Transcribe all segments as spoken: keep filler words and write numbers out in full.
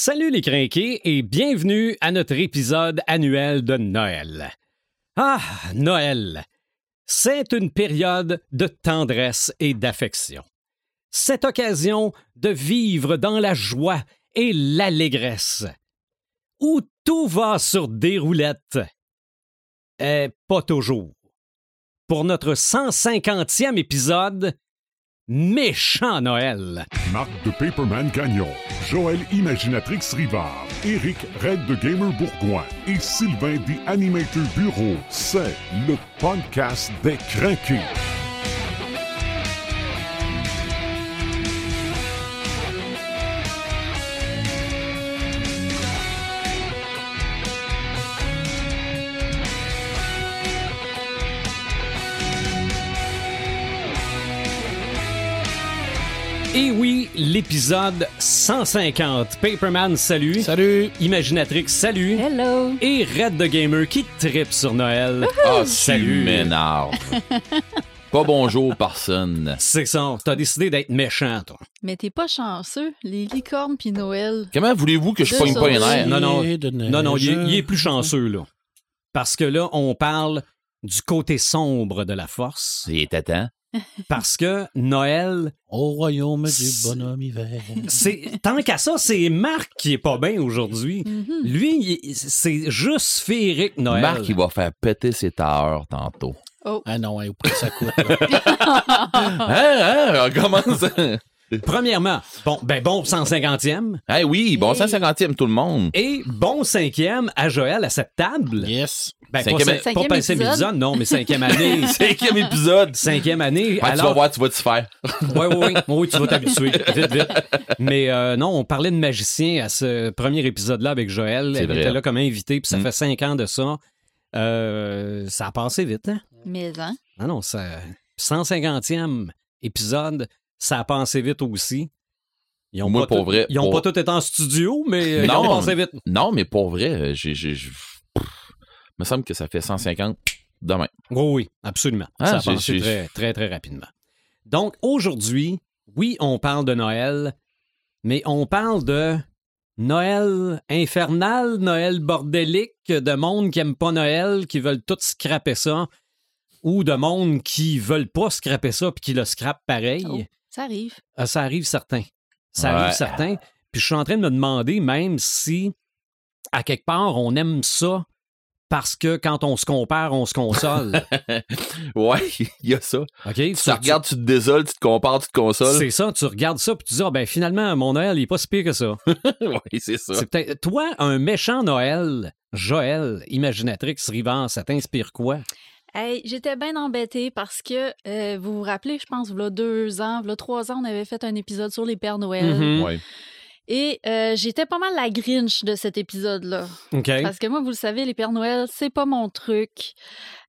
Salut les crinqués et bienvenue à notre épisode annuel de Noël. Ah, Noël! C'est une période de tendresse et d'affection. Cette occasion de vivre dans la joie et l'allégresse, où tout va sur des roulettes. Eh, pas toujours. Pour notre cent cinquantième épisode, méchant Noël. Marc de Paperman Gagnon, Joël Imaginatrix Rivard, Éric Red de Gamer Bourgoin et Sylvain de Animator Bureau, c'est le podcast des crinqués. Et oui, l'épisode cent cinquante. Paperman, salut. Salut. Imaginatrix, salut. Hello. Et Red the Gamer qui trippe sur Noël. Ah, oh, salut. Tu m'énerves. Pas bonjour, personne. C'est ça, t'as décidé d'être méchant, toi. Mais t'es pas chanceux, les licornes pis Noël. Comment voulez-vous que je pogne pas les nerfs? Non, non, non, non, il est, il est plus chanceux, là. Parce que là, on parle du côté sombre de la force. Il était temps. Parce que Noël... Au royaume du bonhomme hiver. C'est, tant qu'à ça, c'est Marc qui est pas bien aujourd'hui. Mm-hmm. Lui, il, c'est juste féerique Noël. Marc, il va faire péter ses tailleurs tantôt. Oh. Ah non, hein, auprès de sa coupe. hein, hein, on commence... Premièrement, bon, ben bon cent cinquantième. Eh hey oui, bon cent cinquantième tout le monde. Et bon cinquième à Joël à cette table. Yes. Ben, cinquième, pas pas cinquième épisode, non, mais cinquième année. cinquième épisode. Cinquième année. Ouais, alors... Tu vas voir, tu vas te faire. Oui, oui, oui. Oui, tu vas t'habituer. Vite, vite. Mais euh, non, on parlait de magicien à ce premier épisode-là avec Joël. C'est Elle vrai. était là comme invitée, puis ça mmh. fait cinq ans de ça. Euh, ça a passé vite, hein? Mille ans. Non, non, ça... cent cinquantième épisode... Ça a pensé vite aussi. Ils n'ont pas, tout, vrai, ils ont pour... pas tout été en studio, mais non, ils ont pensé vite. Non, mais pour vrai, j'ai, j'ai, j'ai... il me semble que ça fait cent cinquante demain. Oui, oui, absolument. Ah, ça a j'ai, pensé j'ai... très, très, très rapidement. Donc, aujourd'hui, oui, on parle de Noël, mais on parle de Noël infernal, Noël bordélique, de monde qui n'aime pas Noël, qui veulent tout scraper ça, ou de monde qui veulent pas scraper ça puis qui le scrapent pareil. Oh. Ça arrive. Ah, ça arrive certain. Ça ouais. arrive certain. Puis je suis en train de me demander même si, à quelque part, on aime ça parce que quand on se compare, on se console. ouais, il y a ça. Okay, tu te regardes, tu... tu te désoles, tu te compares, tu te consoles. C'est ça, tu regardes ça puis tu dis « Ah ben finalement, mon Noël, il est pas si pire que ça. » Oui, c'est ça. C'est peut-être... Toi, un méchant Noël, Joël, Imaginatrix Rivard, ça t'inspire quoi? Hey, j'étais bien embêtée parce que, euh, vous vous rappelez, je pense, il y a deux ans, il y a trois ans, on avait fait un épisode sur les Pères Noël. Mm-hmm. Ouais. Et euh, j'étais pas mal la Grinch de cet épisode-là. Okay. Parce que moi, vous le savez, les Pères Noël, c'est pas mon truc.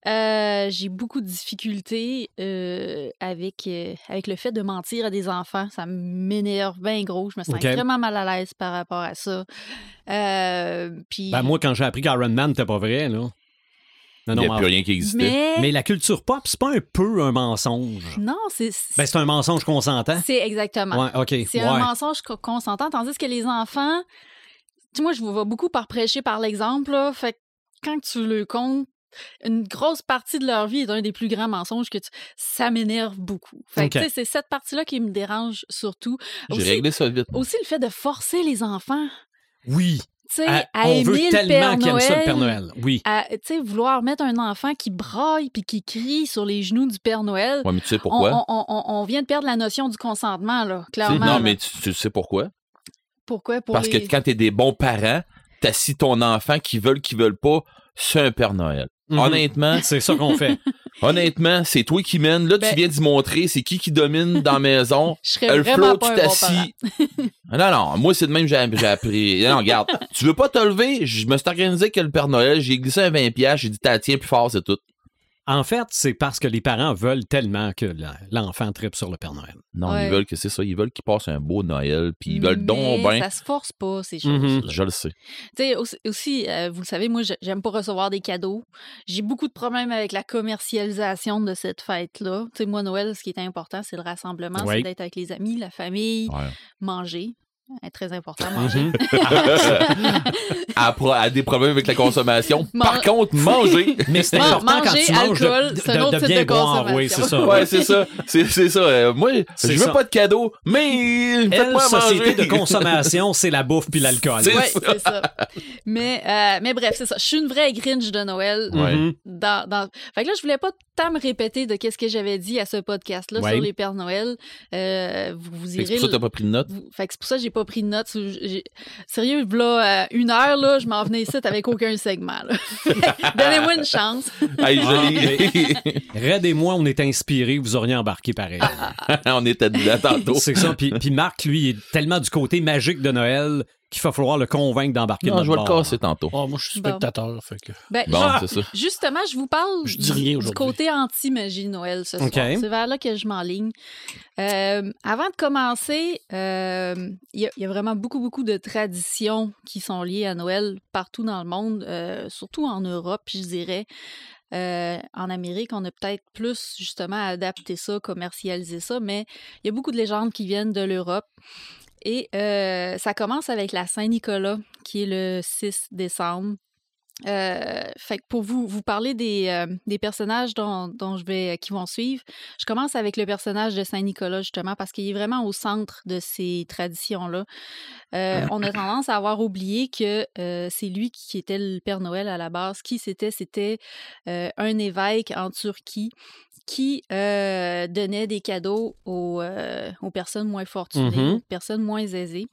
Euh, j'ai beaucoup de difficultés euh, avec, euh, avec le fait de mentir à des enfants. Ça m'énerve bien gros. Je me sens okay. vraiment mal à l'aise par rapport à ça. Euh, pis... ben, moi, quand j'ai appris qu'Iron Man, c'était pas vrai, là. Non, non, il n'y a plus rien qui existait. Mais... mais la culture pop, c'est pas un peu un mensonge. Non, c'est... Ben, c'est un mensonge consentant. C'est exactement. Ouais, okay. C'est ouais. un mensonge consentant, tandis que les enfants... Tu sais, moi, je vous vois beaucoup par prêcher par l'exemple. Là, fait que quand tu le comptes, une grosse partie de leur vie est un des plus grands mensonges que tu... Ça m'énerve beaucoup. Fait okay. que, tu sais, c'est cette partie-là qui me dérange surtout. Aussi, j'ai réglé ça vite. Aussi, le fait de forcer les enfants. Oui. À, à on veut tellement qu'il aime ça le Père Noël. Oui. Tu sais, vouloir mettre un enfant qui braille puis qui crie sur les genoux du Père Noël. Oui, mais tu sais pourquoi? On, on, on, on vient de perdre la notion du consentement, là, clairement. Non, là. mais tu, tu sais pourquoi? Pourquoi? Pour Parce les... que quand t'es des bons parents, t'assis ton enfant qui veulent, qui veulent pas, c'est un Père Noël. Mm-hmm. Honnêtement. C'est ça qu'on fait. Honnêtement, c'est toi qui mène. Là, ben... tu viens d'y montrer c'est qui qui domine dans la maison. Je serais le vraiment flow, pas tu un t'assis. Bon non, non, moi, c'est de même que j'ai, j'ai appris. Non, regarde, tu veux pas te lever? Je me suis organisé que le Père Noël, j'ai glissé un vingt dollars, j'ai dit, t'as tiens plus fort, c'est tout. En fait, c'est parce que les parents veulent tellement que l'enfant trippe sur le Père Noël. Non, ouais. ils veulent que c'est ça. Ils veulent qu'il passe un beau Noël, puis ils veulent donc ben... ça se force pas, ces choses. Mm-hmm. Je le sais. Tu sais, aussi, aussi euh, vous le savez, moi, j'aime pas recevoir des cadeaux. J'ai beaucoup de problèmes avec la commercialisation de cette fête-là. Tu sais, moi, Noël, ce qui est important, c'est le rassemblement, ouais. c'est d'être avec les amis, la famille, ouais. manger. est très important à manger. à, à des problèmes avec la consommation. Par contre, manger. Mais c'est important manger, quand tu manges alcool, de, c'est un autre de, de type de boire, consommation. Oui, c'est ça. Ouais, c'est ça. C'est, c'est ça. Euh, moi, c'est je veux ça. Pas de cadeau, mais faites-moi manger. La société de consommation, c'est la bouffe puis l'alcool. Oui, c'est ça. Mais, euh, mais bref, c'est ça. Je suis une vraie Grinch de Noël. Mm-hmm. Dans, dans... Fait que là, je voulais pas tant me répéter de qu'est-ce que j'avais dit à ce podcast-là ouais. sur les Pères Noël. Euh, vous, vous irez... C'est pour ça que t'as pas pris de notes. Vous... Fait que c'est pour ça que j'ai pas pris de notes. J'ai... Sérieux, là, euh, une heure, là, je m'en venais ici avec aucun segment. Donnez-moi une chance. Hey, joli. Red et moi, on est inspirés. Vous auriez embarqué pareil. On était dedans tantôt. C'est ça. Puis, puis Marc, lui, il est tellement du côté magique de Noël... qu'il va falloir le convaincre d'embarquer. Non, je vais le casser tantôt. Oh, moi, je suis spectateur. Bon. Fait que... ben, bon, ah! c'est ça. Justement, je vous parle je dis rien du côté anti-magie Noël ce okay. soir. C'est vers là que je m'enligne. Euh, avant de commencer, il euh, y, y a vraiment beaucoup, beaucoup de traditions qui sont liées à Noël partout dans le monde, euh, surtout en Europe, je dirais. Euh, en Amérique, on a peut-être plus justement à adapter ça, commercialiser ça, mais il y a beaucoup de légendes qui viennent de l'Europe. Et euh, ça commence avec la Saint-Nicolas, qui est le six décembre. Euh, fait que pour vous, vous parler des, euh, des personnages dont, dont je vais, qui vont suivre, je commence avec le personnage de Saint-Nicolas, justement, parce qu'il est vraiment au centre de ces traditions-là. Euh, on a tendance à avoir oublié que euh, c'est lui qui était le Père Noël à la base. Qui c'était? C'était euh, un évêque en Turquie qui euh, donnait des cadeaux aux, euh, aux personnes moins fortunées, mm-hmm. aux personnes moins aisées.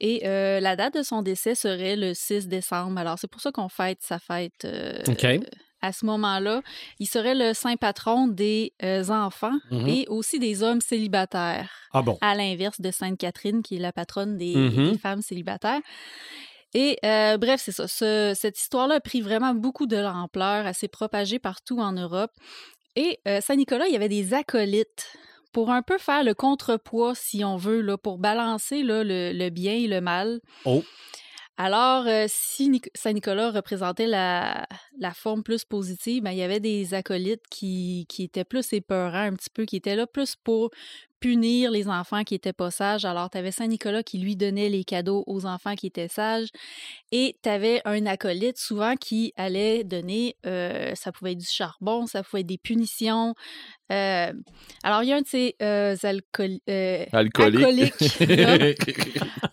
Et euh, la date de son décès serait le six décembre. Alors, c'est pour ça qu'on fête sa fête euh, okay. euh, à ce moment-là. Il serait le saint patron des euh, enfants mm-hmm. et aussi des hommes célibataires. Ah bon? À l'inverse de Sainte Catherine, qui est la patronne des, mm-hmm. des femmes célibataires. Et euh, bref, c'est ça. Ce, cette histoire-là a pris vraiment beaucoup de l'ampleur. Elle s'est propagée partout en Europe. Et euh, Saint-Nicolas, il y avait des acolytes pour un peu faire le contrepoids, si on veut, là, pour balancer là, le, le bien et le mal. Oh. Alors, euh, si Nic- Saint-Nicolas représentait la, la forme plus positive, ben, il y avait des acolytes qui, qui étaient plus épeurants un petit peu, qui étaient là plus pour punir les enfants qui étaient pas sages. Alors, tu avais Saint-Nicolas qui lui donnait les cadeaux aux enfants qui étaient sages et tu avais un acolyte souvent qui allait donner, euh, ça pouvait être du charbon, ça pouvait être des punitions. Euh, alors, il y a un de ces euh, alcool, euh, alcooliques. alcooliques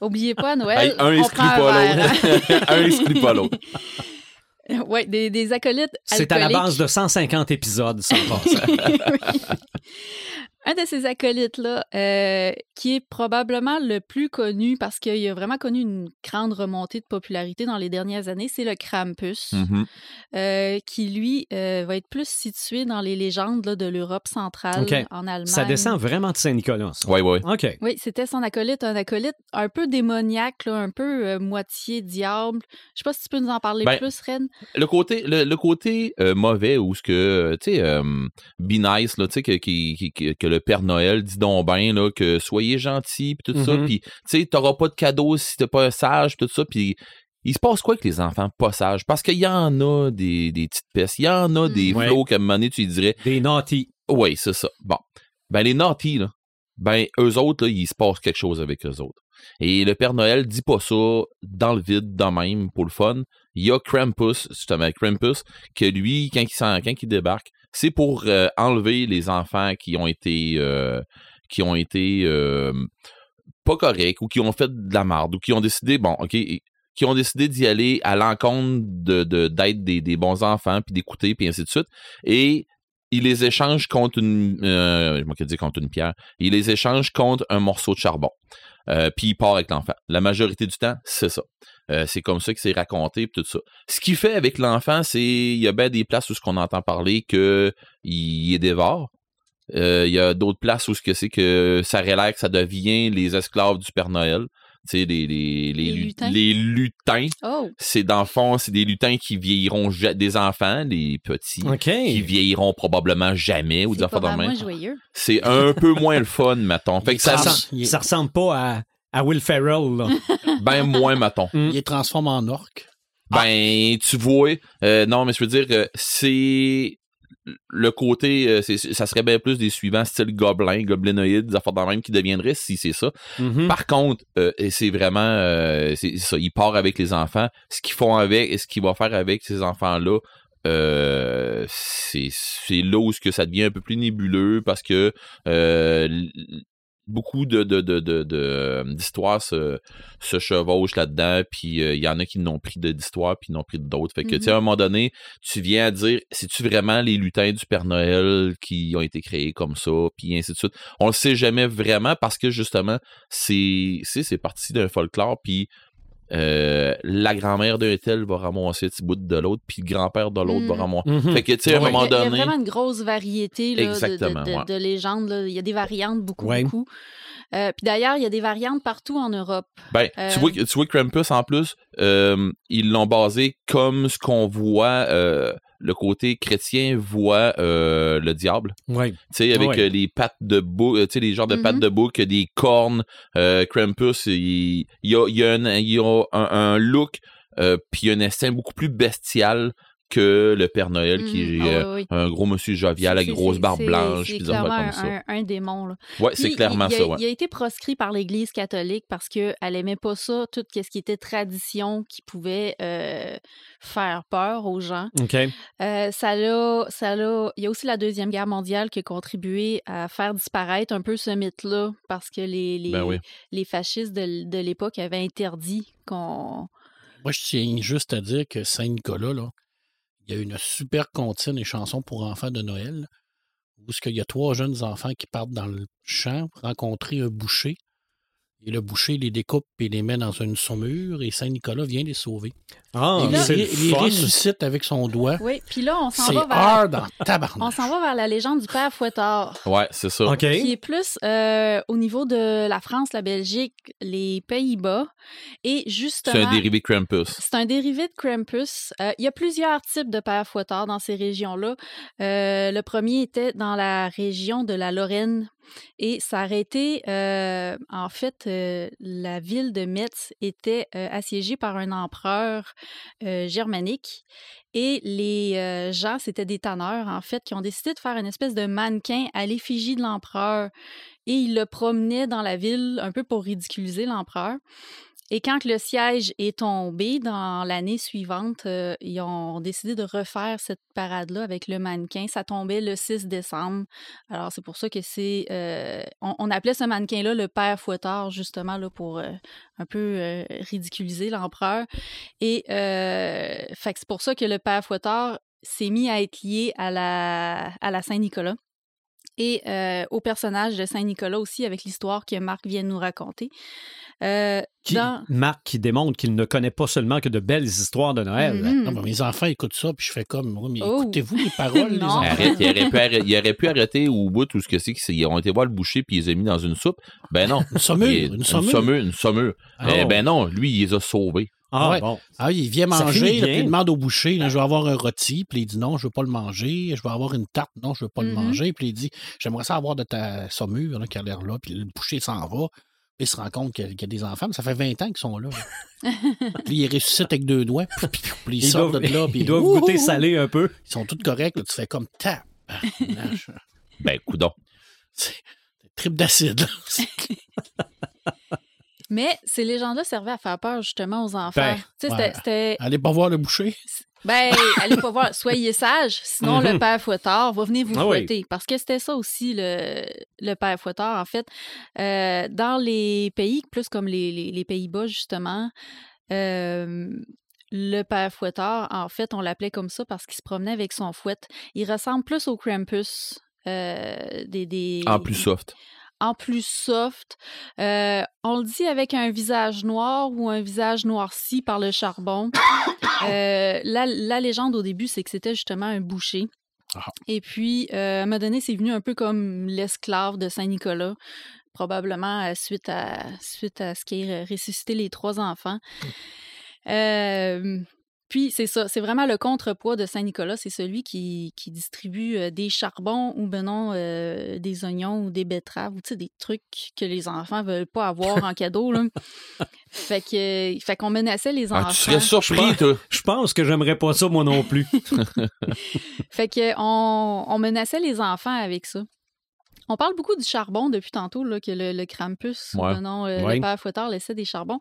Oubliez pas, Noël, hey, un on prend un verre. Un exclut pas l'autre. Oui, des, des acolytes alcooliques. C'est à la base de cent cinquante épisodes, ça passe. Oui. Un de ces acolytes-là, euh, qui est probablement le plus connu parce qu'il a vraiment connu une grande remontée de popularité dans les dernières années, c'est le Krampus, mm-hmm. euh, qui, lui, euh, va être plus situé dans les légendes là, de l'Europe centrale, okay. en Allemagne. Ça descend vraiment de Saint-Nicolas. Oui, oui. Okay. Oui, c'était son acolyte, un acolyte un peu démoniaque, là, un peu euh, moitié diable. Je ne sais pas si tu peux nous en parler ben, plus, Ren. Le côté, le, le côté euh, mauvais ou ce que, tu sais, euh, be nice, là, tu sais, que, qui, qui, que le Le Père Noël dit donc ben là, que soyez gentils puis tout mm-hmm. ça, puis tu sais t'auras pas de cadeaux si t'es pas sage puis tout ça, puis il se passe quoi avec les enfants pas sages? Parce qu'il y en a des, des petites pestes, il y en a des flots qu'à un moment donné tu y dirais des naughty. Oui, c'est ça. Bon, ben les naughty là, ben eux autres là, il se passe quelque chose avec eux autres. Et le Père Noël dit pas ça dans le vide, dans même pour le fun. Il y a Krampus, justement Krampus, que lui quand il s'en, quand il débarque, c'est pour euh, enlever les enfants qui ont été euh, qui ont été euh, pas corrects ou qui ont fait de la marde ou qui ont décidé bon ok qui ont décidé d'y aller à l'encontre de, de d'être des, des bons enfants puis d'écouter puis ainsi de suite, et il les échange contre une euh, je m'en dire contre une pierre, il les échange contre un morceau de charbon. Euh, puis il part avec l'enfant. La majorité du temps, c'est ça. Euh, c'est comme ça que c'est raconté puis tout ça. Ce qu'il fait avec l'enfant, c'est il y a bien des places où ce qu'on entend parler que il est dévore. Euh, il y a d'autres places où ce que c'est que ça relaxe, ça devient les esclaves du Père Noël. Tu sais, les, les, les, les lutins. Les lutins. Oh. C'est dans le fond, c'est des lutins qui vieilliront ja- des enfants, des petits, okay. qui vieilliront probablement jamais. Ou c'est pas vraiment joyeux. C'est un peu moins le fun, mettons. Fait que ça, ressemble, ça ressemble pas à, à Will Ferrell. Là. Ben moins, mettons. Mm. Il les transforme en orques. Ben, ah. tu vois, euh, non, mais je veux dire que c'est... le côté, euh, c'est, ça serait bien plus des suivants style gobelin, gobelinoïde, des affaires dans le même qui deviendraient si c'est ça. Mm-hmm. Par contre, euh, c'est vraiment, euh, c'est, c'est ça, il part avec les enfants. Ce qu'ils font avec et ce qu'il va faire avec ces enfants-là, euh, c'est, c'est là où que ça devient un peu plus nébuleux parce que euh, beaucoup de, de, de, de, de, d'histoires se, se chevauchent là-dedans, puis il euh, y en a qui n'ont pris de, d'histoires, puis n'ont pris d'autres. Fait que, mm-hmm. tu sais, à un moment donné, tu viens à dire, c'est-tu vraiment les lutins du Père Noël qui ont été créés comme ça, puis ainsi de suite. On le sait jamais vraiment parce que, justement, c'est, c'est, c'est parti d'un folklore, puis euh, la grand-mère d'un tel va ramasser un petit bout de l'autre, puis le grand-père de l'autre mmh. va ramasser. Mmh. Fait que, tu sais, à un ouais, moment donné... Il y a vraiment une grosse variété là, de, de, de, ouais. de légendes. Là. Il y a des variantes, beaucoup, ouais. beaucoup. Euh, puis d'ailleurs, il y a des variantes partout en Europe. Ben, euh... tu vois, tu vois Krampus, en plus, euh, ils l'ont basé comme ce qu'on voit... Euh, le côté chrétien voit euh, le diable. Ouais. Tu sais, avec ouais. euh, les pattes de bouc, tu sais, les genres de mm-hmm. pattes de bouc, des cornes. Euh, Krampus, il, il a, il a, un, il a un, un look euh, puis un instinct beaucoup plus bestial que le Père Noël mmh, qui est oh, euh, oui. un gros monsieur jovial avec grosse barbe c'est, blanche. C'est, c'est clairement comme ça. Un, un démon. Là. Ouais, puis, c'est clairement il, ça. Il a, ouais. il a été proscrit par l'Église catholique parce qu'elle n'aimait pas ça, tout ce qui était tradition qui pouvait euh, faire peur aux gens. Okay. Euh, ça l'a, ça l'a, il y a aussi la Deuxième Guerre mondiale qui a contribué à faire disparaître un peu ce mythe-là parce que les, les, ben oui. les fascistes de, de l'époque avaient interdit qu'on... Moi, je tiens juste à dire que Saint-Nicolas, là, il y a une super comptine et chansons pour enfants de Noël où il y a trois jeunes enfants qui partent dans le champ rencontrer un boucher. Et le boucher les découpe et les met dans une saumure et Saint-Nicolas vient les sauver. Ah, et là, c'est il, il ressuscite avec son doigt. Oui, puis là, on s'en c'est va vers... hard en tabarnak. On s'en va vers la légende du Père Fouettard. Ouais, c'est ça. OK. Qui est plus euh, au niveau de la France, la Belgique, les Pays-Bas. Et justement... C'est un dérivé de Krampus. C'est un dérivé de Krampus. Il euh, y a plusieurs types de Père Fouettard dans ces régions-là. Euh, le premier était dans la région de la Lorraine. Et ça a été, euh, en fait, euh, la ville de Metz était euh, assiégée par un empereur euh, germanique. Et les euh, gens, c'était des tanneurs, en fait, qui ont décidé de faire une espèce de mannequin à l'effigie de l'empereur. Et ils le promenaient dans la ville un peu pour ridiculiser l'empereur. Et quand le siège est tombé, dans l'année suivante, euh, ils ont décidé de refaire cette parade-là avec le mannequin. Ça tombait le six décembre. Alors, c'est pour ça que c'est... Euh, on, on appelait ce mannequin-là le Père Fouettard, justement, là, pour euh, un peu euh, ridiculiser l'empereur. Et euh, fait que c'est pour ça que le Père Fouettard s'est mis à être lié à la, à la Saint-Nicolas. Et euh, au personnage de Saint-Nicolas aussi, avec l'histoire que Marc vient de nous raconter. Euh, qui, dans... Marc qui démontre qu'il ne connaît pas seulement que de belles histoires de Noël. Mm-hmm. Non, mais mes enfants écoutent ça, puis je fais comme, oh, mais oh. écoutez-vous les paroles, les enfants. Arrête, il, aurait pu arrêter, il aurait pu arrêter au bout tout ce que c'est qu'ils ont été voir le boucher, puis ils les ont mis dans une soupe. Ben non. Une saumure. Une saumure. Une saumure. Ah, eh, ben non, lui, il les a sauvés. Ah, ouais. bon. ah, il vient manger, là, puis il demande au boucher, là, je vais avoir un rôti, puis il dit non, je ne veux pas le manger, je vais avoir une tarte, non, je ne veux pas mm-hmm. le manger, puis il dit j'aimerais ça avoir de ta saumure là, qui a l'air là, puis le boucher s'en va, puis il se rend compte qu'il y a des enfants, mais ça fait vingt ans qu'ils sont là. là. Puis ils ressuscitent avec deux doigts, puis, puis, puis ils, ils sortent doivent, de là, puis ils doivent goûter salé un peu. Ils sont tous corrects, là, tu fais comme tap. Ben, coudon. C'est une tripe d'acide. Mais ces légendes-là servaient à faire peur, justement, aux enfants. Ben, tu sais, ouais. c'était, c'était... Allez pas voir le boucher. Ben, allez pas voir. Soyez sages, sinon mm-hmm. le Père Fouettard va venir vous ah fouetter. Oui. Parce que c'était ça aussi, le, le Père Fouettard, en fait. Euh, dans les pays, plus comme les, les, les Pays-Bas, justement, euh, le Père Fouettard, en fait, on l'appelait comme ça parce qu'il se promenait avec son fouet. Il ressemble plus au Krampus. Euh, des, des... En plus soft. En plus soft. Euh, on le dit avec un visage noir ou un visage noirci par le charbon. Euh, la, la légende au début, c'est que c'était justement un boucher. Ah. Et puis, euh, à un moment donné, c'est venu un peu comme l'esclave de Saint-Nicolas, probablement suite à, suite à ce qui est ressuscité les trois enfants. Euh, Puis, c'est ça, c'est vraiment le contrepoids de Saint-Nicolas. C'est celui qui, qui distribue euh, des charbons ou, ben non, euh, des oignons ou des betteraves ou, tu sais, des trucs que les enfants veulent pas avoir en cadeau, là. Fait que, euh, fait qu'on menaçait les enfants. Ah, tu serais surpris, toi. Je pense que j'aimerais pas ça, moi non plus. Fait qu'on on menaçait les enfants avec ça. On parle beaucoup du charbon depuis tantôt, là, que le, le Krampus, ouais. ou non, euh, ouais. le père Fouettard laissait des charbons.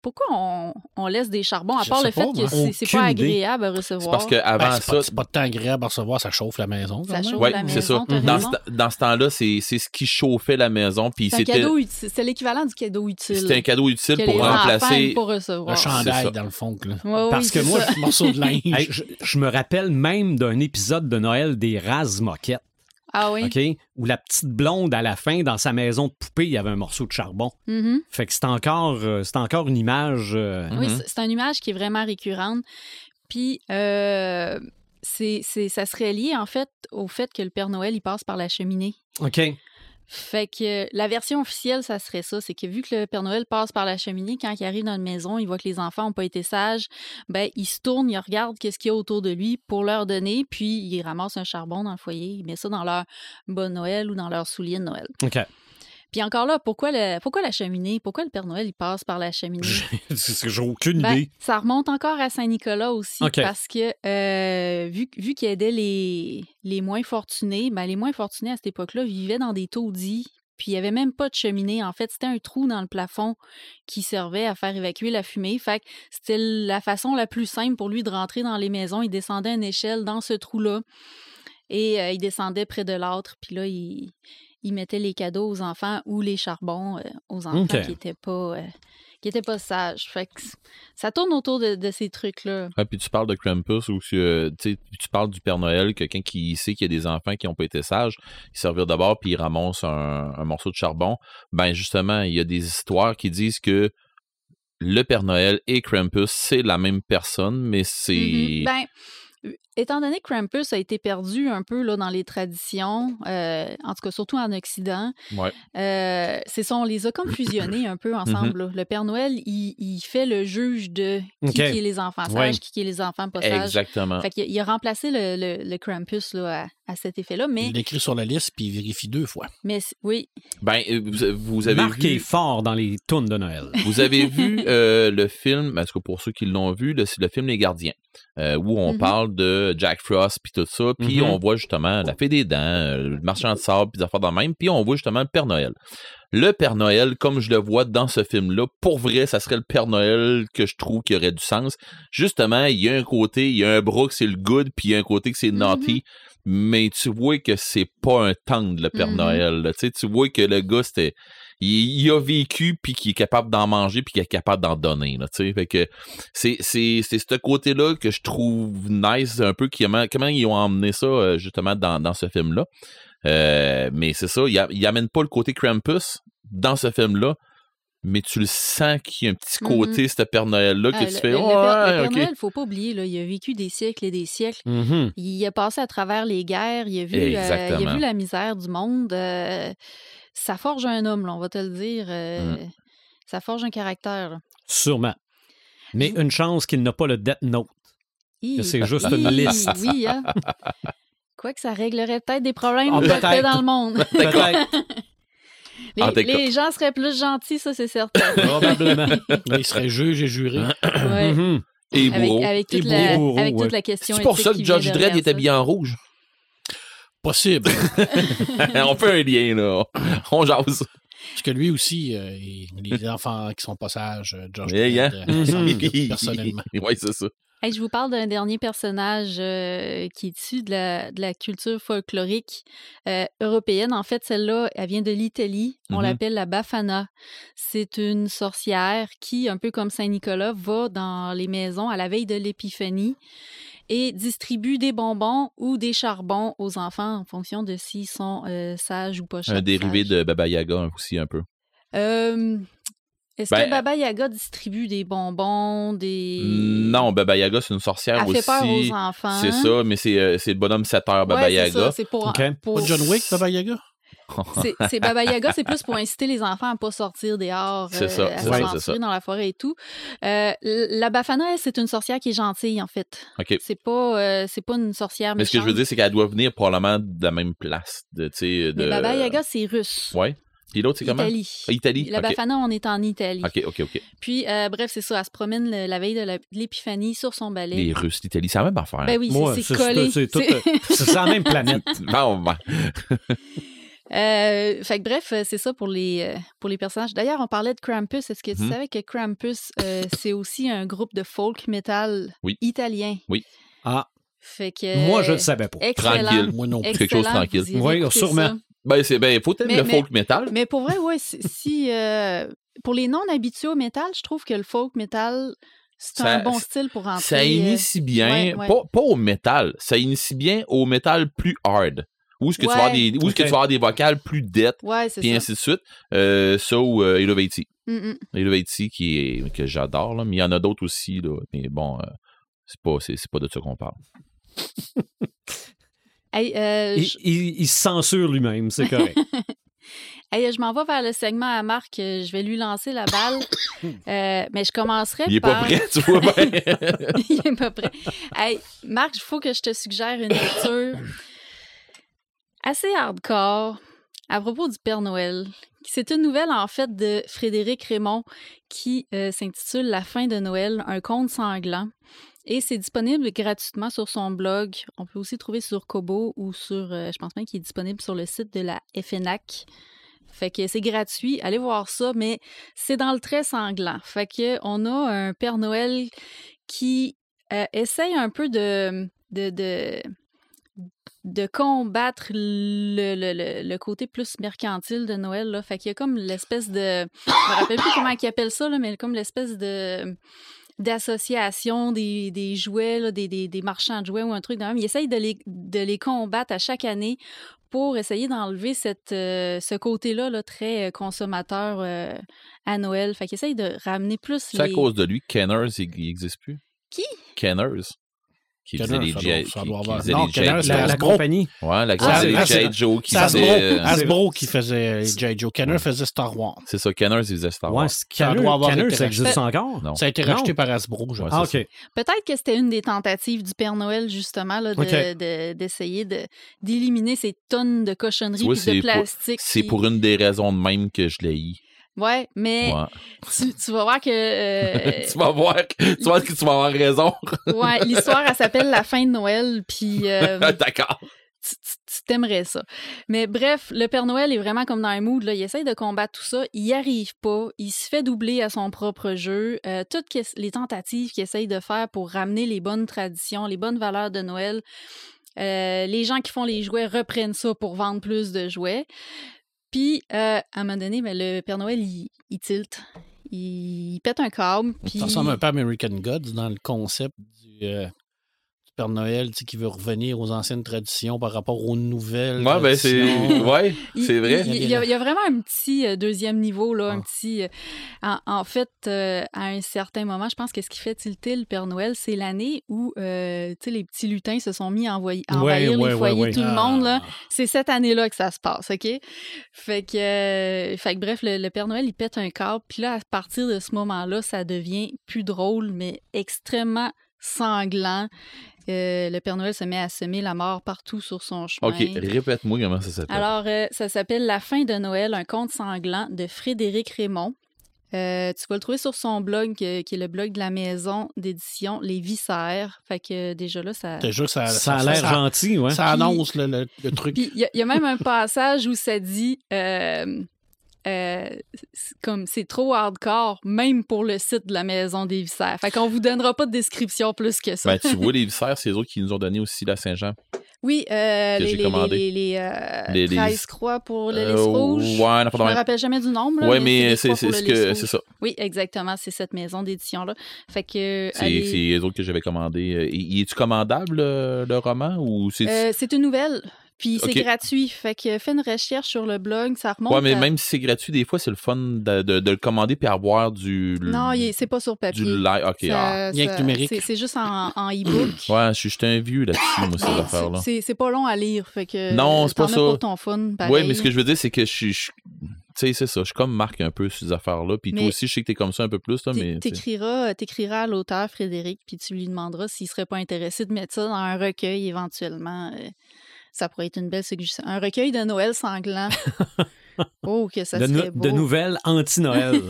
Pourquoi on, on laisse des charbons, à part le fait pas, que c'est, c'est pas agréable idée. À recevoir? C'est parce qu'avant ben, ça... Pas, c'est pas tant agréable à recevoir, ça chauffe la maison. Ça chauffe ouais, la maison, c'est ça. Dans ce, dans ce temps-là, c'est, c'est ce qui chauffait la maison. Puis c'est, c'était, un cadeau, c'était l'équivalent du cadeau utile. C'était un cadeau utile pour remplacer... Pour recevoir. Un chandail, dans le fond. Là. Ouais, parce oui, que moi, un morceau de linge. Hey, je, je me rappelle même d'un épisode de Noël des Razmoquettes. Ah oui. OK? Où la petite blonde, à la fin, dans sa maison de poupée, il y avait un morceau de charbon. Mm-hmm. Fait que c'est encore, euh, c'est encore une image. Euh... Oui, mm-hmm. c'est une image qui est vraiment récurrente. Puis, euh, c'est, c'est, ça serait lié, en fait, au fait que le Père Noël, il passe par la cheminée. OK. Fait que euh, la version officielle, ça serait ça. C'est que vu que le Père Noël passe par la cheminée, quand il arrive dans une maison, il voit que les enfants n'ont pas été sages, ben il se tourne, il regarde qu'est-ce qu'il y a autour de lui pour leur donner, puis il ramasse un charbon dans le foyer, il met ça dans leur bas de Noël ou dans leur soulier de Noël. OK. Puis encore là, pourquoi, le, pourquoi la cheminée? Pourquoi le Père Noël, il passe par la cheminée? J'ai, j'ai aucune ben, idée. Ça remonte encore à Saint-Nicolas aussi, okay. parce que euh, vu, vu qu'il aidait les, les moins fortunés, ben les moins fortunés à cette époque-là vivaient dans des taudis, puis il n'y avait même pas de cheminée. En fait, c'était un trou dans le plafond qui servait à faire évacuer la fumée. Fait que c'était la façon la plus simple pour lui de rentrer dans les maisons. Il descendait une échelle dans ce trou-là et euh, il descendait près de l'âtre, puis là, il... Ils mettaient les cadeaux aux enfants ou les charbons euh, aux enfants okay. qui n'étaient pas, euh, pas sages. Fait que ça tourne autour de, de ces trucs-là. Ah, puis tu parles de Krampus ou euh, tu parles du Père Noël, quelqu'un qui sait qu'il y a des enfants qui n'ont pas été sages, ils servirent d'abord puis ils ramassent un, un morceau de charbon. Ben justement, il y a des histoires qui disent que le Père Noël et Krampus, c'est la même personne, mais c'est... Mm-hmm. Ben... Étant donné que Krampus a été perdu un peu là, dans les traditions, euh, en tout cas surtout en Occident, ouais. euh, c'est ça, on les a comme fusionnés un peu ensemble. Mm-hmm. Le Père Noël, il, il fait le juge de qui, okay. qui est les enfants sages, ouais. qui, qui est les enfants pas sages. Exactement. Fait qu'il a, il a remplacé le, le, le Krampus là, à, à cet effet-là. Mais... Il l'écrit sur la liste puis il vérifie deux fois. Mais oui. Ben, vous avez Marqué vu... fort dans les tunes de Noël. Vous avez vu euh, le film, parce que pour ceux qui l'ont vu, le, le film Les Gardiens, euh, où on mm-hmm. parle de Jack Frost, puis tout ça, puis mm-hmm. on voit justement la fée des dents, le marchand de sable, puis des affaires dans le même, puis on voit justement le Père Noël. Le Père Noël, comme je le vois dans ce film-là, pour vrai, ça serait le Père Noël que je trouve qui aurait du sens. Justement, il y a un côté, il y a un bras que c'est le good, puis il y a un côté que c'est naughty, mm-hmm. mais tu vois que c'est pas un tendre, le Père mm-hmm. Noël. Là. Tu sais, tu vois que le gars, c'était... Il, il a vécu, puis qu'il est capable d'en manger, puis qu'il est capable d'en donner. Là, fait que c'est, c'est, c'est ce côté-là que je trouve nice un peu, qui, comment ils ont emmené ça justement dans, dans ce film-là. Euh, mais c'est ça, ils il amènent pas le côté Krampus dans ce film-là, mais tu le sens qu'il y a un petit côté, mm-hmm. ce Père Noël-là, que euh, tu le, fais... Le, oh, le Père, ouais, le Père okay. Noël, il ne faut pas oublier, là, il a vécu des siècles et des siècles. Mm-hmm. Il a passé à travers les guerres, il a vu, euh, il a vu la misère du monde. Euh, ça forge un homme, là, on va te le dire. Euh, mm. Ça forge un caractère. Là. Sûrement. Mais oui. une chance qu'il n'a pas le Death Note. I, que c'est I, juste I, une liste. Oui, hein. Quoique ça réglerait peut-être des problèmes oh, peut-être. Peut-être dans le monde. Peut-être. Les, ah, les gens seraient plus gentils, ça, c'est certain. Probablement. Ils seraient juges et jurés. Ouais. Mm-hmm. Et bourreaux. Avec, avec toute, et la, bourreaux, avec toute ouais. la question. C'est pour ça que Judge Dredd est habillé en rouge. Possible. On fait un lien, là. On jase. Parce que lui aussi, euh, les enfants qui sont pas sages, Judge Dredd, euh, personnellement. Oui, c'est ça. Hey, je vous parle d'un dernier personnage euh, qui est issu de la, de la culture folklorique euh, européenne. En fait, celle-là, elle vient de l'Italie. On mm-hmm. l'appelle la Bafana. C'est une sorcière qui, un peu comme Saint-Nicolas, va dans les maisons à la veille de l'Épiphanie et distribue des bonbons ou des charbons aux enfants en fonction de s'ils sont euh, sages ou pas sages. Un dérivé de Baba Yaga aussi un peu. Euh... Est-ce ben, que Baba Yaga distribue des bonbons, des... Non, Baba Yaga, c'est une sorcière elle aussi. Elle fait peur aux enfants. C'est ça, mais c'est, c'est le bonhomme sept heures, Baba ouais, Yaga. C'est ça, c'est pour... Okay. pour... Pas John Wick, Baba Yaga? C'est, c'est Baba Yaga, c'est plus pour inciter les enfants à ne pas sortir dehors, euh, ça, à s'aventurer dans la forêt et tout. Euh, la Bafana, c'est une sorcière qui est gentille, en fait. Okay. C'est pas, euh, c'est pas une sorcière méchante. Mais ce que je veux dire, c'est qu'elle doit venir probablement de la même place. De, de... Mais Baba Yaga, c'est russe. Oui. Puis l'autre, c'est comment? Italie. Ah, Italie. La okay. Bafana, on est en Italie. OK, OK, OK. Puis, euh, bref, c'est ça. Elle se promène le, la veille de, la, de l'Épiphanie sur son balai. Les Russes d'Italie, c'est la même affaire. Ben oui, moi, c'est, c'est, c'est collé. C'est, c'est, c'est, c'est... c'est la même planète. Non, ben. Euh, fait que bref, c'est ça pour les, euh, pour les personnages. D'ailleurs, on parlait de Krampus. Est-ce que tu mmh. savais que Krampus, euh, c'est aussi un groupe de folk metal oui. italien? Oui. Ah. Fait que, moi, je ne savais pas. Excellent. Tranquille. Moi non plus. Quelque chose tranquille. Oui, sûrement. Ça. Ben, il ben, faut peut-être le mais, folk metal. Mais pour vrai, oui. Si, euh, pour les non-habitués au metal, je trouve que le folk metal, c'est ça, un bon style pour rentrer. Ça initie bien, ouais, ouais. Pas, pas au metal, ça initie bien au metal plus hard. Où est-ce que, ouais. tu, vas des, où est-ce okay. que tu vas avoir des vocales plus dettes, ouais, puis ça. Ainsi de suite. Euh, ça ou euh, Elevaiti. Mm-hmm. Elevaiti qui est, que j'adore, là, mais il y en a d'autres aussi. Là, mais bon, euh, c'est, pas, c'est, c'est pas de ça qu'on parle. Hey, euh, il, il, il se censure lui-même, c'est correct. Hey, je m'en vais vers le segment à Marc. Je vais lui lancer la balle. euh, mais je commencerai par... Il est par... pas prêt, tu vois bien. Il est pas prêt. Hey, Marc, il faut que je te suggère une lecture assez hardcore à propos du Père Noël. C'est une nouvelle, en fait, de Frédéric Raymond qui euh, s'intitule « La fin de Noël, un conte sanglant ». Et c'est disponible gratuitement sur son blog. On peut aussi trouver sur Kobo ou sur, euh, je pense même qu'il est disponible sur le site de la F N A C. Fait que c'est gratuit, allez voir ça, mais c'est dans le trait sanglant. Fait que on a un Père Noël qui euh, essaye un peu de, de, de, de combattre le, le, le, le côté plus mercantile de Noël, là. Fait qu'il y a comme l'espèce de... Je me rappelle plus comment ils appellent ça, là, mais comme l'espèce de... d'association des, des jouets, là, des, des, des marchands de jouets ou un truc de même. Ils essayent de les, de les combattre à chaque année pour essayer d'enlever cette, euh, ce côté-là là, très consommateur euh, à Noël. Fait qu'ils essayent de ramener plus... C'est les... à cause de lui, Kenners, il n'existe plus. Qui? Kenners. Qui faisait les J. La, la compagnie. Ouais, la compagnie ah, J. Joe qui faisait. Hasbro qui faisait les J. Joe. Kenner ouais. faisait Star Wars. C'est ça, Kenner, il faisait Star Wars. Ouais, Kenner, Kenner ça existe fait... encore? Non. Ça a été non. racheté par Hasbro, je ouais, ah, okay. Peut-être que c'était une des tentatives du Père Noël, justement, là, de, okay. de, d'essayer de, d'éliminer ces tonnes de cochonneries et de plastique. C'est pour une des raisons de même que je l'ai eu. Ouais, mais ouais. Tu, tu vas voir que... Euh, tu vas voir que tu vas avoir raison. Ouais, l'histoire, elle s'appelle « La fin de Noël », puis... Euh, D'accord. Tu, tu, tu t'aimerais ça. Mais bref, le Père Noël est vraiment comme dans un mood, là. Il essaie de combattre tout ça, il n'y arrive pas, il se fait doubler à son propre jeu. Euh, toutes les tentatives qu'il essaie de faire pour ramener les bonnes traditions, les bonnes valeurs de Noël, euh, les gens qui font les jouets reprennent ça pour vendre plus de jouets. Puis, euh, à un moment donné, ben, le Père Noël, il, il tilte. Il, il pète un câble. Pis... Ça ressemble un peu à American Gods dans le concept du, euh, du Père Noël qui veut revenir aux anciennes traditions par rapport aux nouvelles. Ouais, ben c'est... ouais c'est vrai. Il, il, il, y a, il y a vraiment un petit euh, deuxième niveau. Là, ah. un petit, euh, en, en fait, euh, à un certain moment, je pense que ce qui fait tilter le Père Noël, c'est l'année où euh, les petits lutins se sont mis à envoyer, à envahir ouais, ouais, les foyers, ouais, ouais. tout ah. le monde. Là. C'est cette année-là que ça se passe, OK? Fait que, euh, fait que bref, le, le Père Noël, il pète un câble. Puis là, à partir de ce moment-là, ça devient plus drôle, mais extrêmement sanglant. Euh, le Père Noël se met à semer la mort partout sur son chemin. OK, répète-moi comment ça s'appelle. Alors, euh, ça s'appelle « La fin de Noël, un conte sanglant » de Frédéric Raymond. Euh, tu vas le trouver sur son blog, euh, qui est le blog de la maison d'édition Les Viscères. Fait que euh, déjà là, ça... T'es sûr, ça, ça a l'air ça, gentil, ouais. Ça annonce puis, le, le, le truc. Il y, y a même un passage où ça dit... Euh, Euh, c'est comme c'est trop hardcore, même pour le site de la Maison des Viscères. Fait qu'on vous donnera pas de description plus que ça. Ben, tu vois, les Viscères, c'est eux autres qui nous ont donné aussi la Saint-Jean. Oui, euh, les, les, les, les, euh, les treize croix pour le euh, lys rouge. Ouais, non, je ne me rappelle jamais du nombre. Oui, mais, mais c'est, c'est, c'est, ce que, c'est ça. Oui, exactement. C'est cette maison d'édition-là. Fait que, c'est, allez... c'est les autres que j'avais commandé. Y est-tu commandable, le roman? Ou c'est... Euh, c'est une nouvelle. Puis c'est okay. gratuit, fait que fais une recherche sur le blog, ça remonte. Ouais, mais à... même si c'est gratuit, des fois c'est le fun de, de, de le commander puis avoir du. Non, c'est pas sur papier. Du live, ok. Ça, ah. ça, numérique. C'est, c'est juste en, en e-book. ouais, je suis j'étais un vieux là-dessus, moi, ces affaires-là. C'est, c'est pas long à lire, fait que. Non, c'est pas ça. Pour ton fun, ouais, mais ce que je veux dire, c'est que je suis. Je... Tu sais, c'est ça. Je suis comme Marc un peu ces affaires-là. Puis mais toi aussi, je sais que t'es comme ça un peu plus. Là, mais t'écriras, t'écriras à l'auteur, Frédéric, puis tu lui demanderas s'il serait pas intéressé de mettre ça dans un recueil éventuellement. Ça pourrait être une belle suggestion. Un recueil de Noël sanglant. Oh, que ça de serait beau. De nouvelles anti-Noël.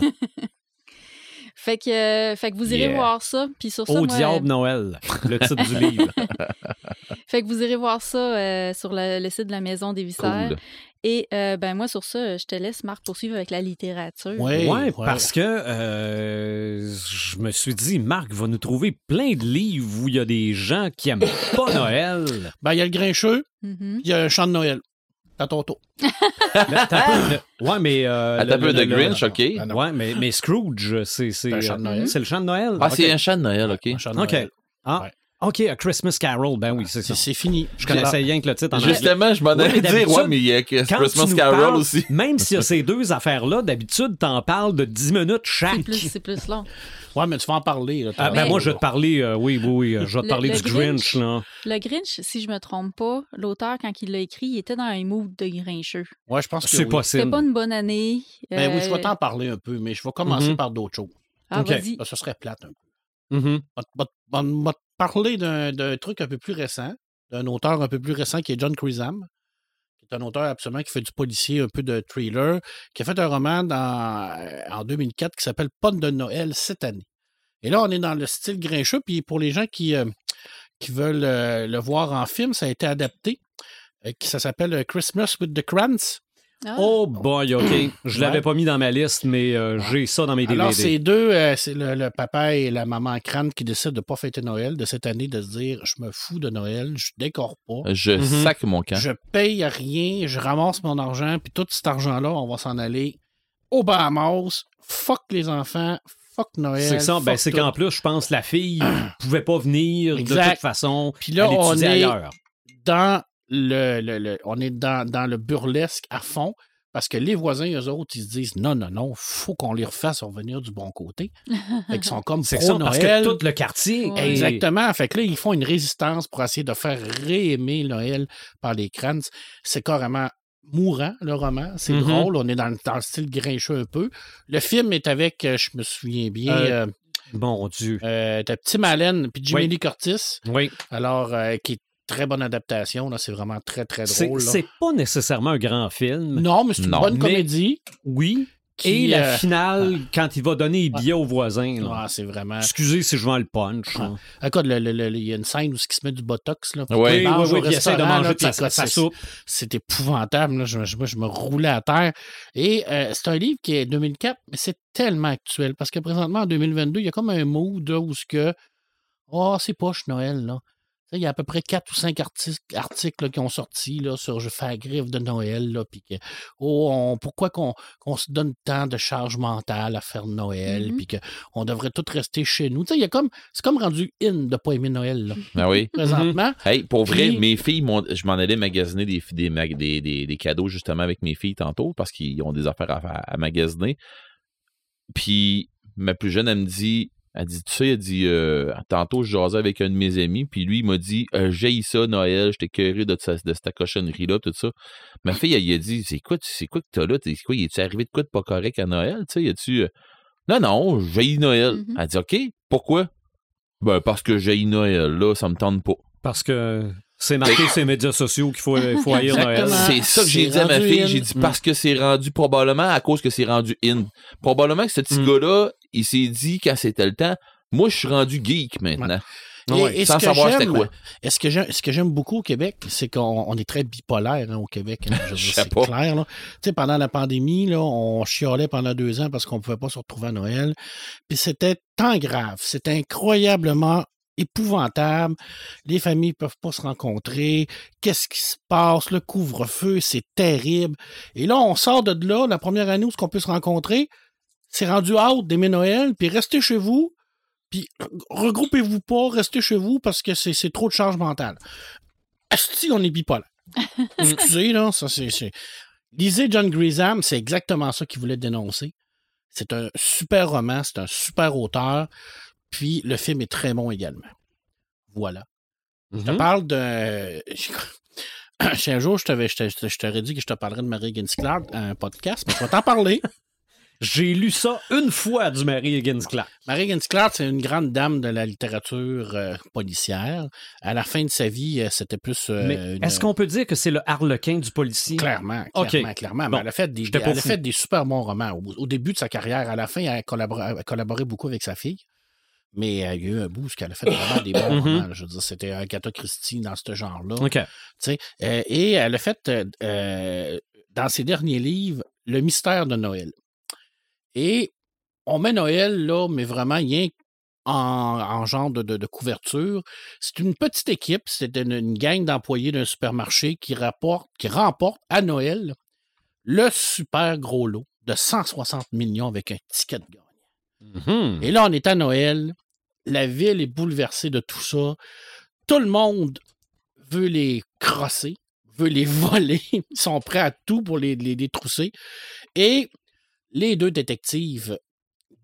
Fait que, euh, fait que vous irez yeah. voir ça. Puis sur ça, Au moi, diable euh... Noël, le titre du livre. Fait que vous irez voir ça euh, sur le, le site de la Maison des Viscères. Cool. Et euh, ben moi, sur ça, je te laisse, Marc, poursuivre avec la littérature. Oui, ouais, parce que euh, je me suis dit, Marc va nous trouver plein de livres où il y a des gens qui n'aiment pas Noël. Ben, il y a le Grincheux, mm-hmm. il y a un chant de Noël. À ton tour. Ouais, mais. Euh, Attends un peu de Grinch, OK. Ah, ouais, mais, mais Scrooge, c'est. C'est, un chant de Noël. C'est le chant de Noël. Ah, okay. C'est un chant de Noël, OK. Un chant de Noël. OK. Ah. Ouais. OK, A Christmas Carol, ben oui, c'est ça. C'est fini. Je connaissais rien que le titre en anglais. Justement, je m'en allais dire, ouais, mais il y a Christmas Carol parles, aussi. Même s'il y a ces deux affaires-là, d'habitude, t'en parles de dix minutes chaque. C'est plus, c'est plus long. Ouais, mais tu vas en parler. Là, ah, ben oui. Moi, je vais te parler, euh, oui, oui, oui, je vais te parler le, du le Grinch, Grinch. Là. Le Grinch, si je me trompe pas, l'auteur, quand il l'a écrit, il était dans un mood de grincheux. Ouais, je pense que c'est oui. possible. C'était pas une bonne année. Euh... Ben oui, je vais t'en parler un peu, mais je vais commencer mm-hmm. par d'autres choses. Ah, okay. Vas-y. Ben, ça serait plate un peu. Mm-hmm. On va te parler d'un, d'un truc un peu plus récent, d'un auteur un peu plus récent qui est John Grisham, qui est un auteur absolument qui fait du policier, un peu de thriller, qui a fait un roman dans, en deux mille quatre qui s'appelle Pomme de Noël cette année. Et là, on est dans le style grincheux, puis pour les gens qui, euh, qui veulent euh, le voir en film, ça a été adapté. Euh, ça s'appelle Christmas with the Kranz. Ah. Oh boy, OK. Je l'avais ouais. pas mis dans ma liste, mais euh, j'ai ça dans mes D V D. Alors, c'est deux, euh, c'est le, le papa et la maman crâne qui décident de ne pas fêter Noël de cette année, de se dire, je me fous de Noël, je décore pas. Je mm-hmm. sac mon camp. Je paye rien, je ramasse mon argent, puis tout cet argent-là, on va s'en aller au Bahamas, fuck les enfants, fuck Noël. C'est ça, ben, c'est tout. Qu'en plus, je pense, la fille pouvait pas venir exact. De toute façon, puis là, elle étudiait ailleurs. Dans... Le, le, le, on est dans, dans le burlesque à fond parce que les voisins, eux autres, ils se disent non, non, non, faut qu'on les refasse revenir du bon côté. Fait qu'ils sont comme pro Noël. Parce que tout le quartier. Ouais. Exactement. Fait que là, ils font une résistance pour essayer de faire réaimer Noël par les Kranz. C'est carrément mourant, le roman. C'est mm-hmm. drôle. On est dans, dans le style grincheux un peu. Le film est avec, je me souviens bien... Euh, euh, bon Dieu. Euh, t'as Tim Allen puis Jamie oui. Lee Curtis. Oui. Alors, euh, qui est très bonne adaptation, là, c'est vraiment très, très drôle. C'est, là. C'est pas nécessairement un grand film. Non, mais c'est une non, bonne comédie. Oui. Qui, et la euh... finale, ah. quand il va donner les billets ah. aux voisins. Là. Ah, c'est vraiment... Excusez si je vends le punch. Ah. Ah. Écoute, il y a une scène où il se met du botox. Là, oui, il oui, oui, essaie de manger là, sa, sa soupe. C'est, c'est épouvantable. Là. Je, je, moi, je me roulais à terre. Et euh, c'est un livre qui est deux mille quatre, mais c'est tellement actuel. Parce que présentement, en deux mille vingt-deux, il y a comme un mood là, où ce que... Oh, c'est poche Noël, là. Il y a à peu près quatre ou cinq artis- articles là, qui ont sorti là, sur « Je fais la griffe de Noël ». Là, pis que, oh, on, pourquoi qu'on, qu'on se donne tant de charge mentale à faire Noël, mm-hmm. puis qu'on devrait tous rester chez nous. Y a comme, c'est comme rendu in de ne pas aimer Noël. Là, ah oui. Présentement. Mm-hmm. Hey, pour vrai, pis... mes filles, m'ont, je m'en allais magasiner des, des, des, des, des cadeaux justement avec mes filles tantôt parce qu'ils ont des affaires à, à, à magasiner. Puis ma plus jeune, elle me dit... Elle dit, tu sais, elle dit, euh, tantôt, je jasais avec un de mes amis, puis lui, il m'a dit, euh, j'ai ça, Noël, j'étais écœuré de, de, de cette cochonnerie-là, tout ça. Ma fille, elle, elle a dit, c'est quoi, c'est quoi que t'as là? C'est quoi, est-tu arrivé de quoi de pas correct à Noël? Tu sais, y a-tu. Euh, non, non, j'ai Noël. Mm-hmm. Elle dit, OK, pourquoi? Ben, parce que j'ai Noël, là, ça me tente pas. Parce que. C'est marqué sur les médias sociaux qu'il faut, faut haïr Noël. C'est ça que j'ai c'est dit à ma fille. In. J'ai dit parce que c'est rendu probablement à cause que c'est rendu in. Probablement que ce petit mm. gars-là, il s'est dit quand c'était le temps, moi, je suis rendu geek maintenant. Ouais. Et, et sans savoir c'était quoi. Et ce que j'aime, ce que j'aime beaucoup au Québec, c'est qu'on on est très bipolaire hein, au Québec. Hein, je je sais c'est pas. Clair. Là. Pendant la pandémie, là, on chialait pendant deux ans parce qu'on ne pouvait pas se retrouver à Noël. Puis c'était tant grave. C'était incroyablement épouvantable, les familles peuvent pas se rencontrer, qu'est-ce qui se passe, le couvre-feu, c'est terrible. Et là, on sort de là, la première année où ce qu'on peut se rencontrer, c'est rendu out d'aimer Noël, puis restez chez vous, puis regroupez-vous pas, restez chez vous, parce que c'est, c'est trop de charge mentale. Asti, on est bipolaire. Excusez, là, ça c'est, c'est... Lisez John Grisham, c'est exactement ça qu'il voulait dénoncer. C'est un super roman, c'est un super auteur, puis le film est très bon également. Voilà. Mm-hmm. Je te parle de... Si un jour, je, t'avais, je, te, je t'aurais dit que je te parlerais de Mary Higgins Clark à un podcast, mais je vais t'en parler. J'ai lu ça une fois du Mary Higgins Clark. Mary Higgins Clark, c'est une grande dame de la littérature euh, policière. À la fin de sa vie, euh, c'était plus... Euh, mais une... Est-ce qu'on peut dire que c'est le harlequin du policier? Clairement, clairement, okay. clairement. Mais bon, elle a fait des, elle a fait des super bons romans. Au, au début de sa carrière, à la fin, elle collabora, elle collaborait beaucoup avec sa fille. Mais euh, il y a eu un bout, parce qu'elle a fait vraiment des bons romans. Je veux dire, c'était Agatha Christie dans ce genre-là. Okay. Euh, et elle a fait, euh, dans ses derniers livres, Le mystère de Noël. Et on met Noël, là, mais vraiment rien en, en genre de, de, de couverture. C'est une petite équipe, c'est une, une gang d'employés d'un supermarché qui, rapporte, qui remporte à Noël le super gros lot de cent soixante millions avec un ticket de gagnant. Mm-hmm. Et là, on est à Noël. La ville est bouleversée de tout ça. Tout le monde veut les crosser, veut les voler. Ils sont prêts à tout pour les, les détrousser. Et... les deux détectives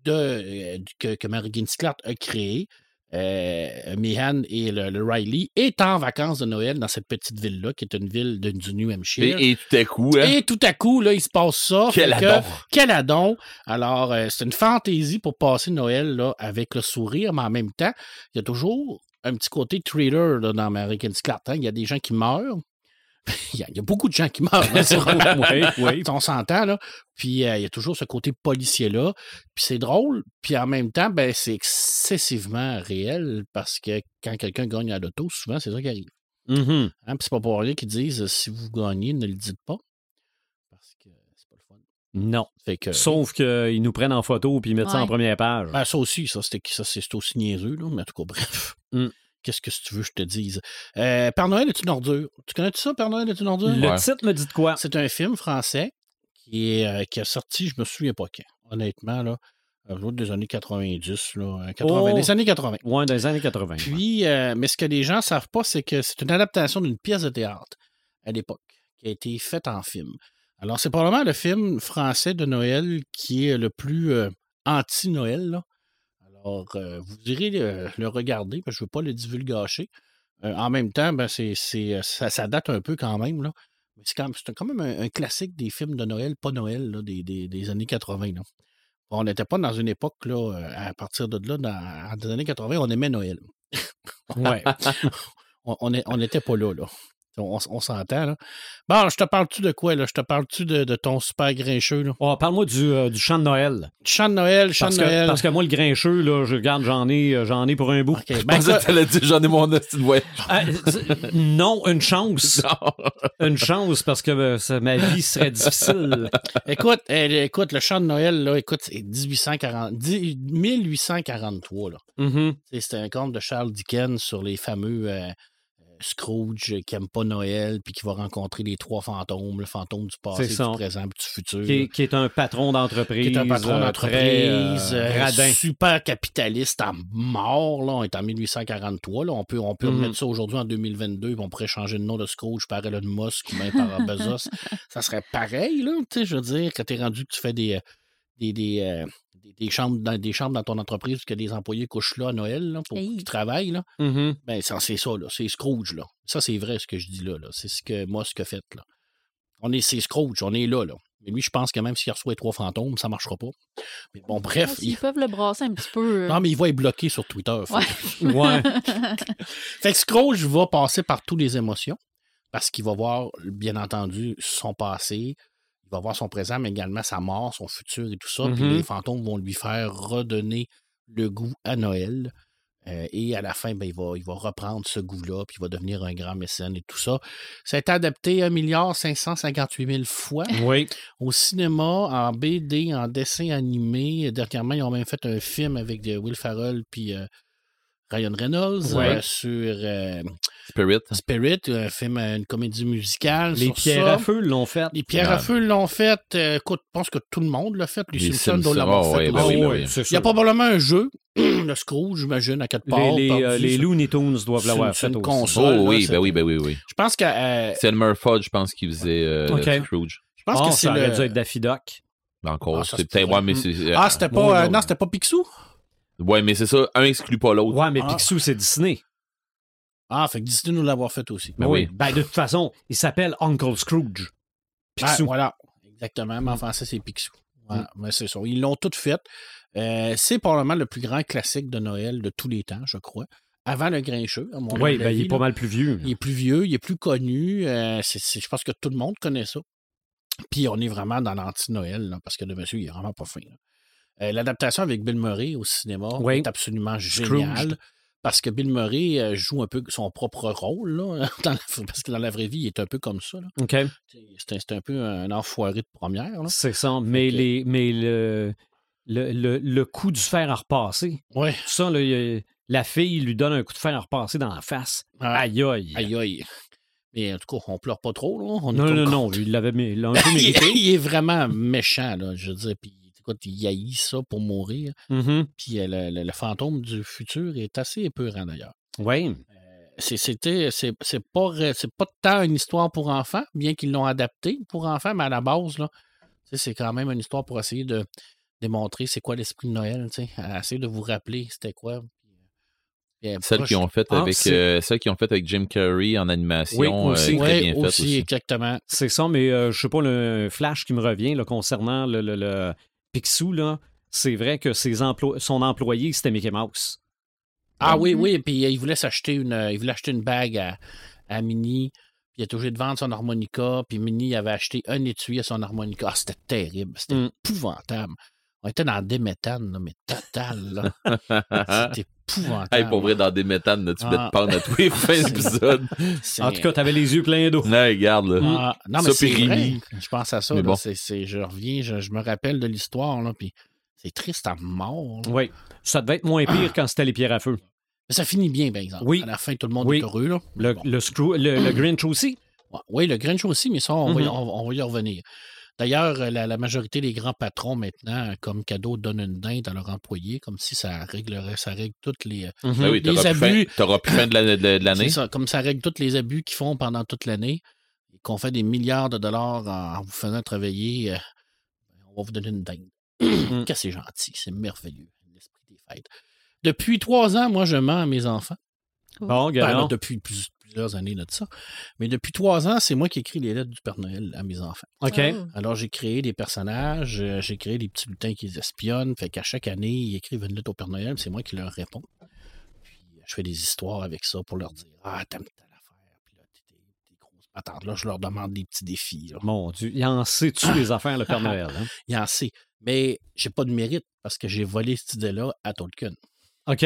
de, euh, que, que Mary Higgins Clark a créés, euh, Meehan et le, le Riley, est en vacances de Noël dans cette petite ville-là, qui est une ville de, du New Hampshire. Et, et tout à coup, hein? Et tout à coup, là, il se passe ça. Quel adon! Quel adon! Alors, euh, c'est une fantaisie pour passer Noël là, avec le sourire, mais en même temps, il y a toujours un petit côté thriller là, dans Mary Higgins Clark. Hein? Il y a des gens qui meurent. Il y, a, il y a beaucoup de gens qui meurent. Hein, c'est oui, oui. On s'entend, là. Puis, euh, il y a toujours ce côté policier-là. Puis, c'est drôle. Puis, en même temps, ben, c'est excessivement réel parce que quand quelqu'un gagne à l'auto, souvent, c'est ça qui arrive. Mm-hmm. Hein, puis, c'est pas pour rien qu'ils disent, si vous gagnez, ne le dites pas. Parce que c'est pas le fun. Non. Fait que, sauf qu'ils nous prennent en photo puis ils mettent ouais. ça en première page. Ben, ça aussi, ça, c'était, ça, c'est aussi niaiseux, là. Mais en tout cas, bref. Mm. Qu'est-ce que si tu veux je te dise? Euh, Père Noël est une ordure. Tu connais-tu ça, Père Noël est une ordure? Le ouais. titre me dit de quoi? C'est un film français qui est euh, qui a sorti, je me souviens pas quand. Honnêtement, là, l'autre des années quatre-vingt-dix, là, quatre-vingts, oh! Les années quatre-vingts. Oui, des années quatre-vingts. Puis, ouais. euh, mais ce que les gens ne savent pas, c'est que c'est une adaptation d'une pièce de théâtre à l'époque qui a été faite en film. Alors, c'est probablement le film français de Noël qui est le plus euh, anti-Noël, là. Alors, euh, vous irez le, le regarder, parce que je ne veux pas le divulgacher. Euh, en même temps, ben c'est, c'est, ça, ça date un peu quand même. Là. Mais c'est, quand, c'est quand même un, un classique des films de Noël, pas Noël, là, des, des, des années quatre-vingts. Là. On n'était pas dans une époque, là, à partir de là, dans, dans les années quatre-vingts, on aimait Noël. Ouais. On n'était pas là, là. On, on s'entend, là. Bon, je te parle-tu de quoi, là? Je te parle-tu de, de ton super grincheux, là? Oh, parle-moi du, euh, du chant de Noël. Du chant de Noël, chant de Noël. Parce que moi, le grincheux, là, je regarde, j'en ai, j'en ai pour un bout. Okay, ben je pensais que t'allais dire, j'en ai mon petite voix. Euh, non, une chance. Non. Une chance, parce que euh, ça, ma vie serait difficile. Écoute, euh, écoute, le chant de Noël, là, écoute, c'est dix-huit cent quarante, dix, mille huit cent quarante-trois, là. Mm-hmm. C'est, c'est un conte de Charles Dickens sur les fameux... Euh, Scrooge qui n'aime pas Noël puis qui va rencontrer les trois fantômes, le fantôme du passé, du présent et du futur. Qui est, qui est un patron d'entreprise. Qui est un patron d'entreprise, euh, très, euh, radin. Super capitaliste en mort. Là, on est en dix-huit cent quarante-trois. Là, on peut, on peut mm. remettre ça aujourd'hui en deux mille vingt-deux. On pourrait changer le nom de Scrooge par Elon Musk ou même par Bezos. Ça serait pareil. Là, je veux dire, quand tu es rendu que tu fais des... des, des euh, Des chambres, dans, des chambres dans ton entreprise parce que des employés couchent là à Noël là, pour hey. qu'ils travaillent. Là. Mm-hmm. Ben, c'est, c'est ça, là, c'est Scrooge. Là. Ça, c'est vrai ce que je dis là. là. C'est ce que moi, ce que fait. Là. On est, c'est Scrooge, on est là. là. Mais lui, je pense que même s'il reçoit les trois fantômes, ça ne marchera pas. Mais bon, bref. Ouais, ils il... peuvent le brasser un petit peu. Euh... Non, mais il va être bloqué sur Twitter. Fait. Ouais. ouais. Fait que Scrooge va passer par toutes les émotions parce qu'il va voir, bien entendu, son passé. Va voir son présent, mais également sa mort, son futur et tout ça. Mm-hmm. Puis les fantômes vont lui faire redonner le goût à Noël. Euh, et à la fin, ben, il, va, il va reprendre ce goût-là, puis il va devenir un grand mécène et tout ça. Ça a été adapté un milliard cinq cent cinquante-huit mille fois. Oui. Au cinéma, en B D, en dessin animé. Dernièrement, ils ont même fait un film avec Will Ferrell puis euh, Ryan Reynolds, ouais. euh, sur euh, Spirit, Spirit euh, film, une comédie musicale. Les pierres ça. à feu l'ont fait. Les pierres ouais. à feu l'ont fait. Euh, écoute, je pense que tout le monde l'a fait. Les, les Simpsons doivent l'avoir oh, fait. Ouais, ben oui, ben oui. Il y a probablement un jeu, le Scrooge, j'imagine, à quatre parts. Les, les, euh, les Looney Tunes doivent l'avoir fait une aussi. Console, oh, oui, là, ben oui, ben oui, oui. Je pense que... Euh... C'est Elmer Fudd, je pense, qui faisait euh, okay. le Scrooge. Je pense oh, que c'est ça le... aurait dû être Daffy Duck. Encore, ah, ça, c'est c'était... Ouais, mais c'est... Ah, c'était pas... Ouais, euh, non, c'était pas Picsou? Ouais, mais c'est ça, un exclut pas l'autre. Ouais, mais ah. Picsou, c'est Disney. Ah, fait que Disney nous l'avoir fait aussi. Ben oui. oui. Ben, de toute façon, il s'appelle Uncle Scrooge. Picsou. Ben, voilà, exactement. Mais en français, c'est Picsou. Ouais, mm. Mais c'est ça. Ils l'ont tout fait. Euh, c'est probablement le plus grand classique de Noël de tous les temps, je crois. Avant le Grincheux. Oui, ben, il est là. Pas mal plus vieux. Il est plus vieux, il est plus connu. Euh, c'est, c'est, je pense que tout le monde connaît ça. Puis on est vraiment dans l'anti-Noël, là, parce que le monsieur, il est vraiment pas fin. Euh, l'adaptation avec Bill Murray au cinéma oui. est absolument géniale. Scrooge. Parce que Bill Murray joue un peu son propre rôle, là, dans la, parce que dans la vraie vie, il est un peu comme ça. Là. Okay. C'est, un, c'est un peu un enfoiré de première. Là. C'est ça, mais, okay. les, mais le, le, le, le coup du fer à repasser, ouais. ça, le, la fille lui donne un coup de fer à repasser dans la face. Ah. Aïe aïe. Aïe aïe. Mais en tout cas, on pleure pas trop. Là. On non, non, non, il l'avait mé- mérité. il, il est vraiment méchant, là, je veux dire. Puis, écoute, il haït ça pour mourir. Mm-hmm. Puis le, le, le fantôme du futur est assez épeurant, d'ailleurs. Oui. Euh, c'est, c'était, c'est, c'est, pas, c'est pas tant une histoire pour enfants, bien qu'ils l'ont adapté pour enfants, mais à la base, là, c'est quand même une histoire pour essayer de démontrer c'est quoi l'esprit de Noël, tu sais, essayer de vous rappeler c'était quoi. Celles qui ont fait avec ah, euh, celles qui ont fait avec Jim Carrey en animation, oui, aussi, euh, très oui, bien aussi, fait aussi. Exactement. C'est ça, mais euh, je sais pas le flash qui me revient là, concernant le, le, le Picsou là. C'est vrai que ses emplo- son employé c'était Mickey Mouse. Ah oui, oui, puis euh, il voulait s'acheter une, euh, il voulait acheter une bague à, à Minnie. Puis il a toujours de vendre son harmonica. Puis Minnie avait acheté un étui à son harmonica. Ah, c'était terrible, c'était mm. épouvantable. On était dans des méthanes, là, mais total, là. C'était épouvantable. Hey, pour vrai, dans des méthanes, là, tu voulais ah. te pendre à tous les fins d'épisode. En tout cas, t'avais les yeux pleins d'eau. Non, regarde, là. Ah, non, mais ça, c'est vrai. Je pense à ça. Là, bon. c'est, c'est, je reviens, je, je me rappelle de l'histoire, là, puis c'est triste à mort. Là. Oui, ça devait être moins pire ah. quand c'était les pierres à feu. Mais ça finit bien, par exemple. Oui. À la fin, tout le monde oui. est heureux, là. Le, bon. le, screw, le, le Grinch aussi. Oui, le Grinch aussi, mais ça, on, mm-hmm. va, on, on va y revenir. D'ailleurs, la, la majorité des grands patrons maintenant, comme cadeau, donnent une dinde à leurs employés, comme si ça réglerait, ça règle tous les, mm-hmm. les, oui, les abus. Tu n'auras plus fin de l'année. De l'année. Ça, comme ça règle tous les abus qu'ils font pendant toute l'année, et qu'on fait des milliards de dollars en, en vous faisant travailler, euh, on va vous donner une dinde. Mm-hmm. Qu'est-ce que c'est gentil, c'est merveilleux, l'esprit des fêtes. Depuis trois ans, moi, je mens à mes enfants. Bon, ben, là, depuis plus, plusieurs années là, de ça. Mais depuis trois ans, c'est moi qui écris les lettres du Père Noël à mes enfants. OK. Ah. Alors, j'ai créé des personnages, j'ai créé des petits lutins qui les espionnent. Fait qu'à chaque année, ils écrivent une lettre au Père Noël, c'est moi qui leur réponds. Puis, je fais des histoires avec ça pour leur dire « Ah, t'aimes telle affaire. » Puis là, t'es, t'es grosse patente. Là, je leur demande des petits défis. Là. Mon Dieu, il en sait-tu ah. les affaires, le Père Noël? Hein? Il en sait. Mais j'ai pas de mérite parce que j'ai volé cette idée-là à Tolkien. OK.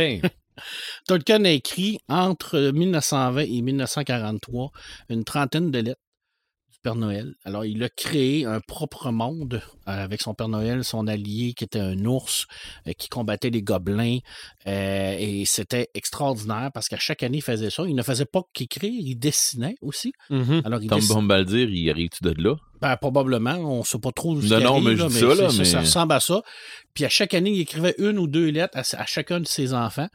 Tolkien a écrit entre dix-neuf cent vingt et dix-neuf cent quarante-trois une trentaine de lettres du Père Noël. Alors, il a créé un propre monde avec son Père Noël, son allié qui était un ours euh, qui combattait les gobelins. Euh, et c'était extraordinaire parce qu'à chaque année, il faisait ça. Il ne faisait pas qu'écrire, il dessinait aussi. Mm-hmm. Alors, il Tom dessin... Bombaldir, il arrive-tu de là? Ben, probablement, on ne sait pas trop où il arrive. Non, non, mais là, je dis mais ça, là, mais... ça ressemble à ça. Puis à chaque année, il écrivait une ou deux lettres à, à chacun de ses enfants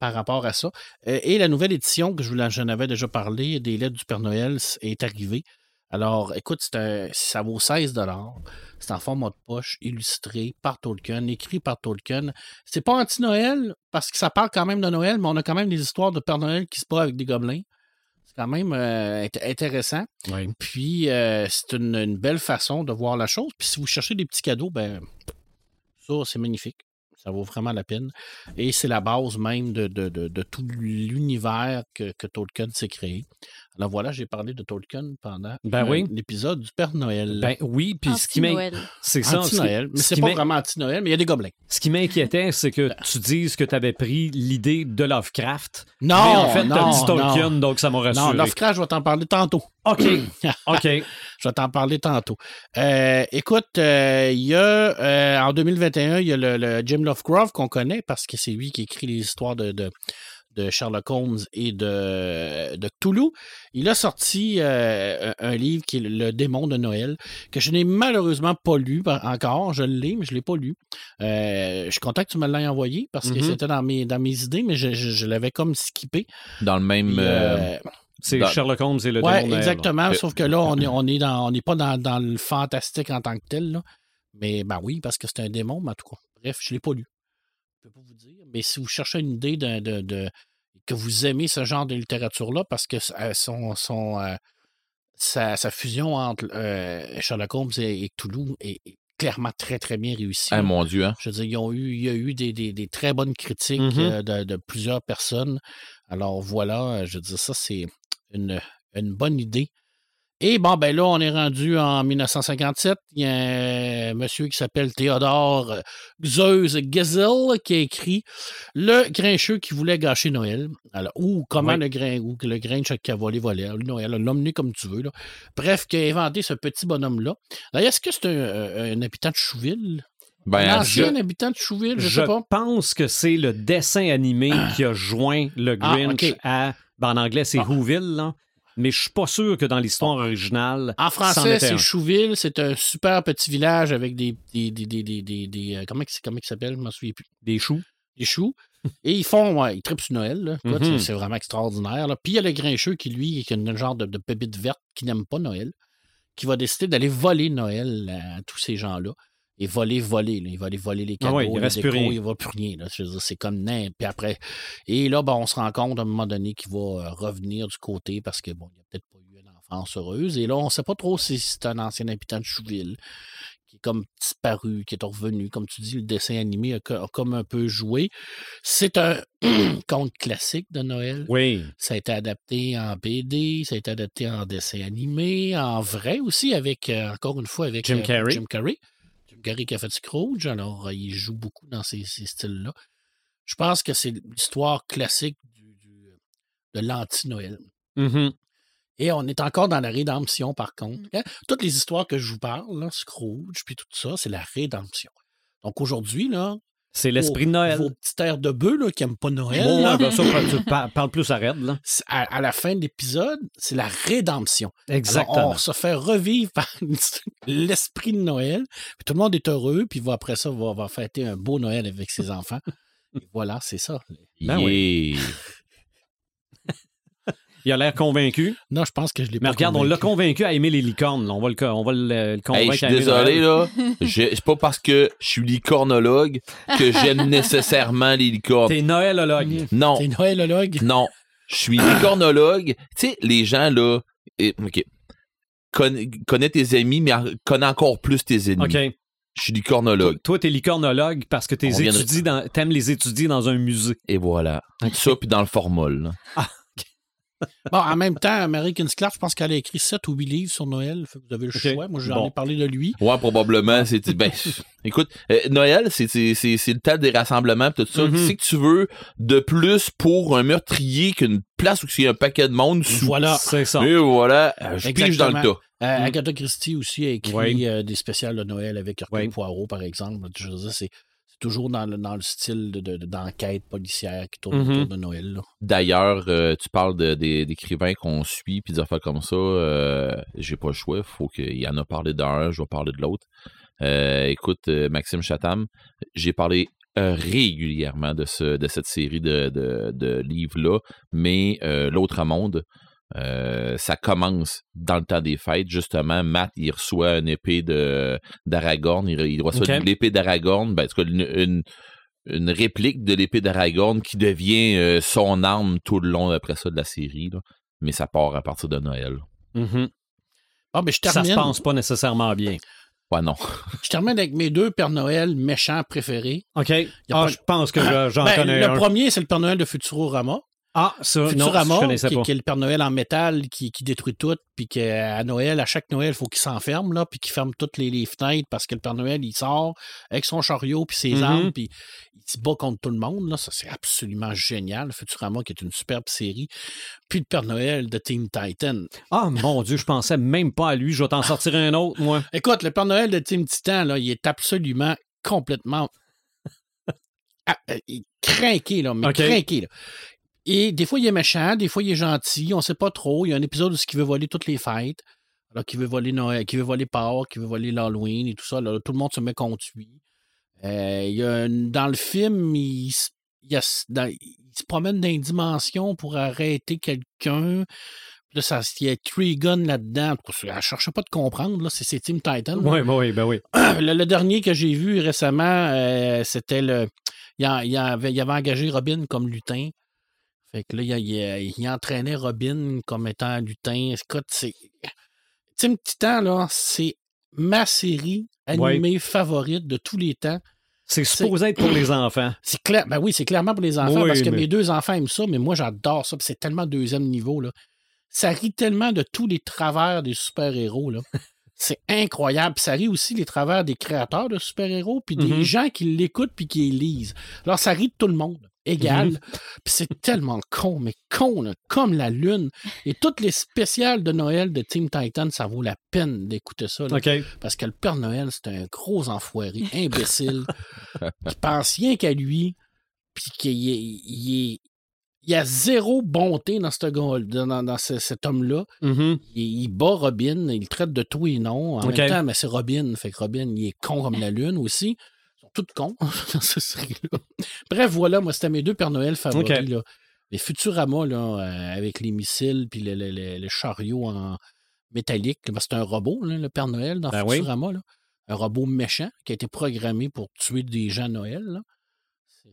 par rapport à ça. Euh, et la nouvelle édition, que je vous j'en avais déjà parlé, des lettres du Père Noël, est arrivée. Alors, écoute, c'est un, ça vaut seize dollars. C'est en format de poche, illustré par Tolkien, écrit par Tolkien. C'est pas anti-Noël, parce que ça parle quand même de Noël, mais on a quand même des histoires de Père Noël qui se bat avec des gobelins. C'est quand même euh, intéressant. Oui. Puis, euh, c'est une, une belle façon de voir la chose. Puis, si vous cherchez des petits cadeaux, ben ça, c'est magnifique. Ça vaut vraiment la peine. Et c'est la base même de, de, de, de tout l'univers que, que Tolkien s'est créé. Alors voilà, j'ai parlé de Tolkien pendant ben oui. l'épisode du Père Noël. Ben oui, puis ce qui m'inquiétait. C'est ça, anti-Noël. Mais c'est pas vraiment anti-Noël, mais il y a des gobelins. Ce qui m'inquiétait, c'est que tu dises que tu avais pris l'idée de Lovecraft. Non, mais en fait, tu as dit Tolkien, non. donc ça m'a rassuré. Non, Lovecraft, je vais t'en parler tantôt. OK. OK. Je vais t'en parler tantôt. Euh, écoute, il euh, y a, euh, en deux mille vingt et un, il y a le, le Jim Lovecraft qu'on connaît parce que c'est lui qui écrit les histoires de, de, de Sherlock Holmes et de, de Cthulhu, il a sorti euh, un livre qui est Le démon de Noël, que je n'ai malheureusement pas lu encore. Je l'ai, mais je ne l'ai pas lu. Euh, je suis content que tu me l'aies envoyé parce que mm-hmm. c'était dans mes, dans mes idées, mais je, je, je l'avais comme skippé. Dans le même... Puis, euh... Euh... C'est dans... Sherlock Holmes et le ouais, démon de Noël. Exactement, là. Sauf que là, on n'est on est on est pas dans, dans le fantastique en tant que tel. Là. Mais ben oui, parce que c'est un démon, mais en tout cas, bref, je ne l'ai pas lu. Je ne peux pas vous dire, mais si vous cherchez une idée de, de, de que vous aimez ce genre de littérature-là, parce que euh, son, son, euh, sa, sa fusion entre euh, Sherlock Holmes et, et Cthulhu est, est clairement très, très bien réussie. Ah, mon Dieu, hein? Je veux dire, ils ont eu, il y a eu des, des, des très bonnes critiques mm-hmm. euh, de, de plusieurs personnes. Alors voilà, je veux dire, ça, c'est une, une bonne idée. Et bon, ben là, on est rendu en dix-neuf cent cinquante-sept. Il y a un monsieur qui s'appelle Théodore Zeus Geisel qui a écrit Le grincheux qui voulait gâcher Noël. Alors, ou comment oui. le grain, ou le Grinch qui a volé, volé. Noël, l'emmener comme tu veux. Là. Bref, qui a inventé ce petit bonhomme-là. D'ailleurs, est-ce que c'est un, un habitant de Chouville? Ben, l'ancien je, habitant de Chouville, je, je sais pas. Je pense que c'est le dessin animé ah. qui a joint le Grinch ah, okay. à. Ben, en anglais, c'est ah. Whoville, là. Mais je suis pas sûr que dans l'histoire originale... En français, c'est Chouville. C'est un super petit village avec des... des, des, des, des, des, des euh, comment c'est, comment il s'appelle? Je m'en souviens plus. Des choux. Des choux. Et ils font... Ouais, ils trippent sur Noël. Là. Mm-hmm. Là, tu sais, c'est vraiment extraordinaire. Là. Puis il y a le grincheux qui, lui, qui est un genre de, de pépite verte qui n'aime pas Noël, qui va décider d'aller voler Noël à tous ces gens-là. Et voler, voler. Là. Il va aller voler les cadeaux, ah ouais, il reste plus rien. Il va plus rien. Là. Je veux dire, c'est comme nain. Puis après, et là, ben, on se rend compte à un moment donné qu'il va revenir du côté parce que bon, il n'a peut-être pas eu une enfance heureuse. Et là, on ne sait pas trop si c'est un ancien habitant de Chouville qui est comme disparu, qui est revenu. Comme tu dis, le dessin animé a, a comme un peu joué. C'est un conte classique de Noël. Oui. Ça a été adapté en B D, ça a été adapté en dessin animé, en vrai aussi, avec, euh, encore une fois, avec Jim Carrey. Euh, Jim Carrey. Gary qui a fait Scrooge, alors euh, il joue beaucoup dans ces, ces styles-là. Je pense que c'est l'histoire classique du, du, de l'anti-Noël. Mm-hmm. Et on est encore dans la rédemption, par contre. Hein? Toutes les histoires que je vous parle, là, Scrooge, puis tout ça, c'est la rédemption. Donc aujourd'hui, là, c'est l'esprit vos, de Noël. Vos petits airs de bœuf là, qui n'aiment pas Noël. Bon, là. Ben, ça, tu par, parles plus à Red. Là. À, à la fin de l'épisode, c'est la rédemption. Exactement. Alors, on se fait revivre par l'esprit de Noël. Puis tout le monde est heureux. Puis va, après ça, va, va fêter un beau Noël avec ses enfants. Et voilà, c'est ça. Ben yeah. oui. Il a l'air convaincu. Non, je pense que je l'ai mais pas regarde, convaincu. On l'a convaincu à aimer les licornes. Là. On va le, on va le, le convaincre hey, je suis à aimer désolé, là. Je, c'est pas parce que je suis licornologue que j'aime nécessairement les licornes. T'es noëlologue. Non. T'es noëlologue? Non. Je suis licornologue. Tu sais, les gens, là... Et, OK. Con, connais tes amis, mais connais encore plus tes ennemis. OK. Je suis licornologue. Toi, t'es licornologue parce que t'es étudié dans, t'aimes les étudier dans un musée. Et voilà. Okay. Ça, puis dans le formol. Là. Ah. Bon, en même temps, Mary Higgins Clark, je pense qu'elle a écrit sept ou huit livres sur Noël. Vous avez le okay. choix. Moi, j'en bon. ai parlé de lui. Ouais, probablement. C'est, ben, écoute, euh, Noël, c'est, c'est, c'est, c'est le temps des rassemblements tout ça. Mm-hmm. Tu sais que tu veux de plus pour un meurtrier qu'une place où il y a un paquet de monde sous. Voilà, c'est ça. Et voilà, euh, je pige dans le tas. Euh, mm. Agatha Christie aussi a écrit oui. euh, des spéciales de Noël avec Hercule oui. Poirot, par exemple. Je veux dire, c'est... Toujours dans le, dans le style de, de, d'enquête policière qui tourne mm-hmm. autour de Noël. Là. D'ailleurs, euh, tu parles de, de, d'écrivains qu'on suit puis des affaires comme ça. Euh, j'ai pas le choix. Faut qu'il y en a parlé d'un, je vais parler de l'autre. Euh, écoute, euh, Maxime Chatham, j'ai parlé euh, régulièrement de, ce, de cette série de, de, de livres-là, mais euh, L'Autre Monde, euh, ça commence dans le temps des fêtes. Justement, Matt, il reçoit une épée de, d'Aragorn. Il, il reçoit okay. l'épée d'Aragorn. Ben, en tout cas, une, une, une réplique de l'épée d'Aragorn qui devient euh, son arme tout le long après ça de la série. Là. Mais ça part à partir de Noël. Mm-hmm. Ah, mais je termine. Ça se pense pas nécessairement bien. Ouais, non. Je termine avec mes deux Pères Noël méchants préférés. OK. Ah, pas... Je pense que je, j'en ben, connais le un. Le premier, c'est le Père Noël de Futurorama. Ah, ça, Futurama, non, je connaissais qui, pas. Qui est le Père Noël en métal, qui, qui détruit tout, puis qu'à Noël, à chaque Noël, il faut qu'il s'enferme, là, puis qu'il ferme toutes les, les fenêtres, parce que le Père Noël, il sort avec son chariot, puis ses mm-hmm. armes, puis il se bat contre tout le monde, là. Ça, c'est absolument génial. Futurama, qui est une superbe série. Puis le Père Noël de Teen Titan. Ah, mon Dieu, je pensais même pas à lui. Je vais t'en sortir un autre, moi. Écoute, le Père Noël de Teen Titan, là, il est absolument, complètement... ah, il est crinqué, là, mais okay. crinqué, là. Et des fois, il est méchant, des fois, il est gentil, on ne sait pas trop. Il y a un épisode où il veut voler toutes les fêtes, alors qu'il veut voler Noël, qu'il veut voler Pâques, qu'il veut voler l'Halloween et tout ça. Là, tout le monde se met contre lui. Euh, il y a une, dans le film, il, il, a, dans, il se promène dans une dimension pour arrêter quelqu'un. Là, ça, il y a Three Gun là-dedans. Elle ne cherche pas de comprendre. Là, c'est, c'est Team Titan. Oui, ben oui, ben oui. Le, le dernier que j'ai vu récemment, euh, c'était le. Il, en, il, avait, il avait engagé Robin comme lutin. Fait que là, il, il, il entraînait Robin comme étant lutin. Écoute, c'est. Team Titan, là, c'est ma série animée ouais. favorite de tous les temps. C'est supposé c'est... être pour les enfants. C'est clair. Ben oui, c'est clairement pour les enfants oui, parce que mais... mes deux enfants aiment ça, mais moi, j'adore ça. C'est tellement deuxième niveau, là. Ça rit tellement de tous les travers des super-héros, là. C'est incroyable. Puis ça rit aussi les travers des créateurs de super-héros, puis des mm-hmm. gens qui l'écoutent puis qui les lisent. Alors, ça rit de tout le monde. Égal. Mm-hmm. Puis c'est tellement con, mais con, là, comme la lune. Et toutes les spéciales de Noël de Team Titan, ça vaut la peine d'écouter ça. Là, okay. Parce que le Père Noël, c'est un gros enfoiré, imbécile, qui pense rien qu'à lui, puis qu'il est... Il est Il y a zéro bonté dans, dans, dans ce, cet homme-là. Mm-hmm. Il, il bat Robin, il traite de tout et non. En okay. même temps, mais c'est Robin. Fait que Robin, il est con comme la lune aussi. Ils sont tous cons dans cette série-là. Bref, voilà, moi, c'était mes deux Pères Noël favoris. Okay. Là. Les Futurama, là, euh, avec les missiles puis le, le, le, le chariot en métallique. Là, c'est un robot, là, le Père Noël, dans ben Futurama. Oui. Là. Un robot méchant qui a été programmé pour tuer des gens à Noël, là.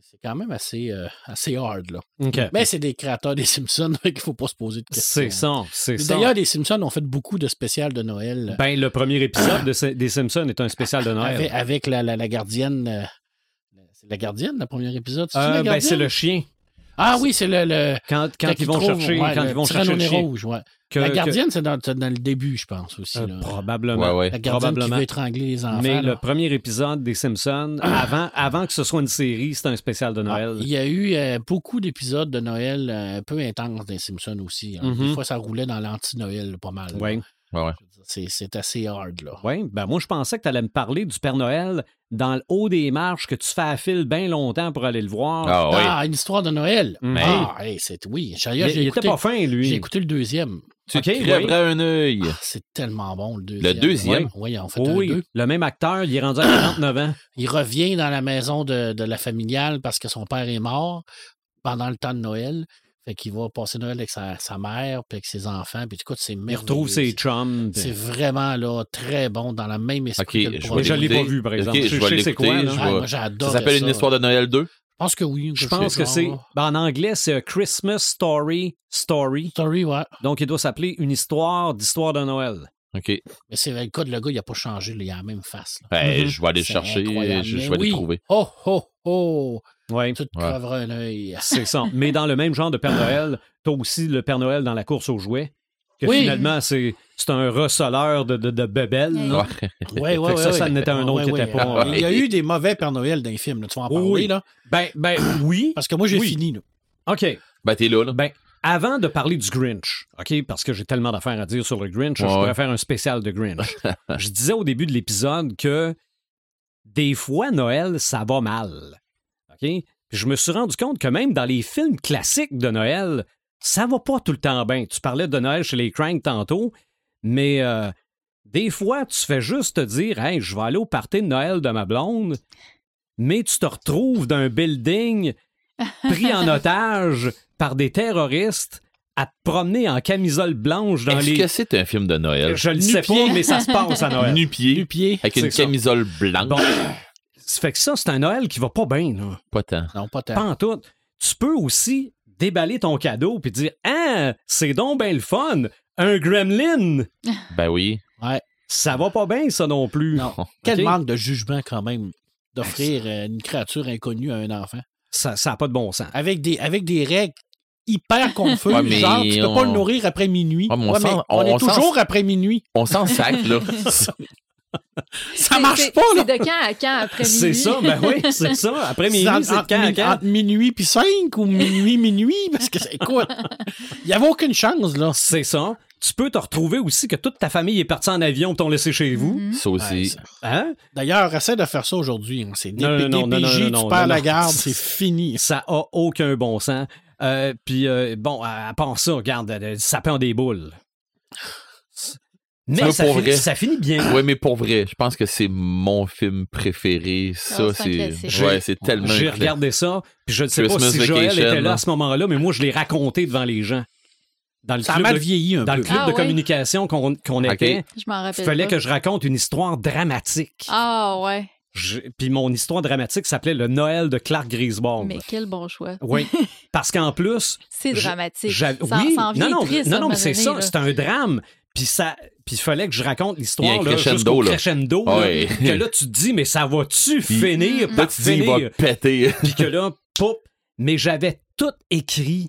C'est quand même assez, euh, assez hard, là. Okay. Mais c'est des créateurs des Simpsons, donc il ne faut pas se poser de questions. C'est ça, c'est ça. D'ailleurs, les Simpsons ont fait beaucoup de spéciales de Noël. Ben, le premier épisode de, des Simpsons est un spécial de Noël. Avec, avec la, la, la gardienne... Euh, c'est la gardienne, le premier épisode? C'est, euh, ben, c'est le chien. Ah oui, c'est le... le quand quand ils vont trouve, chercher, ouais, quand ils vont chercher le chien. Rouge, ouais. Que, la gardienne, que... c'est, dans, c'est dans le début, je pense, aussi. Euh, là. Probablement. Ouais, ouais. La gardienne probablement. Qui veut étrangler les enfants. Mais là. Le premier épisode des Simpsons, avant, avant que ce soit une série, c'était un spécial de Noël. Ah, il y a eu euh, beaucoup d'épisodes de Noël euh, un peu intenses des Simpsons aussi. Hein. Mm-hmm. Des fois, ça roulait dans l'anti-Noël là, pas mal. Oui. Ouais, ouais. C'est, c'est assez hard, là. Oui. Ben, moi, je pensais que tu allais me parler du Père Noël dans le haut des marches que tu fais à fil bien longtemps pour aller le voir. Ah, oui. Ah une histoire de Noël. Mm-hmm. Ah, hey, c'est oui. J'ai, j'ai il écouté, était pas fin, lui. J'ai écouté le deuxième. Tu okay, crèverais oui. un œil. Ah, c'est tellement bon, le deuxième. Le deuxième? Oui, oui en fait, oui. Deux. Le même acteur, il est rendu à quarante-neuf ans. Il revient dans la maison de, de la familiale parce que son père est mort pendant le temps de Noël. Fait qu'il va passer Noël avec sa, sa mère puis avec ses enfants. Puis écoute, c'est merveilleux. Il retrouve ses chums. C'est, c'est vraiment là, très bon dans la même esprit okay, que le premier. Je ne l'ai pas vu, par exemple. Okay, je, je vais sais c'est quoi. Là. Ah, moi, j'adore ça. S'appelle ça, Une histoire de Noël deux? Je pense que oui. Je pense que genre, c'est... Ben, en anglais, c'est a Christmas Story Story. Story, ouais. Donc, il doit s'appeler Une histoire d'histoire de Noël. OK. Mais c'est le cas de le gars, il n'a pas changé. Il a la même face. Ben, mm-hmm. Je vais aller le chercher. Incroyable. Je, je vais oui. le trouver. Oh, oh, oh. Ouais. Tu te ouais. crèveras un œil. C'est ça. Mais dans le même genre de Père Noël, tu as aussi le Père Noël dans la course aux jouets. Que oui. Finalement, c'est, c'est un receleur de, de, de bebelles. Oui, oui, oui. Ça, ça n'était un autre ouais, qui n'était ouais. pas. Il y a eu des mauvais Père Noël dans les films. Là. Tu vas en parler, oui. là? Ben, ben, oui. Parce que moi, j'ai oui. fini, là. OK. Ben, t'es là, là. Ben, avant de parler du Grinch, OK, parce que j'ai tellement d'affaires à dire sur le Grinch, ouais. je pourrais faire un spécial de Grinch. Je disais au début de l'épisode que des fois, Noël, ça va mal. OK? Puis je me suis rendu compte que même dans les films classiques de Noël, ça va pas tout le temps bien. Tu parlais de Noël chez les Cranks tantôt, mais euh, des fois, tu fais juste te dire « Hey, je vais aller au party de Noël de ma blonde », mais tu te retrouves dans un building pris en otage par des terroristes à te promener en camisole blanche dans Est-ce les... Est-ce que c'est un film de Noël? Je le sais pas, mais ça se passe à Noël. Nu-pied. Nu-pied. Avec une c'est camisole ça. Blanche. Bon. Ça fait que ça, c'est un Noël qui va pas bien. Là. Pas tant. Non, pas tant. Pas en tout. Tu peux aussi... déballer ton cadeau puis dire « Ah, c'est donc ben le fun! Un gremlin! » Ben oui. Ouais. Ça va pas bien, ça non plus. Non. Quel okay. manque de jugement quand même d'offrir ben, une créature inconnue à un enfant. Ça ça a pas de bon sens. Avec des, avec des règles hyper confuses. Ouais, genre, tu peux on... pas le nourrir après minuit. Ouais, mais on, ouais, mais sens, on, on est on toujours sens... après minuit. On s'en sac, là. Ça marche c'est, pas, là! C'est de quand à quand après minuit? C'est ça, ben oui, c'est ça. Après minuit, c'est, c'est de quand mi- à quand? Entre minuit puis cinq ou minuit, minuit, parce que c'est quoi? Il n'y avait aucune chance, là. C'est ça. Tu peux te retrouver aussi que toute ta famille est partie en avion et t'ont laissé chez vous. Mm-hmm. Ça aussi. Ouais, ça. Hein? D'ailleurs, essaie de faire ça aujourd'hui. C'est des P J, tu perds la garde, c'est fini. Ça n'a aucun bon sens. Euh, puis, euh, bon, à, à part ça, regarde, le sapin des boules. Mais ça, ça, finit, ça finit bien. Oui, mais pour vrai, je pense que c'est mon film préféré. Ça, oh, c'est, c'est, ouais, c'est tellement... J'ai regardé ça, puis je ne sais Christmas pas si Joël Vacation, était là à ce moment-là, mais moi, je l'ai raconté devant les gens. Dans le ça club, mal vieilli un dans peu. Le club ah, de oui. communication qu'on, qu'on okay. était, il fallait pas. que je raconte une histoire dramatique. Ah ouais. Je, puis mon histoire dramatique s'appelait « Le Noël de Clark Griswold ». Mais quel bon choix. Oui, parce qu'en plus... c'est je, dramatique. Ça oui, en non, non, triste, non, non, mais c'est donné, ça, là. C'est un drame. Puis ça, puis il fallait que je raconte l'histoire là, jusqu'au là. crescendo. Oh, là, oui. Que là, tu te dis « Mais ça va-tu finir par finir? » Là, tu te dis « Il va péter. » Puis que là, pop, mais j'avais tout écrit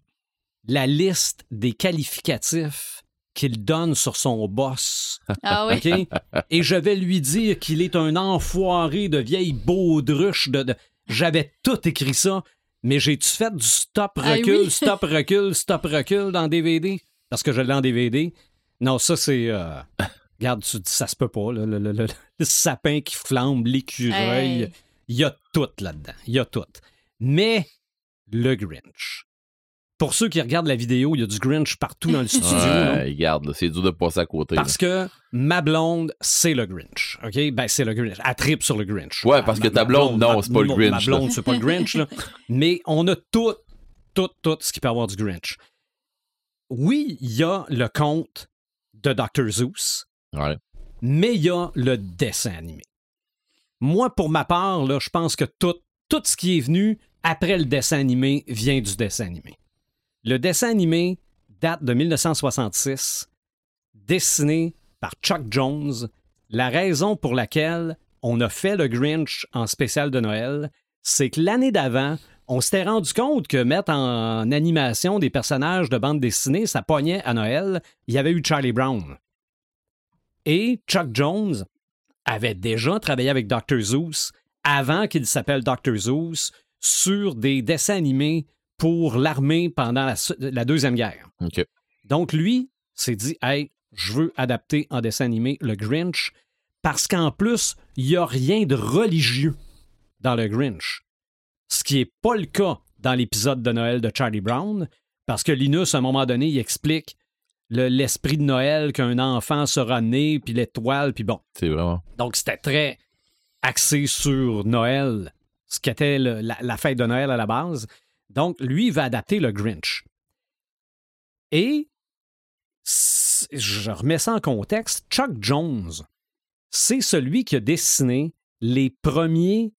la liste des qualificatifs qu'il donne sur son boss. Ah oui? Okay? Et je vais lui dire qu'il est un enfoiré de vieille baudruche. De, de... J'avais tout écrit ça, mais j'ai-tu fait du stop-recul, ah oui? stop-recul, stop-recul dans D V D? Parce que je l'ai en D V D. Non, ça, c'est... Euh... Regarde, tu dis, ça se peut pas. Là, le, le, le, le sapin qui flambe, l'écureuil. Hey. Il y a tout là-dedans. Il y a tout. Mais le Grinch... Pour ceux qui regardent la vidéo, il y a du Grinch partout dans le studio. Ouais, regarde, c'est dur de passer à côté. Parce là. que ma blonde, c'est le Grinch. OK? Ben, c'est le Grinch. Elle tripe sur le Grinch. Ouais, parce ah, que ma, ta blonde, blonde non, ma, c'est pas le Grinch. Ma blonde, là. c'est pas le Grinch. Là. Mais on a tout, tout, tout ce qui peut avoir du Grinch. Oui, il y a le conte de docteur Zeus. Ouais. Mais il y a le dessin animé. Moi, pour ma part, là, je pense que tout, tout ce qui est venu après le dessin animé vient du dessin animé. Le dessin animé date de dix-neuf soixante-six, dessiné par Chuck Jones. La raison pour laquelle on a fait le Grinch en spécial de Noël, c'est que l'année d'avant, on s'était rendu compte que mettre en animation des personnages de bande dessinée, ça pognait à Noël. Il y avait eu Charlie Brown. Et Chuck Jones avait déjà travaillé avec docteur Zeus, avant qu'il s'appelle docteur Zeus, sur des dessins animés pour l'armée pendant la, la Deuxième Guerre. Okay. Donc, lui s'est dit « Hey, je veux adapter en dessin animé le Grinch parce qu'en plus, il n'y a rien de religieux dans le Grinch. » Ce qui n'est pas le cas dans l'épisode de Noël de Charlie Brown parce que Linus, à un moment donné, il explique le, l'esprit de Noël qu'un enfant sera né, puis l'étoile, puis bon. C'est vraiment... Donc, c'était très axé sur Noël, ce qu'était le, la, la fête de Noël à la base. Donc, lui, il va adapter le Grinch. Et, je remets ça en contexte, Chuck Jones, c'est celui qui a dessiné les premiers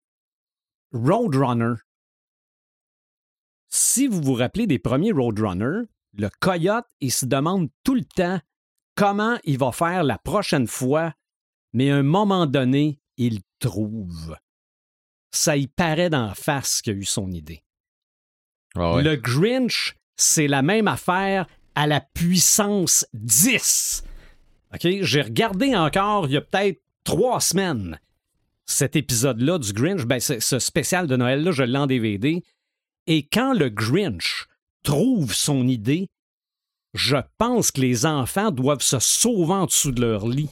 Roadrunners. Si vous vous rappelez des premiers Roadrunners, le coyote, il se demande tout le temps comment il va faire la prochaine fois, mais à un moment donné, il trouve. Ça y paraît d'en face qu'il a eu son idée. Ah ouais. Le Grinch, c'est la même affaire à la puissance dix. Okay? J'ai regardé encore il y a peut-être trois semaines cet épisode-là du Grinch. Ben, c'est, ce spécial de Noël-là, je l'ai en D V D. Et quand le Grinch trouve son idée, je pense que les enfants doivent se sauver en dessous de leur lit.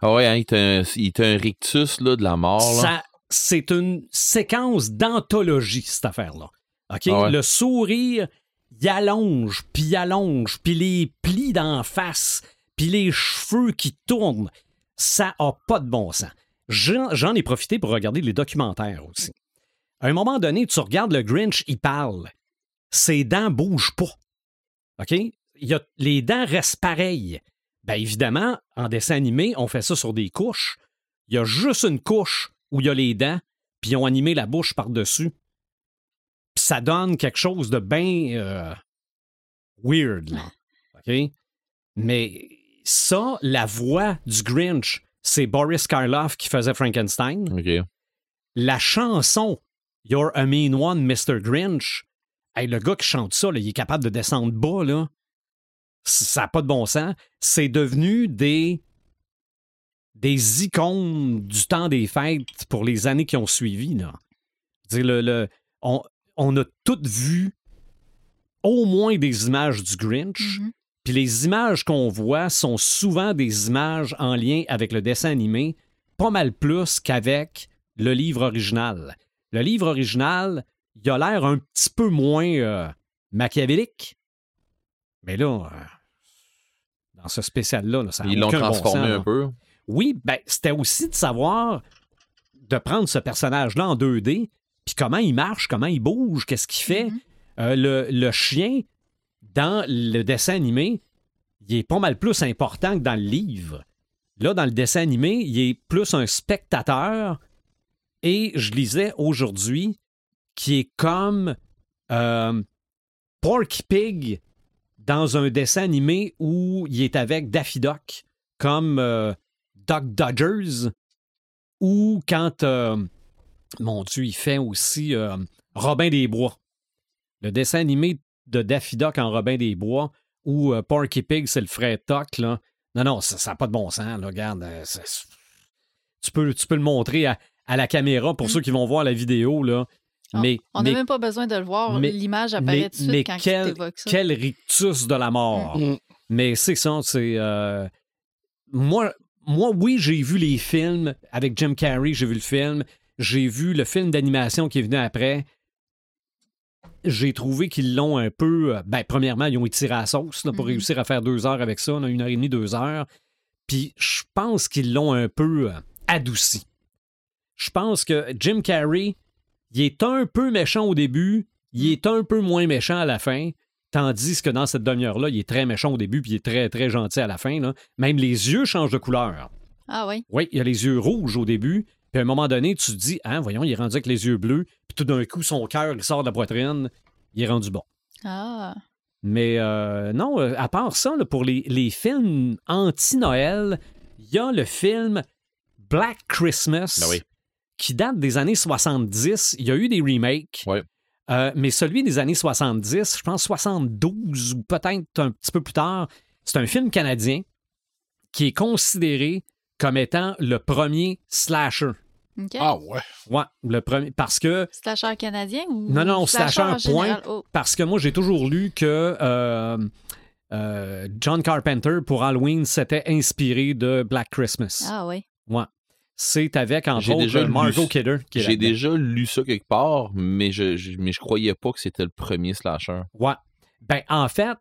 Ah ouais, hein, il t'a un, il t'a un rictus là, de la mort. Là. Ça, c'est une séquence d'anthologie, cette affaire-là. Okay? Ah ouais. Le sourire, il allonge, puis il allonge, puis les plis d'en face, puis les cheveux qui tournent, ça n'a pas de bon sens. J'en, j'en ai profité pour regarder les documentaires aussi. À un moment donné, tu regardes le Grinch, il parle. Ses dents ne bougent pas. OK? Il a, les dents restent pareilles. Bien évidemment, en dessin animé, on fait ça sur des couches. Il y a juste une couche où il y a les dents, puis ils ont animé la bouche par-dessus. Ça donne quelque chose de bien euh, weird. Là. Okay? Mais ça, la voix du Grinch, c'est Boris Karloff qui faisait Frankenstein. Okay. La chanson You're a Mean One, mister Grinch, hey, le gars qui chante ça, là, il est capable de descendre bas. Là. Ça n'a pas de bon sens. C'est devenu des, des icônes du temps des fêtes pour les années qui ont suivi. Là. Dire, le, le, on... On a toutes vu au moins des images du Grinch. Mm-hmm. Puis les images qu'on voit sont souvent des images en lien avec le dessin animé, pas mal plus qu'avec le livre original. Le livre original, il a l'air un petit peu moins euh, machiavélique. Mais là, dans ce spécial-là, là, ça a ils l'ont transformé bon sens, un là. Peu. Oui, ben c'était aussi de savoir de prendre ce personnage-là en deux D, puis comment il marche, comment il bouge, qu'est-ce qu'il fait. Mm-hmm. Euh, le, le chien, dans le dessin animé, il est pas mal plus important que dans le livre. Là, dans le dessin animé, il est plus un spectateur. Et je lisais aujourd'hui qui est comme euh, Porky Pig dans un dessin animé où il est avec Daffy Duck, comme euh, Duck Dodgers, ou quand, euh, mon Dieu, il fait aussi euh, Robin des Bois. Le dessin animé de Daffy Duck en Robin des Bois, où euh, Porky Pig, c'est le frère Tuck, là. Non, non, ça n'a pas de bon sens, là, regarde. C'est... Tu peux, tu peux le montrer à, à la caméra pour mmh. ceux qui vont voir la vidéo, là. Oh, mais, on n'a même pas besoin de le voir, mais, l'image apparaît mais, tout de suite mais quand quel, tu t'évoques ça. Quel rictus de la mort! Mmh. Mais c'est ça, c'est... Euh, moi, moi, oui, j'ai vu les films avec Jim Carrey, j'ai vu le film, j'ai vu le film d'animation qui est venu après. J'ai trouvé qu'ils l'ont un peu... Ben, premièrement, ils ont étiré à la sauce là, pour mmh. réussir à faire deux heures avec ça, là, une heure et demie, deux heures. Puis je pense qu'ils l'ont un peu adouci. Je pense que Jim Carrey... Il est un peu méchant au début, il est un peu moins méchant à la fin, tandis que dans cette demi-heure-là, il est très méchant au début puis il est très, très gentil à la fin. Là. Même les yeux changent de couleur. Ah oui? Oui, il a les yeux rouges au début, puis à un moment donné, tu te dis, ah, voyons, il est rendu avec les yeux bleus, puis tout d'un coup, son cœur, il sort de la poitrine, il est rendu bon. Ah! Mais euh, non, à part ça, là, pour les, les films anti-Noël, il y a le film Black Christmas. Ah oui. Qui date des années soixante-dix. Il y a eu des remakes, ouais. euh, mais celui des années soixante-dix, je pense soixante-douze ou peut-être un petit peu plus tard, c'est un film canadien qui est considéré comme étant le premier slasher. Okay. Ah ouais? Ouais, le premier, parce que... Slasher canadien ou... Non, non, slasher, slasher point, oh. Parce que moi, j'ai toujours lu que euh, euh, John Carpenter, pour Halloween, s'était inspiré de Black Christmas. Ah ouais? Ouais. C'est avec, entre autres, Margot Kidder. Qui j'ai déjà lu ça quelque part, mais je, je, mais je croyais pas que c'était le premier slasher. Ouais. Ben, en fait,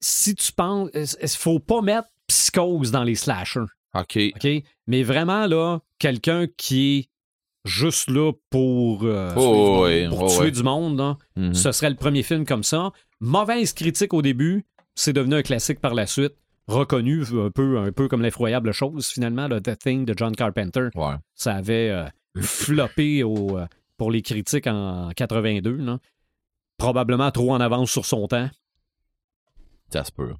si tu penses... Il faut pas mettre psychose dans les slashers. OK. OK? Mais vraiment, là, quelqu'un qui est juste là pour, euh, oh, tuer, ouais, pour oh, tuer ouais. du monde, là, mm-hmm. ce serait le premier film comme ça. Mauvaise critique au début, c'est devenu un classique par la suite. Reconnu un peu, un peu comme l'effroyable chose, finalement, le The Thing de John Carpenter. Ouais. Ça avait euh, floppé au, euh, pour les critiques en quatre-vingt-deux. Non? Probablement trop en avance sur son temps. Ça se peut.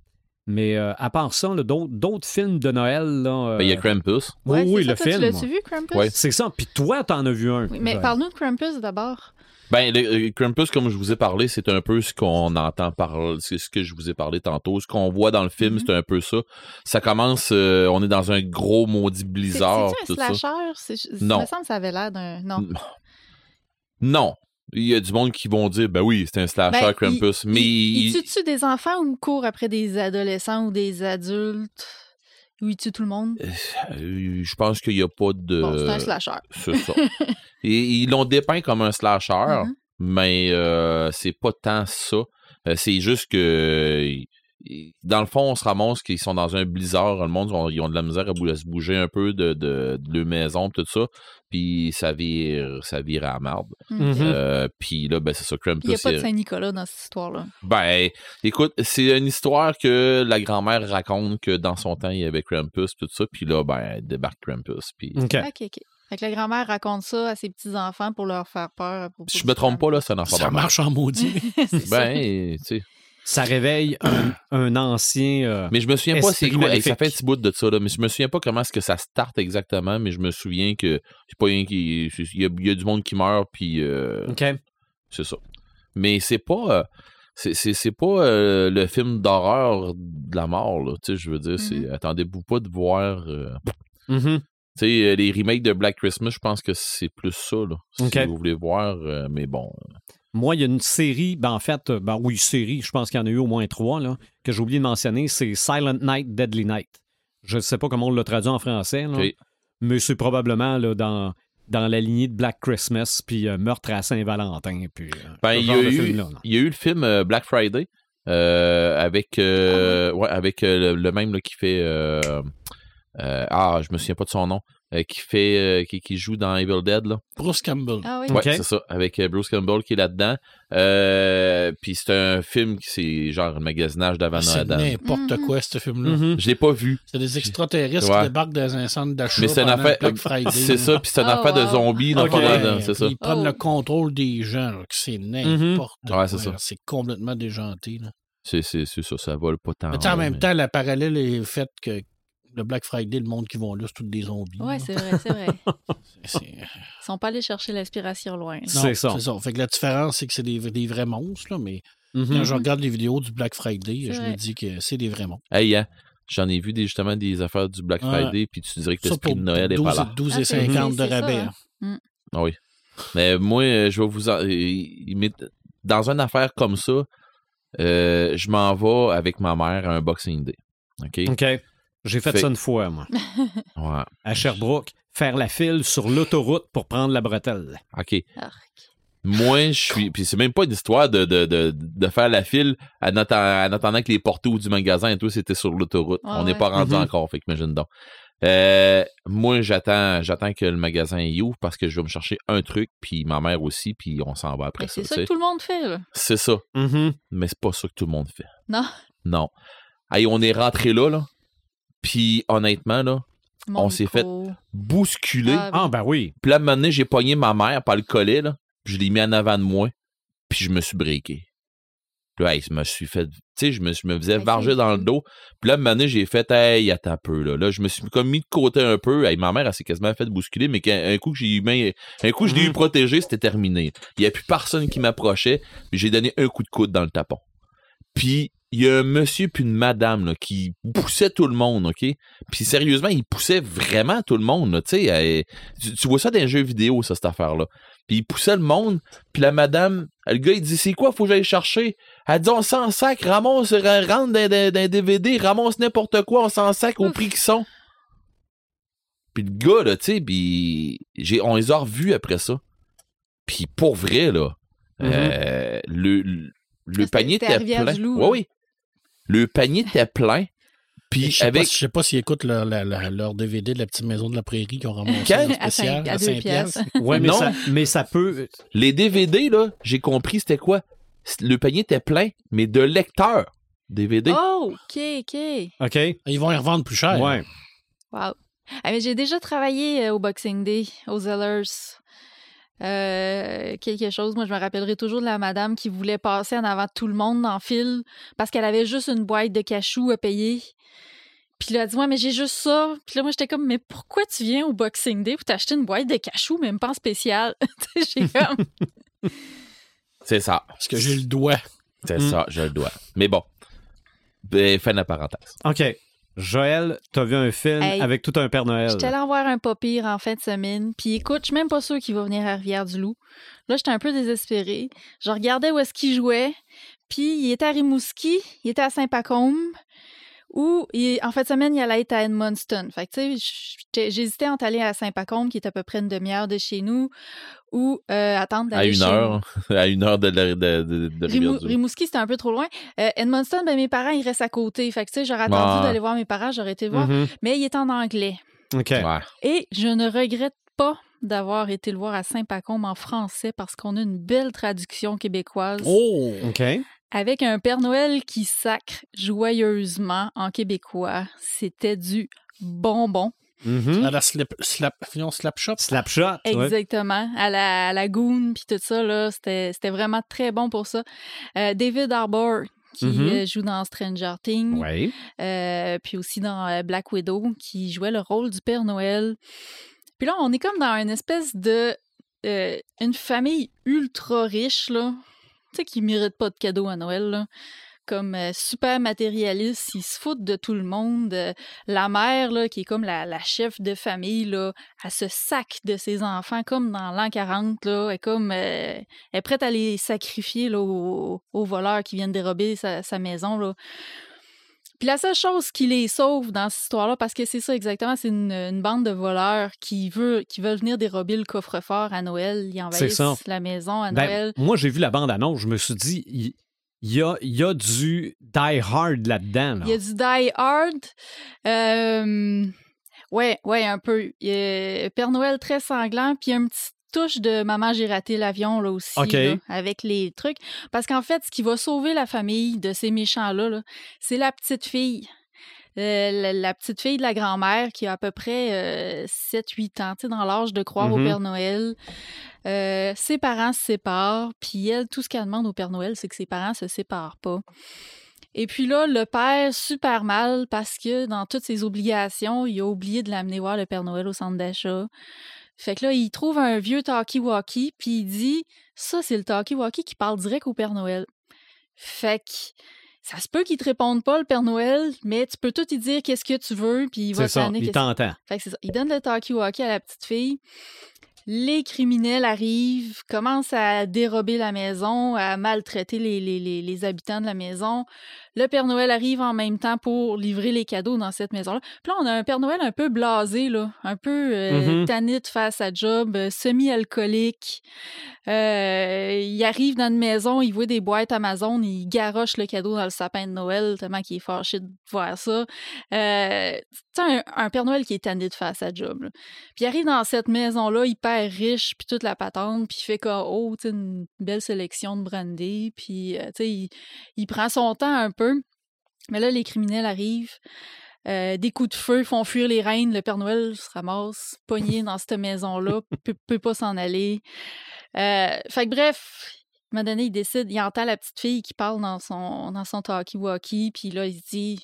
Mais euh, à part ça, là, d'autres, d'autres films de Noël... Là, euh... Il y a Krampus. Oui, ouais, oui, le ça, film. Tu l'as-tu vu, Krampus? Ouais. C'est ça. Puis toi, t'en as vu un. Oui, mais ouais. Parle-nous de Krampus d'abord. Ben, le, le Krampus, comme je vous ai parlé, c'est un peu ce qu'on entend parler, c'est ce que je vous ai parlé tantôt. Ce qu'on voit dans le film, mm-hmm. c'est un peu ça. Ça commence, euh, on est dans un gros maudit blizzard. C'est, c'est-tu un tout slasher? Ça. C'est, non. Il me semble que ça avait l'air d'un... Non. Non. Il y a du monde qui vont dire, ben oui, c'est un slasher, ben, Krampus. Il, mais il, il... il tue-tu des enfants ou il court après des adolescents ou des adultes? Ou il tue tout le monde? Euh, je pense qu'il n'y a pas de... Bon, c'est un slasher. C'est ça. Et ils l'ont dépeint comme un slasher, mm-hmm. mais euh, c'est pas tant ça. Euh, c'est juste que, dans le fond, on se ramasse qu'ils sont dans un blizzard. Le monde, on, ils ont de la misère à, bou- à se bouger un peu de, de, de leur maison, tout ça. Puis ça vire, ça vire à la marde. Mm-hmm. Euh, puis là, ben c'est ça, Krampus... Il n'y a pas de Saint-Nicolas dans cette histoire-là. Ben, écoute, c'est une histoire que la grand-mère raconte que dans son temps, il y avait Krampus, tout ça. Puis là, ben, débarque Krampus. Puis... OK, OK, OK. Fait que la grand-mère raconte ça à ses petits-enfants pour leur faire peur. Je me trompe pas, là, c'est un enfant. Ça marche en maudit. Ben, tu sais. Ça réveille un, un ancien. Euh, mais je me souviens pas c'est quoi. Ça fait un petit bout de ça, là. Mais je me souviens pas comment est-ce que ça starte exactement, mais je me souviens que c'est pas rien qui. Il y a, y a du monde qui meurt, puis. Euh, OK. C'est ça. Mais c'est pas. Euh, c'est, c'est, c'est pas euh, le film d'horreur de la mort, là. Tu sais, je veux dire, mm-hmm. c'est. Attendez-vous pas de voir. Euh, mm-hmm. Tu sais, les remakes de Black Christmas, je pense que c'est plus ça, là. Okay. Si vous voulez voir, euh, mais bon. Moi, il y a une série, ben en fait, ben oui, série, je pense qu'il y en a eu au moins trois, là, que j'ai oublié de mentionner, c'est Silent Night, Deadly Night. Je ne sais pas comment on l'a traduit en français, là, okay. mais c'est probablement là, dans, dans la lignée de Black Christmas, puis euh, Meurtre à Saint-Valentin. Puis, euh, ben, il, y a eu, il y a eu le film euh, Black Friday euh, avec, euh, ah, ouais. Ouais, avec euh, le, le même là, qui fait... Euh, euh, ah, je me souviens pas de son nom. Euh, qui, fait, euh, qui, qui joue dans Evil Dead. Là. Bruce Campbell. Ah oui, ouais, okay. C'est ça, avec euh, Bruce Campbell qui est là-dedans. Euh, Puis c'est un film qui c'est genre un magasinage d'avant Noël. C'est n'importe mm-hmm. quoi, ce film-là. Mm-hmm. Je l'ai pas vu. C'est des extraterrestres ouais. qui débarquent dans un centre d'achat mais c'est pendant affaire... Black Friday. C'est ça, puis c'est une oh, affaire wow. de zombies. Okay. Là, c'est ça. Ils prennent oh. le contrôle des gens. Là, c'est n'importe mm-hmm. quoi. Ouais, c'est, ça. c'est complètement déjanté. Là. C'est, c'est, c'est ça, ça vole pas tant. Mais en même mais... temps, la parallèle est faite que le Black Friday, le monde qui vont là, c'est tous des zombies. Oui, c'est vrai, c'est vrai. c'est... Ils sont pas allés chercher l'inspiration loin. Non, c'est ça. C'est ça. Fait que la différence, c'est que c'est des, des vrais monstres, là, mais mm-hmm. quand je regarde les vidéos du Black Friday, c'est je vrai. me dis que c'est des vrais monstres. Hey, hein, j'en ai vu des, justement des affaires du Black Friday, ah, puis tu dirais que l'esprit de Noël est pas là. douze et cinquante ah, de rabais. Ça, hein. Hein. Mm. Oui. Mais moi, je vais vous... En... Dans une affaire comme ça, euh, je m'en vais avec ma mère à un Boxing Day. OK? OK. J'ai fait, fait ça une fois, moi. Ouais. À Sherbrooke, faire la file sur l'autoroute pour prendre la bretelle. OK. Arc. Moi, je suis... Puis c'est même pas une histoire de, de, de, de faire la file en, atta- en attendant que les portos du magasin et tout, c'était sur l'autoroute. Ouais, on n'est ouais. pas rendu mm-hmm. encore, fait que imagine donc. Euh, moi, j'attends, j'attends que le magasin y ouvre parce que je vais me chercher un truc, puis ma mère aussi, puis on s'en va après. Mais ça. C'est ça que tout le monde fait, là. C'est ça. Mm-hmm. Mais c'est pas ça que tout le monde fait. Non. Non. Allez, on est rentré là, là. Puis honnêtement, là, Mon on s'est pro. fait bousculer. Ah, oui. ah ben oui. Puis là, à un moment donné, j'ai pogné ma mère par le collet, là. Puis je l'ai mis en avant de moi. Puis je me suis briqué. Puis là, hey, je me suis fait... Tu sais, je me, je me faisais okay. varger dans le dos. Puis là, à un moment donné, j'ai fait... Hey, attends un peu, là. Là, je me suis comme mis de côté un peu. Hey, ma mère, elle s'est quasiment fait bousculer. Mais un coup que j'ai eu... Un coup, je l'ai eu protégé, c'était terminé. Il n'y a plus personne qui m'approchait. Puis j'ai donné un coup de coude dans le tapon. Puis... Il y a un monsieur puis une madame là, qui poussait tout le monde, OK? Puis sérieusement, il poussait vraiment tout le monde, là, elle, tu, tu vois ça dans les jeux vidéo, ça, cette affaire-là. Puis il poussait le monde, puis la madame, le gars, il dit, c'est quoi, faut que j'aille chercher? Elle dit, on s'en sac, ramasse, rentre dans un D V D, ramasse n'importe quoi, on s'en sac au prix qu'ils sont. Puis le gars, là, tu sais, puis j'ai, on les a revus après ça. Puis pour vrai, là, mm-hmm. euh, le, le, le panier était plein. Loup, ouais, hein? Oui, le panier était plein. Puis je sais avec... pas, je sais pas s'ils écoutent leur, leur, leur D V D de la petite maison de la prairie qui ont ramassé un spécial à cinq piastres. Ouais, mais, non. Ça, mais ça peut... Les D V D, là, j'ai compris c'était quoi. Le panier était plein, mais de lecteurs D V D. Oh, OK, OK. OK. Ils vont les revendre plus cher. Ouais. Wow. Ah, mais j'ai déjà travaillé au Boxing Day, aux Zellers. Euh, quelque chose, moi je me rappellerai toujours de la madame qui voulait passer en avant de tout le monde en file parce qu'elle avait juste une boîte de cachou à payer. Puis là, elle dit, ouais, mais j'ai juste ça. Puis là, moi, j'étais comme, mais pourquoi tu viens au Boxing Day pour t'acheter une boîte de cachou, même pas en spécial? J'ai comme... C'est ça. Parce que j'ai le doigt. C'est mm. ça, j'ai le doigt. Mais bon, ben, fin de la parenthèse. OK. Joël, t'as vu un film hey, avec tout un Père Noël. J'étais allée en voir un pas pire en fin de semaine. Puis écoute, je suis même pas sûre qu'il va venir à Rivière-du-Loup. Là, j'étais un peu désespérée. Je regardais où est-ce qu'il jouait. Puis il était à Rimouski, il était à Saint-Pacôme. Ou en fin de semaine, il allait être à Edmundston. Fait que tu sais, j'hésitais entre aller à Saint-Pacôme, qui est à peu près une demi-heure de chez nous, ou euh, attendre d'aller à une chez heure, nous. À une heure de, de, de, de Rimou- Rimouski, c'était un peu trop loin. Euh, Edmundston, ben, mes parents, ils restent à côté. Fait que tu sais, j'aurais attendu ah. d'aller voir mes parents, j'aurais été le voir. Mm-hmm. Mais il est en anglais. OK. Ouais. Et je ne regrette pas d'avoir été le voir à Saint-Pacôme en français parce qu'on a une belle traduction québécoise. Oh! OK. Avec un Père Noël qui sacre joyeusement en québécois, c'était du bonbon. Mm-hmm. À la slap, slap, slap shop. Slap shop. Exactement. Ouais. À la, à la goon, puis tout ça, là, c'était, c'était vraiment très bon pour ça. Euh, David Harbour, qui mm-hmm. joue dans Stranger Things. Ouais. Euh, puis aussi dans Black Widow, qui jouait le rôle du Père Noël. Puis là, on est comme dans une espèce de... Euh, une famille ultra riche, là. Tu sais, qui ne méritent pas de cadeaux à Noël, là. Comme euh, super matérialiste, ils se foutent de tout le monde. Euh, la mère, là, qui est comme la, la chef de famille, là, elle se sac de ses enfants, comme dans l'an quarante, là. Elle est, comme, euh, elle est prête à les sacrifier là, aux, aux voleurs qui viennent dérober sa, sa maison, là. Puis la seule chose qui les sauve dans cette histoire-là, parce que c'est ça exactement, c'est une, une bande de voleurs qui, veut, qui veulent venir dérober le coffre-fort à Noël. Ils envahissent la maison à Noël. Ben, moi, j'ai vu la bande-annonce, je me suis dit... Il... Il y, a, il y a du Die Hard là-dedans. Là. Il y a du Die Hard. Euh, ouais, ouais, un peu. Il y a Père Noël très sanglant. Puis il y a une petite touche de Maman, j'ai raté l'avion là aussi, okay. là, avec les trucs. Parce qu'en fait, ce qui va sauver la famille de ces méchants-là, là, c'est la petite fille. Euh, la, la petite fille de la grand-mère qui a à peu près euh, sept huit ans, dans l'âge de croire mm-hmm. au Père Noël. Euh, ses parents se séparent, puis elle, tout ce qu'elle demande au Père Noël, c'est que ses parents se séparent pas. Et puis là, le père, super mal, parce que dans toutes ses obligations, il a oublié de l'amener voir le Père Noël au centre d'achat. Fait que là, il trouve un vieux talkie-walkie, puis il dit « Ça, c'est le talkie-walkie qui parle direct au Père Noël. » Fait que... Ça se peut qu'il te réponde pas, le Père Noël, mais tu peux tout y dire qu'est-ce que tu veux, puis il va c'est t'amener... C'est ça, il t'entend. Fait que c'est ça. Il donne le talkie-walkie à la petite fille. Les criminels arrivent, commencent à dérober la maison, à maltraiter les, les, les, les habitants de la maison. Le Père Noël arrive en même temps pour livrer les cadeaux dans cette maison-là. Puis là, on a un Père Noël un peu blasé, là, un peu euh, mm-hmm. tanné de faire sa job, euh, semi-alcoolique. Euh, il arrive dans une maison, il voit des boîtes Amazon, il garoche le cadeau dans le sapin de Noël, tellement qu'il est fâché de voir ça. Euh, c'est un, un Père Noël qui est tanné de faire sa job. Là. Puis il arrive dans cette maison-là, hyper riche, puis toute la patente, puis il fait comme, oh, tu sais, une belle sélection de brandy, puis euh, tu sais, il, il prend son temps un peu. Mais là, les criminels arrivent. Euh, des coups de feu font fuir les reines. Le Père Noël se ramasse, pogné dans cette maison-là, peut, peut pas s'en aller. Euh, fait que bref, à un moment donné, il décide, il entend la petite fille qui parle dans son, dans son talkie-walkie, puis là, il se dit...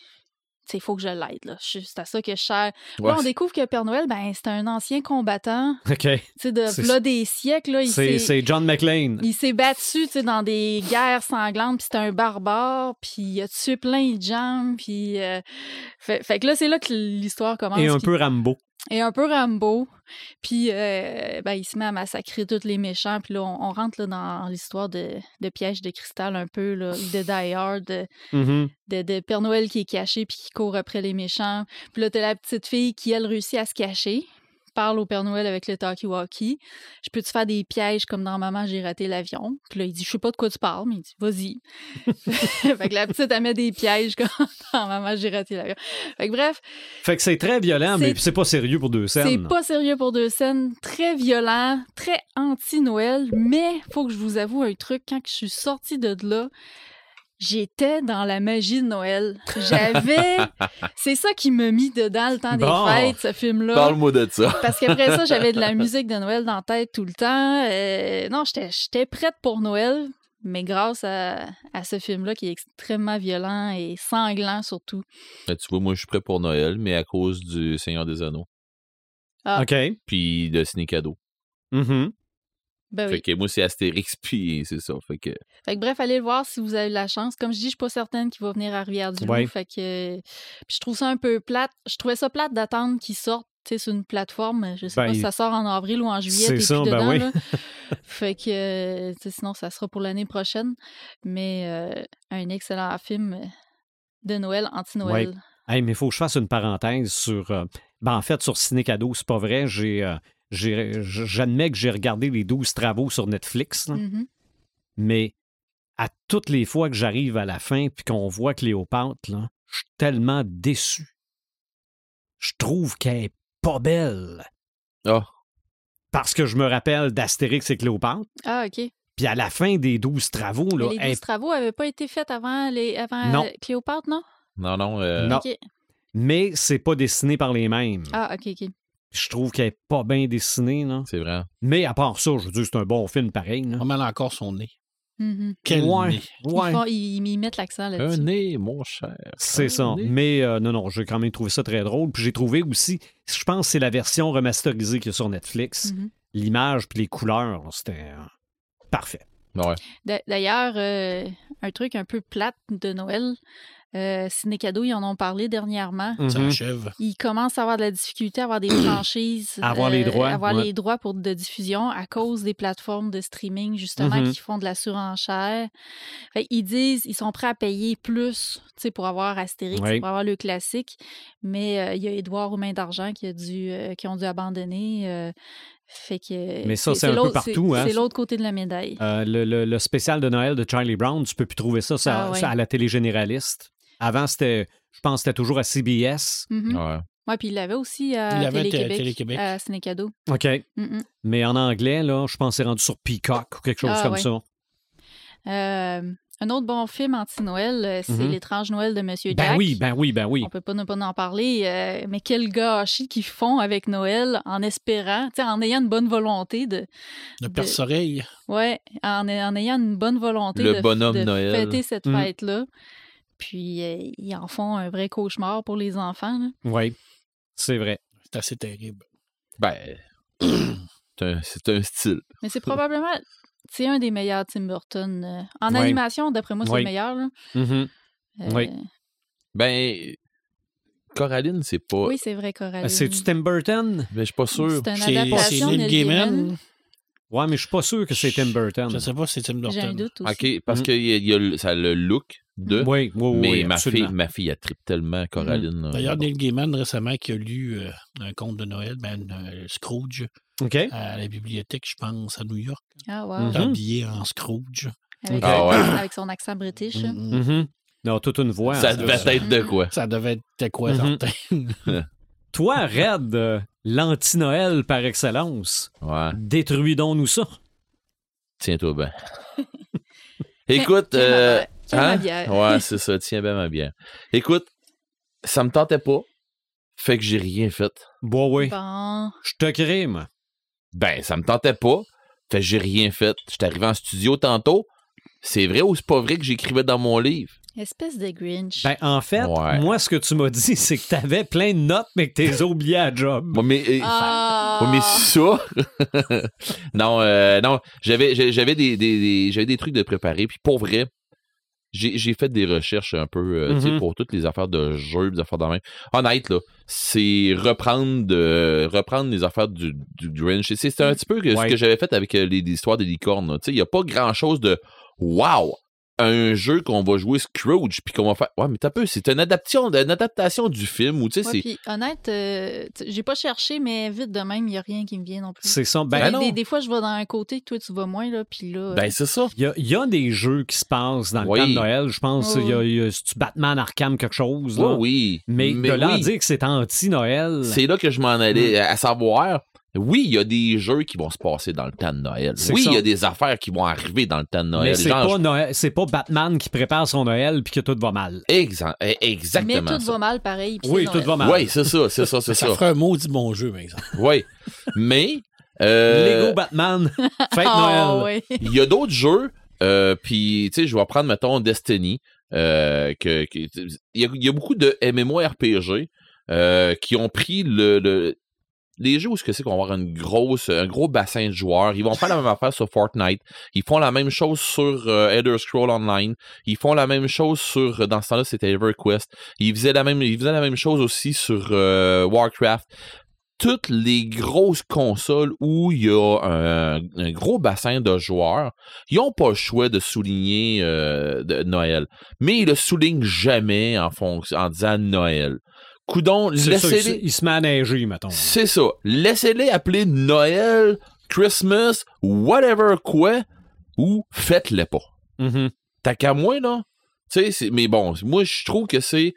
il faut que je l'aide, là. C'est à ça que je cherche. Ouais. Là, on découvre que Père Noël, ben, c'est un ancien combattant. OK. Tu sais, de c'est... là, des siècles, là, il c'est, s'est... C'est John McClane. Il s'est battu, tu sais, dans des guerres sanglantes, puis c'était un barbare, puis il a tué plein de gens, puis... Euh... Fait, fait que là, c'est là que l'histoire commence. Et un pis... peu Rambo. Et un peu Rambo. Puis, euh, ben, il se met à massacrer tous les méchants. Puis là, on, on rentre là, dans l'histoire de, de Piège de cristal un peu, là, de Die Hard, de, mm-hmm. de, de Père Noël qui est caché puis qui court après les méchants. Puis là, t'as la petite fille qui, elle, réussit à se cacher. Parle au Père Noël avec le talkie-walkie. Je peux-tu faire des pièges comme dans Maman, j'ai raté l'avion? Puis là, il dit, je sais pas de quoi tu parles, mais il dit, vas-y. Fait que la petite, elle met des pièges comme dans Maman, j'ai raté l'avion. Fait que bref. Fait que c'est très violent, c'est... mais c'est pas sérieux pour deux scènes. C'est pas sérieux pour deux scènes. Très violent, très anti-Noël, mais faut que je vous avoue un truc. Quand je suis sortie de là, j'étais dans la magie de Noël. J'avais... C'est ça qui m'a mis dedans le temps des bon, fêtes, ce film-là. Parle-moi de ça. Parce qu'après ça, j'avais de la musique de Noël dans la tête tout le temps. Euh, non, j'étais, j'étais prête pour Noël, mais grâce à, à ce film-là qui est extrêmement violent et sanglant surtout. Ben, tu vois, moi, je suis prêt pour Noël, mais à cause du Seigneur des Anneaux. Ah. OK. Puis de Ciné Cadeau. Mm-hmm. Ben fait oui. que moi, c'est Astérix, puis c'est ça. Fait que... fait que bref, allez le voir si vous avez la chance. Comme je dis, je suis pas certaine qu'il va venir à Rivière-du-Loup. Ouais. Fait que... Puis je trouve ça un peu plate. Je trouvais ça plate d'attendre qu'il sorte sur une plateforme. Je sais ben, pas si ça sort en avril ou en juillet. C'est ça, ben dedans, oui. Là. Fait que sinon, ça sera pour l'année prochaine. Mais euh, un excellent film de Noël, anti-Noël. Ouais. Hey, mais il faut que je fasse une parenthèse sur... Euh... Ben, en fait, sur Ciné Cadeau, c'est pas vrai. J'ai... Euh... J'ai, j'admets que j'ai regardé les douze travaux sur Netflix, là, mm-hmm. mais à toutes les fois que j'arrive à la fin puis qu'on voit Cléopâtre, là, je suis tellement déçu. Je trouve qu'elle est pas belle. Ah. Oh. Parce que je me rappelle d'Astérix et Cléopâtre. Ah, OK. Puis à la fin des douze travaux... Là, les douze elle... travaux n'avaient pas été faits avant, les... avant non. Cléopâtre, non? Non, non. Euh... non. Okay. Mais c'est pas dessiné par les mêmes. Ah, OK, OK. Je trouve qu'elle n'est pas bien dessinée, non? C'est vrai. Mais à part ça, je veux dire, c'est un bon film pareil. Non? Comment elle a encore son nez? Mm-hmm. Quel ouais, nez? Ouais. Ils, font, ils, ils mettent l'accent là-dessus. Un nez, mon cher. C'est un ça. Nez. Mais euh, non, non, j'ai quand même trouvé ça très drôle. Puis j'ai trouvé aussi, je pense que c'est la version remasterisée qu'il y a sur Netflix. Mm-hmm. L'image puis les couleurs, c'était euh, parfait. Ouais. D'ailleurs, euh, un truc un peu plate de Noël, Euh, Ciné Cadeau, ils en ont parlé dernièrement. Mm-hmm. Ça achève. Ils commencent à avoir de la difficulté à avoir des franchises. À avoir euh, les droits. Avoir ouais. les droits pour de diffusion à cause des plateformes de streaming, justement, mm-hmm. qui font de la surenchère. Fait, ils disent qu'ils sont prêts à payer plus pour avoir Astérix, ouais. pour avoir le classique. Mais euh, il y a Édouard aux mains d'argent qui, a dû, euh, qui ont dû abandonner. Euh, Fait que mais ça, c'est, c'est un peu partout. C'est, hein. c'est l'autre côté de la médaille. Euh, le, le, le spécial de Noël de Charlie Brown, tu peux plus trouver ça, ça, ah ouais. ça à la télé généraliste. Avant, c'était, je pense que c'était toujours à C B S. Mm-hmm. Ouais. Oui, puis il l'avait aussi à Télé-Québec, Télé-Québec. À Ciné Cadeau. OK. Mm-hmm. Mais en anglais, là, je pense que c'est rendu sur Peacock ou quelque chose ah, comme ouais. ça. Euh, un autre bon film anti-Noël, c'est mm-hmm. L'étrange Noël de Monsieur Jack. Ben oui, ben oui, ben oui. On peut pas ne pas en parler, euh, mais quel gâchis qu'ils font avec Noël en espérant, tu sais, en ayant une bonne volonté de... Le perce-oreille. De... Oui, en, en ayant une bonne volonté Le de, bonhomme de Noël. Fêter cette mm. fête-là. Puis, euh, ils en font un vrai cauchemar pour les enfants. Oui, c'est vrai. C'est assez terrible. Ben, c'est, un, c'est un style. Mais c'est probablement... C'est un des meilleurs Tim Burton. En oui. animation, d'après moi, c'est oui. le meilleur. Là. Mm-hmm. Euh... Oui. Ben, Coraline, c'est pas... Oui, c'est vrai, Coraline. C'est-tu Tim Burton? Mais je suis pas sûr. C'est une c'est, adaptation c'est Neil Gaiman. Ouais, mais je suis pas sûr que c'est Tim Burton. Je sais pas si c'est Tim Burton. J'ai un doute aussi. OK, parce mm. que y a, y a le, ça a le look de... Oui, oui, oui. Mais oui, ma, fille, ma fille, elle tripe tellement Coraline. Mm. D'ailleurs, Neil Gaiman, récemment, qui a lu euh, un conte de Noël, ben, euh, Scrooge... Okay. À la bibliothèque, je pense, à New York. Ah, wow. Mm-hmm. Habillé en Scrooge. Avec, ah, ouais. avec son accent british. Mm-hmm. Mm-hmm. Non, toute une voix. Ça devait ça. être de quoi? Ça devait être de quoi, mm-hmm. Toi, Red, l'anti-Noël par excellence. Ouais. Détruis donc nous ça. Tiens-toi bien. Écoute... Tiens, euh, tiens hein? ma bière. Ouais, c'est ça. Tiens bien ma bière. Écoute, ça me tentait pas. Fait que j'ai rien fait. Bon, oui. Bon. Je te crime. Ben, ça me tentait pas. Fait que j'ai rien fait. J'étais arrivé en studio tantôt. C'est vrai ou c'est pas vrai que j'écrivais dans mon livre? Espèce de Grinch. Ben, en fait, ouais. moi, ce que tu m'as dit, c'est que t'avais plein de notes, mais que t'es oublié à job. Ouais, mais, euh, oh. ouais, mais ça... non, euh, non. J'avais, j'avais, des, des, des, j'avais des trucs de préparer. Puis pour vrai, j'ai, j'ai fait des recherches un peu euh, mm-hmm. pour toutes les affaires de jeu, des affaires de même. Honnête, là, c'est reprendre de, reprendre les affaires du, du Grinch. C'est, c'est un petit peu que, ouais. ce que j'avais fait avec euh, les, l'histoire des licornes. Il n'y a pas grand-chose de « Wow! Un jeu qu'on va jouer Scrooge, puis qu'on va faire... » Ouais, mais t'as peu, c'est une adaptation, une adaptation du film. Où, ouais, c'est... Puis, honnête, euh, j'ai pas cherché, mais vite de même, il n'y a rien qui me vient non plus. C'est ça. Ben, des, des fois, je vais dans un côté que toi, tu vas moins, là, puis là... Ben, euh... c'est ça. Il y, y a des jeux qui se passent dans le oui. temps de Noël, je pense. Il oh. y, y a Batman, Arkham, quelque chose. Là. Oh, oui, mais, mais de là oui. dire que c'est anti-Noël... C'est là que je m'en allais, mm. à savoir... Oui, il y a des jeux qui vont se passer dans le temps de Noël. C'est oui, il y a des affaires qui vont arriver dans le temps de Noël. Mais c'est, genre, pas, Noël, c'est pas Batman qui prépare son Noël puis que tout va mal. Exa- exactement. Mais tout ça. va mal, pareil. Oui, tout Noël. va mal. Oui, c'est ça, c'est ça, c'est ça. Ça ferait un maudit bon jeu, par exemple. Oui, mais... Euh... Lego Batman, fête oh, Noël. Il oui. y a d'autres jeux, euh, puis tu sais, je vais prendre, mettons, Destiny. Euh, que, que, y, a, y a beaucoup de MMORPG euh, qui ont pris le... le les jeux où est-ce que c'est qu'on va avoir une grosse, un gros bassin de joueurs, ils vont faire la même affaire sur Fortnite, ils font la même chose sur euh, Elder Scrolls Online, ils font la même chose sur, dans ce temps-là c'était EverQuest, ils faisaient la même, ils faisaient la même chose aussi sur euh, Warcraft. Toutes les grosses consoles où il y a un, un gros bassin de joueurs, ils n'ont pas le choix de souligner euh, de Noël, mais ils le soulignent jamais en, fonction, en disant Noël. Coudon, c'est laissez-les. Ça, il, il se met à neiger, mettons. C'est ça. Laissez-les appeler Noël, Christmas, whatever quoi, ou faites-les pas. Mm-hmm. T'as qu'à moi, là. Tu sais, mais bon, moi, je trouve que c'est.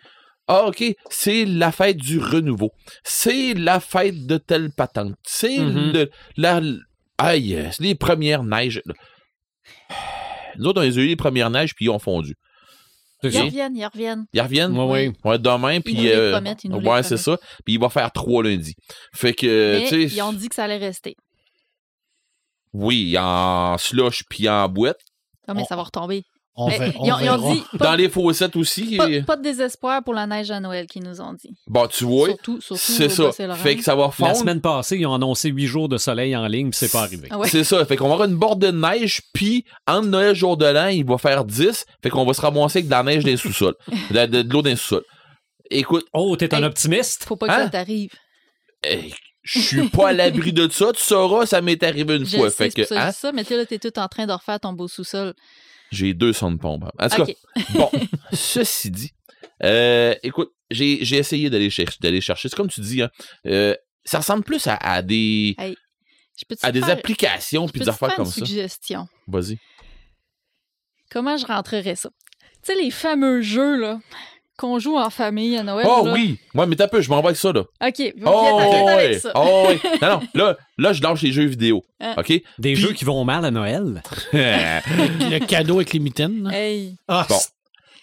Ah, OK, c'est la fête du renouveau. C'est la fête de telle patente. C'est mm-hmm. le, la. Aïe, c'est les premières neiges. Nous autres, on les a eu les premières neiges, puis ils ont fondu. Ils reviennent, ils reviennent. Ils reviennent? Oui, oui. Ouais, demain, puis... Ils nous euh, les promettent, ils nous ouais, les promettent. C'est ça. Puis il va faire trois lundis. Fait que, mais t'sais, ils ont dit que ça allait rester. Oui, en slush puis en boîte. Non, mais on... ça va retomber. On fait, on ils, ont, ils ont dit dans de, les fossettes aussi. Pas, pas de désespoir pour la neige à Noël qu'ils nous ont dit. Bon, tu vois, surtout, surtout c'est ça. Fait que ça va fondre. La semaine passée, ils ont annoncé huit jours de soleil en ligne, puis c'est pas arrivé. Ouais. C'est ça. Fait qu'on va avoir une borde de neige, puis entre Noël jour de l'an, il va faire dix. Fait qu'on va se ramasser avec de la neige des sous-sols, de, de, de l'eau des sous-sols. Écoute, oh, t'es hey, un optimiste. Faut pas que hein? ça t'arrive. Hey. Je suis pas à l'abri de ça. Tu sauras, ça m'est arrivé une je fois. Sais, fait que, ça, hein? ça, mais tu là, t'es tout en train de refaire ton beau sous-sol. J'ai deux sons de pompe. En tout okay. cas, bon, ceci dit, euh, écoute, j'ai, j'ai essayé d'aller chercher, d'aller chercher. C'est comme tu dis, hein, euh, ça ressemble plus à, à des, hey, je peux à des faire, applications puis des affaires comme ça. Je peux te faire une suggestion. Vas-y. Comment je rentrerais ça? Tu sais, les fameux jeux, là. Qu'on joue en famille à Noël. Oh là. Oui! Moi, ouais, mais t'as peu, je m'en vais avec ça, là. OK. Vous oh, oui. Avec ça. Oh, oui. Non, non. Là, là, je lâche les jeux vidéo. Ah. OK? Des Puis... jeux qui vont mal à Noël. Le cadeau avec les mitaines. Hey. Ah, bon.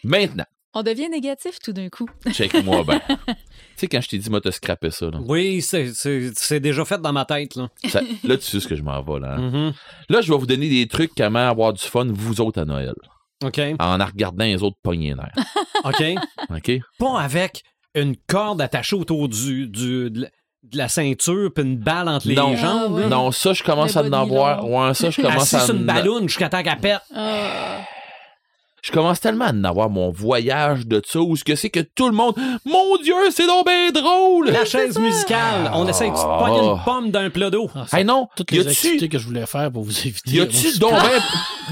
Maintenant. On devient négatif tout d'un coup. Check-moi, ben. Tu sais, quand je t'ai dit, moi, t'as scrappé ça, là. Oui, c'est, c'est, c'est déjà fait dans ma tête, là. Ça, là, tu sais ce que je m'en vais, là. Mm-hmm. Là, je vais vous donner des trucs comment avoir du fun, vous autres, à Noël. Okay. En regardant les autres poignées d'air. OK. OK. Pas avec une corde attachée autour du, du, de la ceinture puis une balle entre les non, jambes. Ah ouais. Non, ça, je commence à en voir. Ouais, ça, je commence à. C'est une balloune jusqu'à temps qu'elle pète. Ah. Je commence tellement à en avoir mon voyage de ça où ce que c'est que tout le monde. Mon Dieu, c'est donc bien drôle! La chaise musicale. On essaie de se pogner une pomme d'un plat d'eau. Ah, hey non! Toutes les activités que je voulais faire pour vous éviter. Y a-tu donc ben,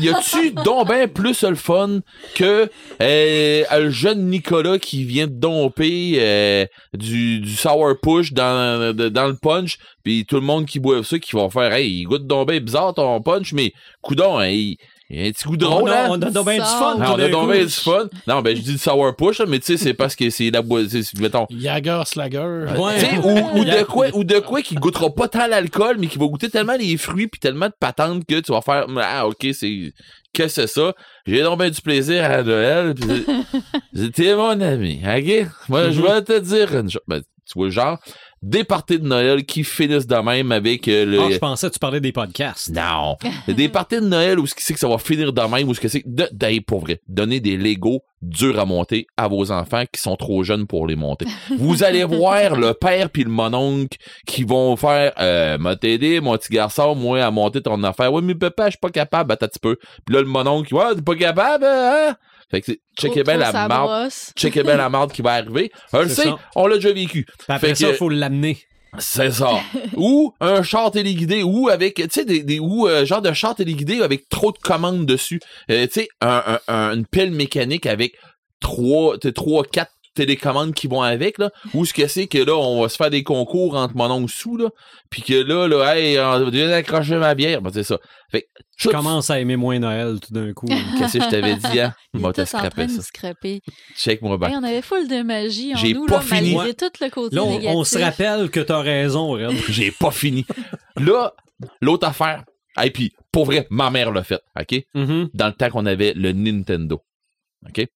y a-tu donc ben plus le fun que euh, le jeune Nicolas qui vient de domper euh, du, du sour push dans, de, dans le punch? Puis tout le monde qui boit ça qui vont faire. Hey, il goûte donc ben bizarre ton punch, mais coudon, hein, il. Il y a un petit goût drôle, hein? On a tombé du fun. On a tombé du fun. Non, ben, je dis le sour push, mais tu sais, c'est parce que c'est la boîte, mettons. Jagger, Slagger. Ouais. Tu sais, ou, ou de quoi, ou de quoi qui goûtera pas tant l'alcool, mais qui va goûter tellement les fruits pis tellement de patentes que tu vas faire, ah, ok, c'est, que c'est ça. J'ai donc ben du plaisir à Noël pis c'était mon ami, ok? Moi, je vais te dire une chose. Ben, tu vois, genre, des parties de Noël qui finissent de même avec euh, le... Ah, je pensais que tu parlais des podcasts. Non. Des parties de Noël où ce que c'est que ça va finir de même, où ce que c'est... De... D'ailleurs, pour vrai, donnez des Legos durs à monter à vos enfants qui sont trop jeunes pour les monter. Vous allez voir le père puis le mononcle qui vont faire euh, « M'a t'aider, mon petit garçon, moi, à monter ton affaire. Ouais, mais papa, je suis pas capable. » Attends un petit peu. Puis là, le mononcle, « Ouais, t'es pas capable, hein? » Fait que checkez bien la marde. Checkez bien la marde qui va arriver. On le sait, on l'a déjà vécu. Après ça, il faut l'amener. C'est ça. Ou un char téléguidé, ou avec, tu sais, des, des, ou euh, genre de char téléguidé avec trop de commandes dessus. Euh, tu sais, un, un, un, une pelle mécanique avec trois, trois, quatre télécommandes qui vont avec, là. Ou ce que c'est que là, on va se faire des concours entre mon oncle sous, là. Puis que là, là, hey, on va déjà accrocher ma bière. Ben, c'est ça. Fait que, je commence à aimer moins Noël tout d'un coup. Qu'est-ce que je t'avais dit, hein? Il était en train de nous scraper. Check-moi back. Hey, on avait full de magie en J'ai nous, pas là, fini. Malgré tout le côté là, on, négatif. On se rappelle que t'as raison, Red. J'ai pas fini. Là, l'autre affaire, et hey, puis, pour vrai, ma mère l'a fait, OK? Mm-hmm. Dans le temps qu'on avait le Nintendo, OK?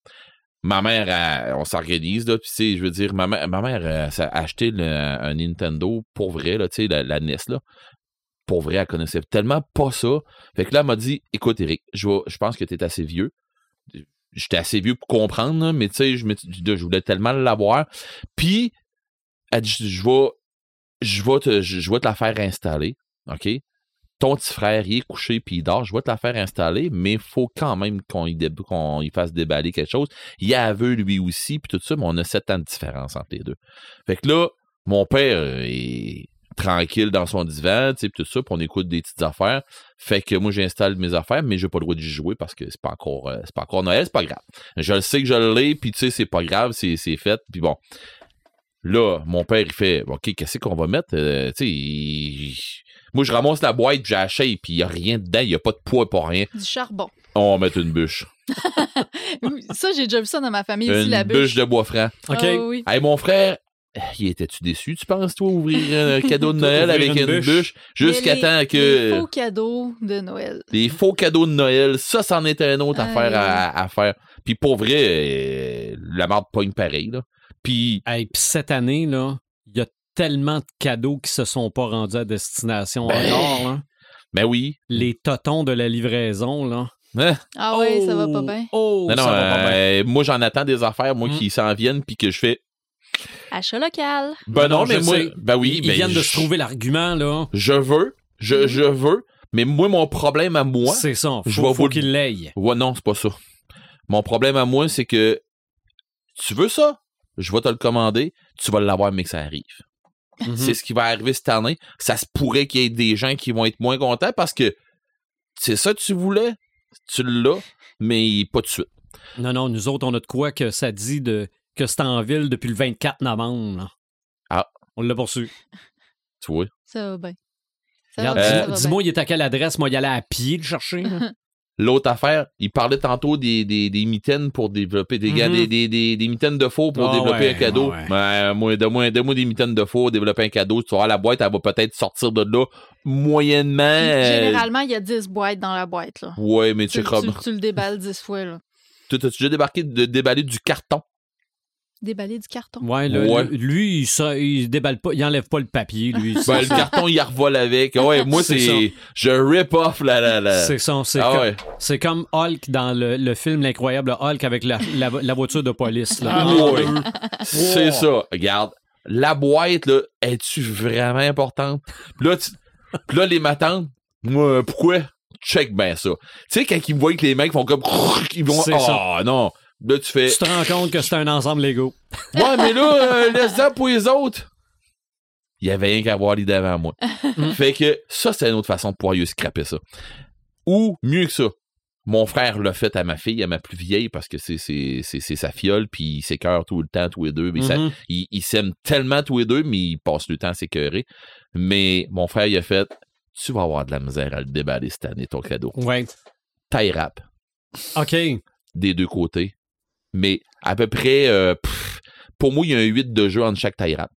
Ma mère, elle, on s'organise, là, puis tu sais, je veux dire, ma mère, ma mère elle, a acheté le, un Nintendo, pour vrai, là, tu sais, la, la N E S, là. Pour vrai, elle connaissait tellement pas ça. Fait que là, elle m'a dit, écoute, Eric, je, vois, je pense que t'es assez vieux. J'étais assez vieux pour comprendre, là, mais tu sais, je, je voulais tellement l'avoir. Puis, elle dit, je vais, je vais, te, je vais te la faire installer, OK? Ton petit frère, il est couché puis il dort. Je vais te la faire installer, mais il faut quand même qu'on y, dé- qu'on y fasse déballer quelque chose. Il est aveugle, lui aussi, puis tout ça, mais on a sept ans de différence entre les deux. Fait que là, mon père, il... tranquille dans son divan, tu sais, tout ça, puis on écoute des petites affaires. Fait que moi, j'installe mes affaires, mais j'ai pas le droit d'y jouer parce que c'est pas encore, euh, c'est pas encore Noël, c'est pas grave. Je le sais que je l'ai, puis tu sais, c'est pas grave, c'est, c'est fait, puis bon. Là, mon père, il fait, OK, qu'est-ce qu'on va mettre? Euh, tu sais, il... moi, je ramasse la boîte, puis j'achète, puis il y a rien dedans, il y a pas de poids, pas rien. Du charbon. On va mettre une bûche. Ça, j'ai déjà vu ça dans ma famille aussi, la bûche. Une bûche de bois franc. OK. Oh, oui. Hey, mon frère, il était-tu déçu, tu penses, toi, ouvrir un cadeau de Noël avec une, une bûche, bûche jusqu'à les, temps que... Les faux cadeaux de Noël. Les faux cadeaux de Noël, ça, c'en était une autre ah, affaire oui. à, à faire. Puis pour vrai, euh, la marde pogne pareil, là. Puis... Hey, puis cette année, là, il y a tellement de cadeaux qui se sont pas rendus à destination ben, encore, là. Ben oui. Les totons de la livraison, là. Hein? Ah oui, oh, ça va pas bien. Oh, non, non, euh, moi, j'en attends des affaires, moi, mm. qui s'en viennent, puis que je fais... Achat local. Ben non, non mais moi... Sais. Ben oui, Ils ben, viennent je... de se trouver l'argument, là. Je veux, je, mm. je veux, mais moi, mon problème à moi... C'est ça, faut, je faut, faut qu'il l'aille. Ouais, non, c'est pas ça. Mon problème à moi, c'est que tu veux ça, je vais te le commander, tu vas l'avoir, mais que ça arrive. Mm-hmm. C'est ce qui va arriver cette année. Ça se pourrait qu'il y ait des gens qui vont être moins contents parce que c'est ça que tu voulais, tu l'as, mais pas de suite. Non, non, nous autres, on a de quoi que ça dit de que c'est en ville depuis le vingt-quatre novembre. Là. Ah. On l'a poursuivi. Tu vois. Ça va bien. Ça va bien, euh, ça va dis-moi, bien. Il est à quelle adresse? Moi, il allait à pied le chercher. L'autre affaire, il parlait tantôt des, des, des mitaines pour développer, des, mm-hmm. des, des, des, des mitaines de faux pour oh développer ouais, un cadeau. Oh ouais. Ben, moi, donne-moi, donne-moi des mitaines de faux, développer un cadeau. Tu vois, la boîte, elle va peut-être sortir de là moyennement. Euh... Généralement, il y a dix boîtes dans la boîte. Là. Ouais, mais tu, tu, tu, tu le déballes dix fois. Là. Tu as déjà débarqué de déballer du carton? Déballer du carton. Ouais, le, ouais. Le, lui, il, ça, il déballe pas, il enlève pas le papier, lui. Ben, le carton, il revole avec. Ouais, moi, c'est, c'est je rip off la, la, la... C'est ça, c'est, ah, comme, ouais. c'est comme Hulk dans le, le film L'Incroyable Hulk avec la, la, la voiture de police. Là. Ah, ouais. C'est wow. ça. Regarde, la boîte, là, est-tu vraiment importante? Là, tu... là les matantes, euh, pourquoi? Check bien ça. Tu sais, quand ils me voient que les mecs font comme... Ils vont... C'est oh, ça. non... Là, tu, fais... tu te rends compte que c'est un ensemble Lego. Ouais, mais là, euh, laisse-la pour les autres. Il n'y avait rien qu'à voir l'idée avant moi. Fait que ça, c'est une autre façon de pouvoir lui scraper ça. Ou, mieux que ça, mon frère l'a fait à ma fille, à ma plus vieille, parce que c'est, c'est, c'est, c'est sa fiole, puis il s'écœure tout le temps, tous les deux. Mais mm-hmm. ça, il, il s'aime tellement tous les deux, mais il passe le temps à s'écœurer. Mais mon frère, il a fait, tu vas avoir de la misère à le déballer cette année, ton cadeau. Ouais. Taille rap. OK. Des deux côtés. Mais à peu près, euh, pff, pour moi, il y a un huit de jeu entre chaque tie wrap.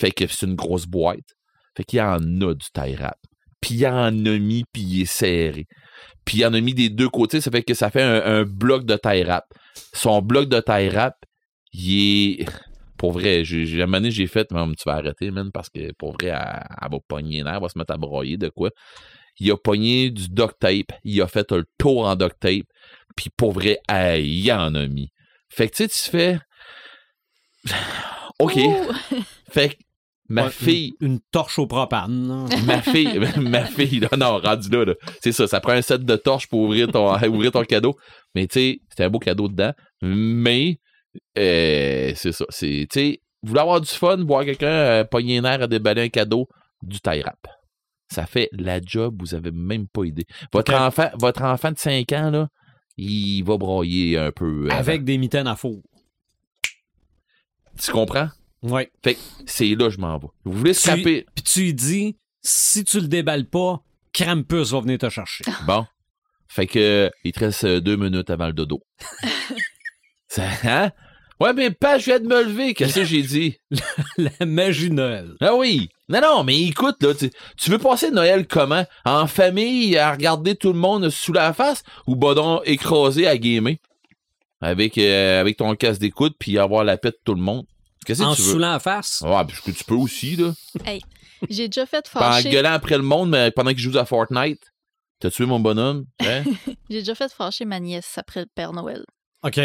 Fait que c'est une grosse boîte. Fait qu'il y en a du tie wrap. Puis il en a mis, puis il est serré. Puis il en a mis des deux côtés. Ça fait que ça fait un, un bloc de tie wrap. Son bloc de tie wrap, il est... Pour vrai, j'ai, la manée j'ai faite, mais tu vas arrêter, man, parce que pour vrai, elle, elle va pogner l'air, elle va se mettre à broyer de quoi. Il a pogné du duct tape. Il a fait un tour en duct tape. Puis pour vrai, elle, il en a mis. Fait que tu sais, tu fais... OK. Ouh. Fait que ma ouais, fille... Une, une torche au propane. Ma fille, ma fille, là, non, rendu là, là. C'est ça, ça prend un set de torches pour ouvrir ton, ouvrir ton cadeau. Mais tu sais, c'était un beau cadeau dedans. Mais, euh, c'est ça. Tu sais, vouloir avoir du fun, voir quelqu'un euh, pogner les nerfs à déballer un cadeau, du tie wrap. Ça fait la job, vous avez même pas idée. Votre, okay. enfant, votre enfant de cinq ans, là, il va broyer un peu. Avant. Avec des mitaines à four. Tu comprends? Oui. Fait que c'est là que je m'en vais. Vous voulez scraper? Puis tu lui dis, si tu le déballes pas, Krampus va venir te chercher. Bon. Fait que il te reste deux minutes avant le dodo. Ça, hein? Ouais, mais pas, je viens de me lever. Qu'est-ce que j'ai dit? La, la magie Noël. Ah oui. Non, non, mais écoute, là, tu, tu veux passer Noël comment? En famille, à regarder tout le monde sous la face ou badon écrasé à gamer? Avec, euh, avec ton casque d'écoute puis avoir la paix de tout le monde. Qu'est-ce que tu veux? En sous la face? Ah, parce que tu peux aussi, là. Hey, j'ai déjà fait fâcher. En gueulant après le monde, mais pendant qu'il joue à Fortnite, t'as tué mon bonhomme. Hein? J'ai déjà fait fâcher ma nièce après le Père Noël. OK.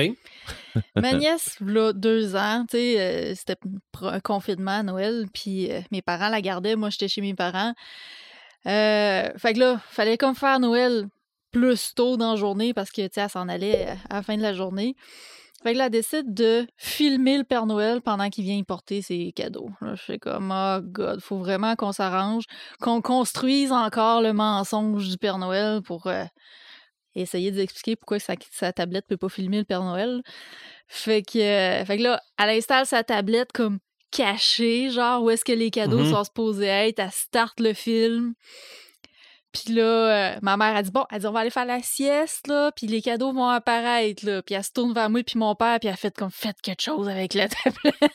Ma nièce, là, deux ans, tu sais, euh, c'était un confinement à Noël, puis euh, mes parents la gardaient, moi, j'étais chez mes parents. Euh, fait que là, fallait comme faire Noël plus tôt dans la journée, parce que, tu sais, elle s'en allait à la fin de la journée. Fait que là, elle décide de filmer le Père Noël pendant qu'il vient y porter ses cadeaux. Là, je fais comme, oh God, faut vraiment qu'on s'arrange, qu'on construise encore le mensonge du Père Noël pour... Euh, essayer d'expliquer pourquoi sa, sa tablette peut pas filmer le Père Noël. Fait que, euh, fait que là, elle installe sa tablette comme cachée, genre où est-ce que les cadeaux mm-hmm. sont supposés être, elle starte le film. Puis là, euh, ma mère, elle dit, bon, elle dit, on va aller faire la sieste, là, puis les cadeaux vont apparaître, là. Puis elle se tourne vers moi, puis mon père, puis elle fait comme, faites quelque chose avec la tablette.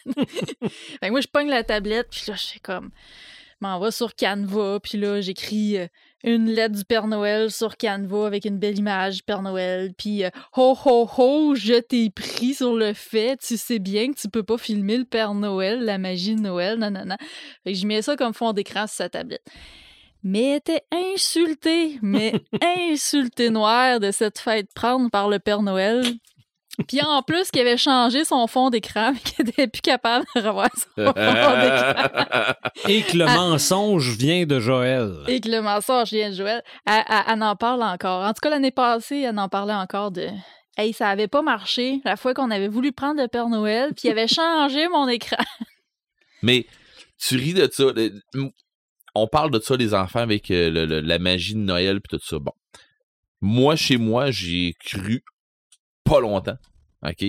Fait que moi, je pogne la tablette, puis là, je fais comme, je m'en vais sur Canva, puis là, j'écris... Euh, une lettre du Père Noël sur Canva avec une belle image du Père Noël. Puis euh, ho, ho, ho, je t'ai pris sur le fait. Tu sais bien que tu peux pas filmer le Père Noël, la magie de Noël, nanana. Fait que je mets ça comme fond d'écran sur sa tablette. mais était insulté, mais insulté noir de cette fête prendre par le Père Noël. Puis en plus, qu'il avait changé son fond d'écran, mais qu'il n'était plus capable de revoir son fond d'écran. Et que le à... mensonge vient de Joël. Et que le mensonge vient de Joël. Elle, elle, elle en parle encore. En tout cas, l'année passée, elle en parlait encore de... Hey, ça n'avait pas marché la fois qu'on avait voulu prendre le Père Noël, puis il avait changé mon écran. Mais tu ris de ça. On parle de ça, les enfants, avec le, le, la magie de Noël, puis tout ça. Bon. Moi, chez moi, j'ai cru... pas longtemps, OK?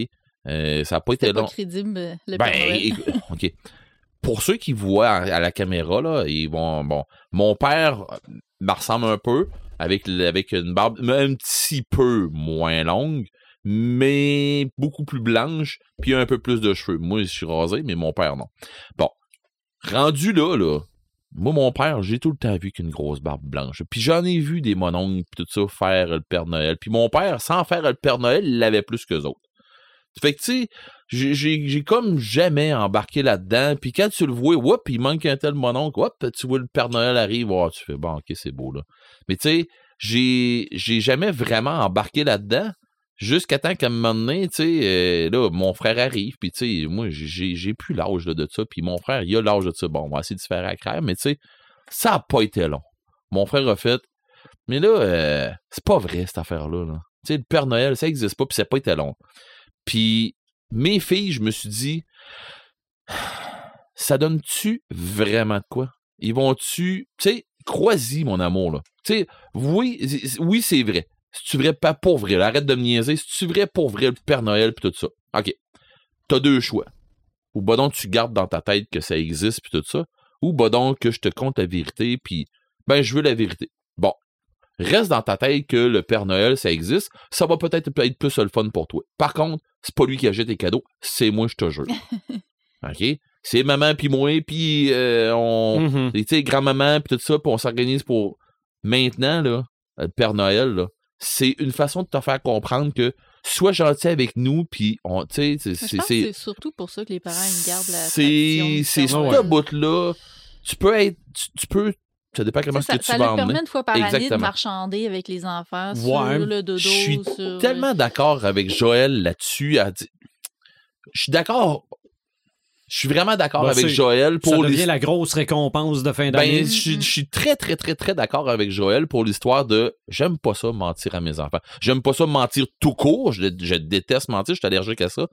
Euh, ça n'a pas C'était été long. C'est pas crédible, le ben, et, OK. Pour ceux qui voient à, à la caméra, là, ils vont... Bon, mon père me ressemble un peu, avec, avec une barbe un petit peu moins longue, mais beaucoup plus blanche, puis un peu plus de cheveux. Moi, je suis rasé, mais mon père, non. Bon. Rendu là, là, moi, mon père, j'ai tout le temps vu qu'une grosse barbe blanche. Puis j'en ai vu des mononcles pis tout ça faire le Père Noël. Puis mon père, sans faire le Père Noël, il l'avait plus qu'eux autres. Fait que, tu sais, j'ai, j'ai, j'ai comme jamais embarqué là-dedans. Puis quand tu le vois, whoop, il manque un tel mononcle, whoop, tu vois le Père Noël arrive, oh, tu fais, bon, OK, c'est beau, là. Mais tu sais, j'ai, j'ai jamais vraiment embarqué là-dedans. Jusqu'à temps qu'à un moment donné, tu sais, euh, là, mon frère arrive, puis tu sais, moi, j'ai, j'ai plus l'âge là, de ça, puis mon frère, il a l'âge de ça. Bon, on va essayer de se faire accraire, mais tu sais, ça n'a pas été long. Mon frère a fait, mais là, euh, c'est pas vrai, cette affaire-là. Là. Tu sais, le Père Noël, ça n'existe pas, puis ça n'a pas été long. Puis, mes filles, je me suis dit, ça donne-tu vraiment de quoi? Ils vont-tu, tu sais, crois-y, mon amour, là. Tu sais, oui, oui, c'est vrai. C'est-tu vrai, pas pour vrai? Là, arrête de me niaiser. C'est-tu vrai, pour vrai, le Père Noël, puis tout ça? OK. T'as deux choix. Ou bah donc, tu gardes dans ta tête que ça existe, puis tout ça. Ou bah donc, que je te conte la vérité, puis ben, je veux la vérité. Bon. Reste dans ta tête que le Père Noël, ça existe. Ça va peut-être être plus le fun pour toi. Par contre, c'est pas lui qui achète tes cadeaux. C'est moi, je te jure. OK? C'est maman, puis moi, puis euh, on... Mm-hmm. Tu sais, grand-maman, puis tout ça, puis on s'organise pour... Maintenant, là, le Père Noël, là, c'est une façon de te faire comprendre que sois gentil avec nous, puis on, tu sais, c'est, c'est, c'est, c'est surtout pour ça que les parents ils gardent la tradition. C'est ce bout-là. Tu peux être, tu, tu peux, ça dépend comment c'est ce que ça, tu vas emmener. Ça leur permet une fois par Exactement. année de marchander avec les enfants ouais, sur le dodo. Je suis sur... tellement d'accord avec Joël là-dessus. À... Je suis d'accord. Je suis vraiment d'accord ben, avec Joël pour... Ça devient les... la grosse récompense de fin d'année. Ben, je, je suis très, très, très, très d'accord avec Joël pour l'histoire de... J'aime pas ça mentir à mes enfants. J'aime pas ça mentir tout court. Je, je déteste mentir, je suis allergique à ça.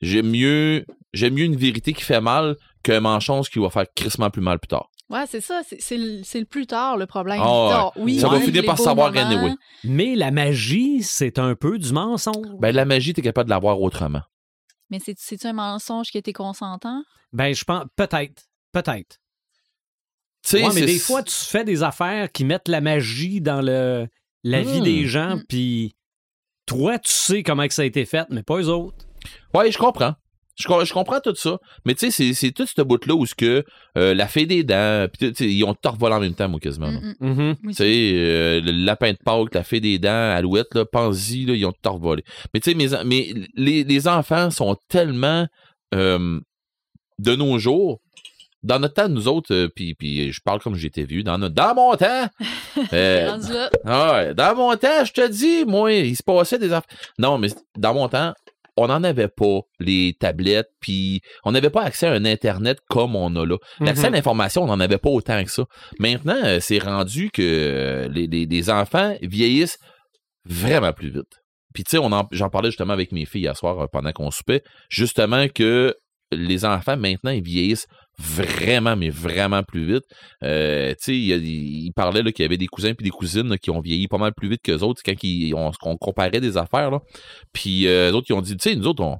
J'aime mieux, j'aime mieux une vérité qui fait mal qu'un mensonge qui va faire crissement plus mal plus tard. Ouais, c'est ça. C'est, c'est, le, c'est le plus tard, le problème. Oh, tard. Oui, ça ouais, va finir par savoir anyway. Mais la magie, c'est un peu du mensonge. Ben, la magie, t'es capable de la voir autrement. Mais c'est, c'est-tu un mensonge qui était consentant? Ben, je pense... Peut-être. Peut-être. Tu sais, ouais, mais des fois, tu fais des affaires qui mettent la magie dans le la mmh. vie des gens, mmh. puis toi, tu sais comment que ça a été fait, mais pas eux autres. Oui, je comprends. Je, je comprends tout ça. Mais tu sais, c'est, c'est tout ce bout-là où que, euh, la fée des dents, puis ils ont tort volé en même temps, moi, quasiment. Mmh, mmh. Tu sais, euh, le lapin de Pâques, la fée des dents, Alouette, là, Pansy, là, ils ont tort volé. Mais tu sais, mes, mes, les, les enfants sont tellement, euh, de nos jours, dans notre temps, nous autres, euh, puis, puis je parle comme j'étais vieux, dans notre, dans mon temps! Euh, ouais, dans mon temps, je te dis, moi, il se passait des affaires. Non, mais dans mon temps, on n'en avait pas, les tablettes, puis on n'avait pas accès à un Internet comme on a là. L'accès mm-hmm. à l'information, on n'en avait pas autant que ça. Maintenant, euh, c'est rendu que euh, les, les, les enfants vieillissent vraiment plus vite. Puis tu sais, on en, j'en parlais justement avec mes filles hier soir euh, pendant qu'on soupait, justement que les enfants, maintenant, ils vieillissent vraiment, mais vraiment plus vite. Euh, tu sais, il, il parlait là, qu'il y avait des cousins puis des cousines là, qui ont vieilli pas mal plus vite qu'eux autres quand ils, on, on comparait des affaires. Là. Puis euh, eux autres, ils ont dit, tu sais, nous autres, on...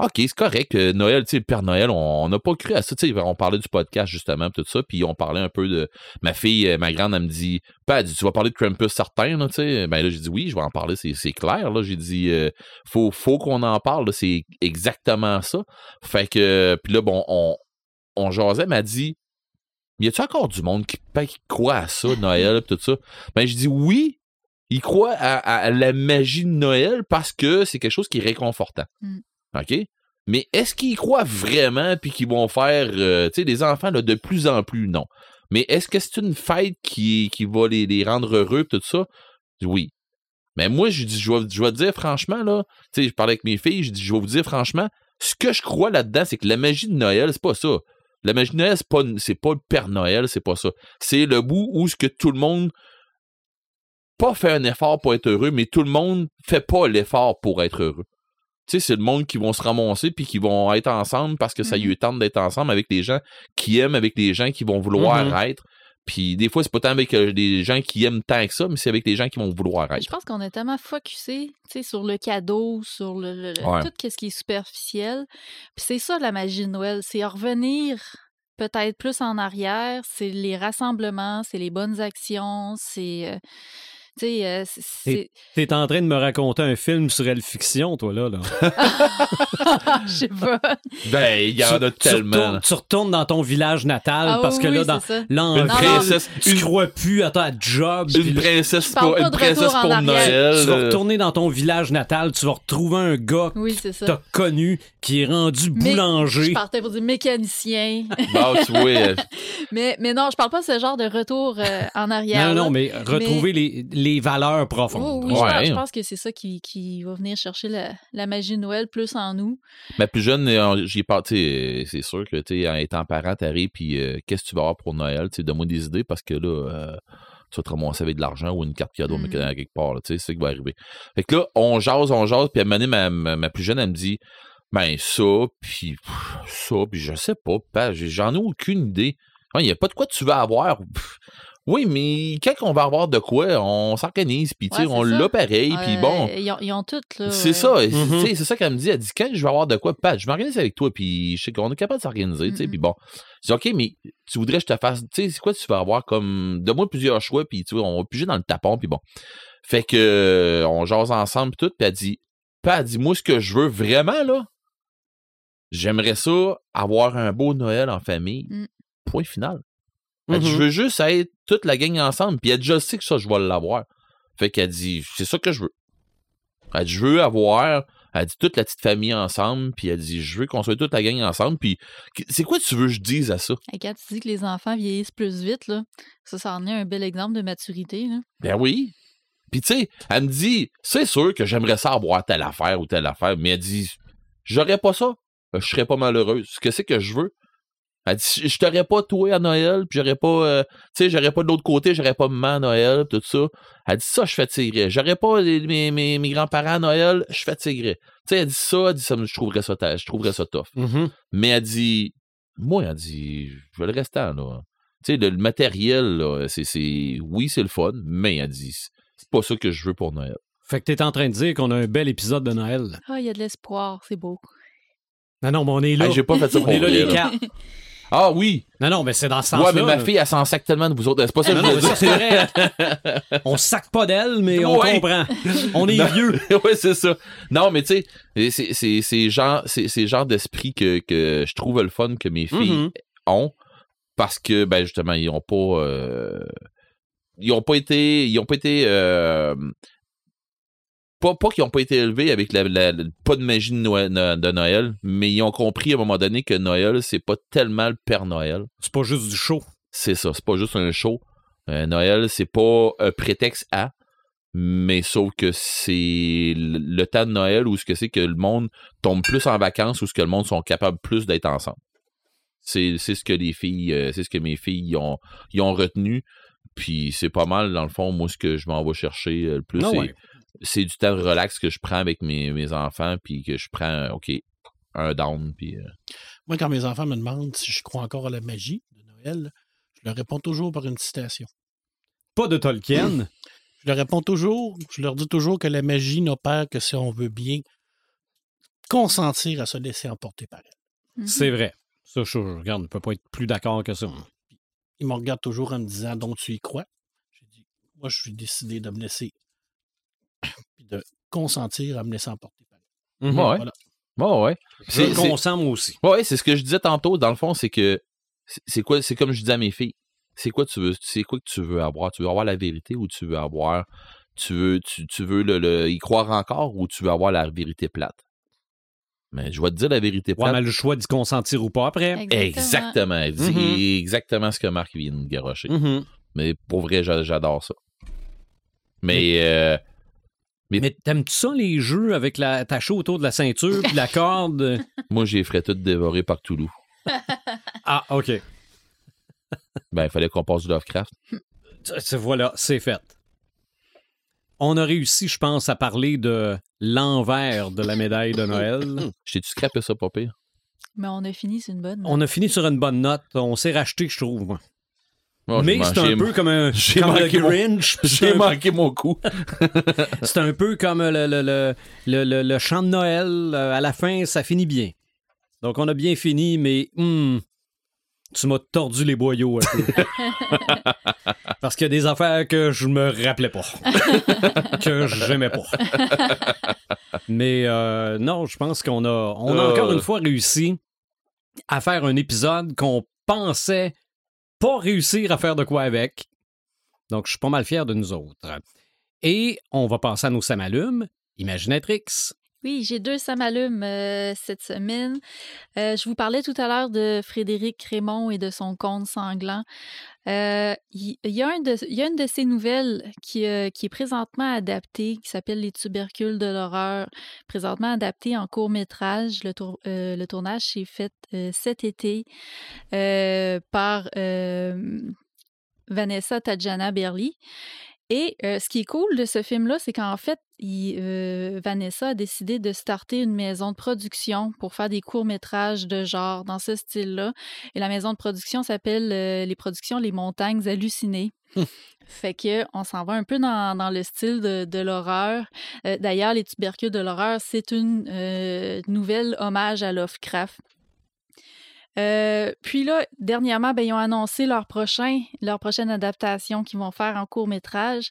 OK, c'est correct, euh, Noël, tu sais, Père Noël, on n'a pas cru à ça. Tu sais, on parlait du podcast, justement, tout ça, puis on parlait un peu de... Ma fille, euh, ma grande, elle me dit, « Père, tu vas parler de Krampus certain, là, tu sais? » Ben là, j'ai dit, « Oui, je vais en parler, c'est, c'est clair, là. » J'ai dit, euh, « Faut, faut qu'on en parle, là, c'est exactement ça. » Fait que... Puis là, bon, on, on jasait, m'a dit, « Y a-tu encore du monde qui, qui croit à ça, Noël, pis tout ça? » Ben, j'ai dit, « Oui, ils croient à, à la magie de Noël parce que c'est quelque chose qui est réconfortant. Mm. » OK? Mais est-ce qu'ils y croient vraiment puis qu'ils vont faire... Euh, tu sais, les enfants, là, de plus en plus, non. Mais est-ce que c'est une fête qui, qui va les, les rendre heureux tout ça? Oui. Mais moi, je dis, je vais, je vais te dire franchement, là, tu sais, je parlais avec mes filles, je dis, je vais vous dire franchement, ce que je crois là-dedans, c'est que la magie de Noël, c'est pas ça. La magie de Noël, c'est pas, c'est pas le Père Noël, c'est pas ça. C'est le bout où ce que tout le monde pas fait un effort pour être heureux, mais tout le monde fait pas l'effort pour être heureux. Tu sais, c'est le monde qui vont se ramasser puis qui vont être ensemble parce que mmh. ça lui tente d'être ensemble avec les gens qui aiment, avec les gens qui vont vouloir mmh. être. Puis des fois, c'est pas tant avec euh, des gens qui aiment tant que ça, mais c'est avec des gens qui vont vouloir être. Je pense qu'on est tellement focusé, tu sais, sur le cadeau, sur le, le ouais. tout ce qui est superficiel. Puis c'est ça la magie de Noël, c'est revenir peut-être plus en arrière, c'est les rassemblements, c'est les bonnes actions, c'est... Euh... Euh, c'est, c'est... T'es, t'es en train de me raconter un film sur la fiction, toi, là. là. Je sais pas. Ben, il y en a tellement. Tu retournes, tu retournes dans ton village natal ah, parce oui, que là, oui, dans l'envie, une princesse, tu une... crois plus à ta job. Une princesse pour, une princesse pour Noël. Tu vas retourner dans ton village natal, tu vas retrouver un gars oui, que t'as connu qui est rendu mais, boulanger. Je partais pour dire mécanicien. Bah, tu vois. mais, mais non, je parle pas de ce genre de retour euh, en arrière. Non, là, non, mais retrouver mais... les... les les valeurs profondes. Oui, oui, je, ouais. pense, je pense que c'est ça qui, qui va venir chercher la, la magie de Noël plus en nous. Mais plus jeune, j'y ai parlé, c'est sûr que en étant parent, t'arrives puis euh, qu'est-ce que tu vas avoir pour Noël? Donne-moi des idées parce que là, euh, tu vas te ramasser avec de l'argent ou une carte cadeau mm. à quelque part. Là, c'est ça qui va arriver. Fait que là, on jase, on jase, puis à un moment donné, ma, ma, ma plus jeune, elle me dit ben ça, puis ça, puis je sais pas, pas j'en ai aucune idée. Il n'y a pas de quoi tu vas avoir. Oui, mais quand on va avoir de quoi, on s'organise, puis ouais, on ça. L'a pareil, puis euh, bon... Ils ont, ils ont tout, là. C'est ouais. ça, mm-hmm. c'est ça qu'elle me dit. Elle dit, quand je vais avoir de quoi, Pat, je m'organise avec toi, puis je sais qu'on est capable de s'organiser, puis mm-hmm. bon. Je dis, OK, mais tu voudrais que je te fasse... Tu sais, c'est quoi tu vas avoir comme... Donne-moi plusieurs choix, puis tu vois, on va piger dans le tapon, puis bon. Fait que on jase ensemble, puis tout, puis elle dit, Pat, dis-moi ce que je veux vraiment, là. J'aimerais ça, avoir un beau Noël en famille. Mm. Point final. Elle dit, je veux juste être toute la gang ensemble. Puis elle dit, je sais que ça, je vais l'avoir. Fait qu'elle dit, c'est ça que je veux. Elle dit, je veux avoir, elle dit, toute la petite famille ensemble. Puis elle dit, je veux qu'on soit toute la gang ensemble. Puis c'est quoi tu veux que je dise à ça? Et quand tu dis que les enfants vieillissent plus vite, là, ça, ça en est un bel exemple de maturité. Là. Ben oui. Puis tu sais, elle me dit, c'est sûr que j'aimerais ça avoir telle affaire ou telle affaire. Mais elle dit, j'aurais pas ça. Je serais pas malheureuse. Ce que c'est que je veux? Elle dit, je t'aurais pas toué à Noël, puis j'aurais pas, euh, tu sais, j'aurais pas de l'autre côté, j'aurais pas maman à Noël, tout ça. Elle dit, ça, je fatiguerais. J'aurais pas les, mes, mes, mes grands-parents à Noël, je fatiguerais. Tu sais, elle dit ça, elle dit ça, je trouverais ça, je trouverais ça tough. Mm-hmm. Mais elle dit, moi, elle dit, je veux le restant, là. Tu sais, le, le matériel, là, c'est, c'est, oui, c'est le fun, mais elle dit, c'est pas ça que je veux pour Noël. Fait que t'es en train de dire qu'on a un bel épisode de Noël. Ah, il y a de l'espoir, c'est beau. Non, non, mais on est là. Hey, j'ai pas fait ça pour on est là, les gars. Ah oui! Non, non, mais c'est dans ce sens-là. Ouais, mais ma fille, elle s'en sac tellement de vous autres. C'est pas ça que je veux dire. C'est vrai. On sac pas d'elle, mais on ouais. comprend. On est non. vieux. Oui, c'est ça. Non, mais tu sais, c'est, c'est, c'est genre, c'est, c'est genre d'esprit que, que je trouve le fun que mes filles mm-hmm. ont parce que, ben justement, ils ont pas... Euh, ils ont pas été... Ils ont pas été... Euh, Pas, pas qu'ils n'ont pas été élevés avec la, la, la pas de magie de Noël, de Noël, mais ils ont compris à un moment donné que Noël, c'est pas tellement le Père Noël. C'est pas juste du show. C'est ça, c'est pas juste un show. Euh, Noël, c'est pas un prétexte à, mais sauf que c'est le, le temps de Noël où ce que c'est que le monde tombe plus en vacances, où ce que le monde sont capables plus d'être ensemble. C'est, c'est ce que les filles, euh, c'est ce que mes filles ont, ont retenu. Puis c'est pas mal, dans le fond, moi, ce que je m'en vais chercher le plus. Ah ouais. C'est du temps de relax que je prends avec mes, mes enfants, puis que je prends, OK, un down. Puis, euh... Moi, quand mes enfants me demandent si je crois encore à la magie de Noël, je leur réponds toujours par une citation. Pas de Tolkien. Mmh. Je leur réponds toujours, je leur dis toujours que la magie n'opère que si on veut bien consentir à se laisser emporter par elle. Mmh. C'est vrai. Ça, je regarde, on ne peut pas être plus d'accord que ça. Ils me regardent toujours en me disant, donc tu y crois? J'ai dit, moi, je suis décidé de me laisser puis de consentir à me laisser emporter. Mmh, ouais. Voilà. Oh, ouais. C'est, je consens moi aussi. Ouais, c'est ce que je disais tantôt. Dans le fond, c'est que c'est, c'est quoi, c'est comme je disais à mes filles. C'est quoi tu veux, c'est quoi que tu veux avoir? Tu veux avoir la vérité ou tu veux avoir, tu veux, tu, tu veux le, le, y croire encore ou tu veux avoir la vérité plate? Mais je vais te dire la vérité. On a le choix d'y consentir ou pas après. Exactement. Exactement. Elle dit mm-hmm. exactement ce que Marc vient de garocher. Mm-hmm. Mais pour vrai, j'adore ça. Mais... mais... Euh, mais, mais t'aimes-tu ça, les jeux avec la tachée autour de la ceinture puis la corde? Moi, j'ai ferais tout dévorer par Toulouse. Ah, OK. Ben, il fallait qu'on passe du Lovecraft. Voilà, c'est fait. On a réussi, je pense, à parler de l'envers de la médaille de Noël. Je t'ai-tu scrappé ça, pas pire? Mais on a fini sur une bonne note. On a fini sur une bonne note. On s'est racheté, je trouve. Oh, mais c'est un peu comme un j'ai comme manqué le Grinch. Mon... J'ai manqué peu... mon coup. C'est un peu comme le, le, le, le, le, le chant de Noël. À la fin, ça finit bien. Donc, on a bien fini, mais hmm, tu m'as tordu les boyaux un peu. Parce qu'il y a des affaires que je me rappelais pas. Que j'aimais pas. Mais euh, non, je pense qu'on a, on a euh... encore une fois réussi à faire un épisode qu'on pensait pas réussir à faire de quoi avec. Donc, je suis pas mal fier de nous autres. Et on va passer à nos samalumes. Imaginatrix. Oui, j'ai deux samalumes euh, cette semaine. Euh, je vous parlais tout à l'heure de Frédéric Raymond et de son conte sanglant. Il euh, y, y, y a une de ses nouvelles qui, euh, qui est présentement adaptée, qui s'appelle « Les tubercules de l'horreur », présentement adaptée en court-métrage. Le, tour, euh, le tournage s'est fait euh, cet été euh, par euh, Vanessa Tadjana-Beerli. Et euh, ce qui est cool de ce film-là, c'est qu'en fait, il, euh, Vanessa a décidé de starter une maison de production pour faire des courts-métrages de genre dans ce style-là. Et la maison de production s'appelle euh, les productions Les Montagnes hallucinées. Fait qu'on s'en va un peu dans, dans le style de, de l'horreur. Euh, d'ailleurs, Les tubercules de l'horreur, c'est une euh, nouvelle hommage à Lovecraft. Euh, puis là, dernièrement, ben, ils ont annoncé leur, prochain, leur prochaine adaptation qu'ils vont faire en court-métrage.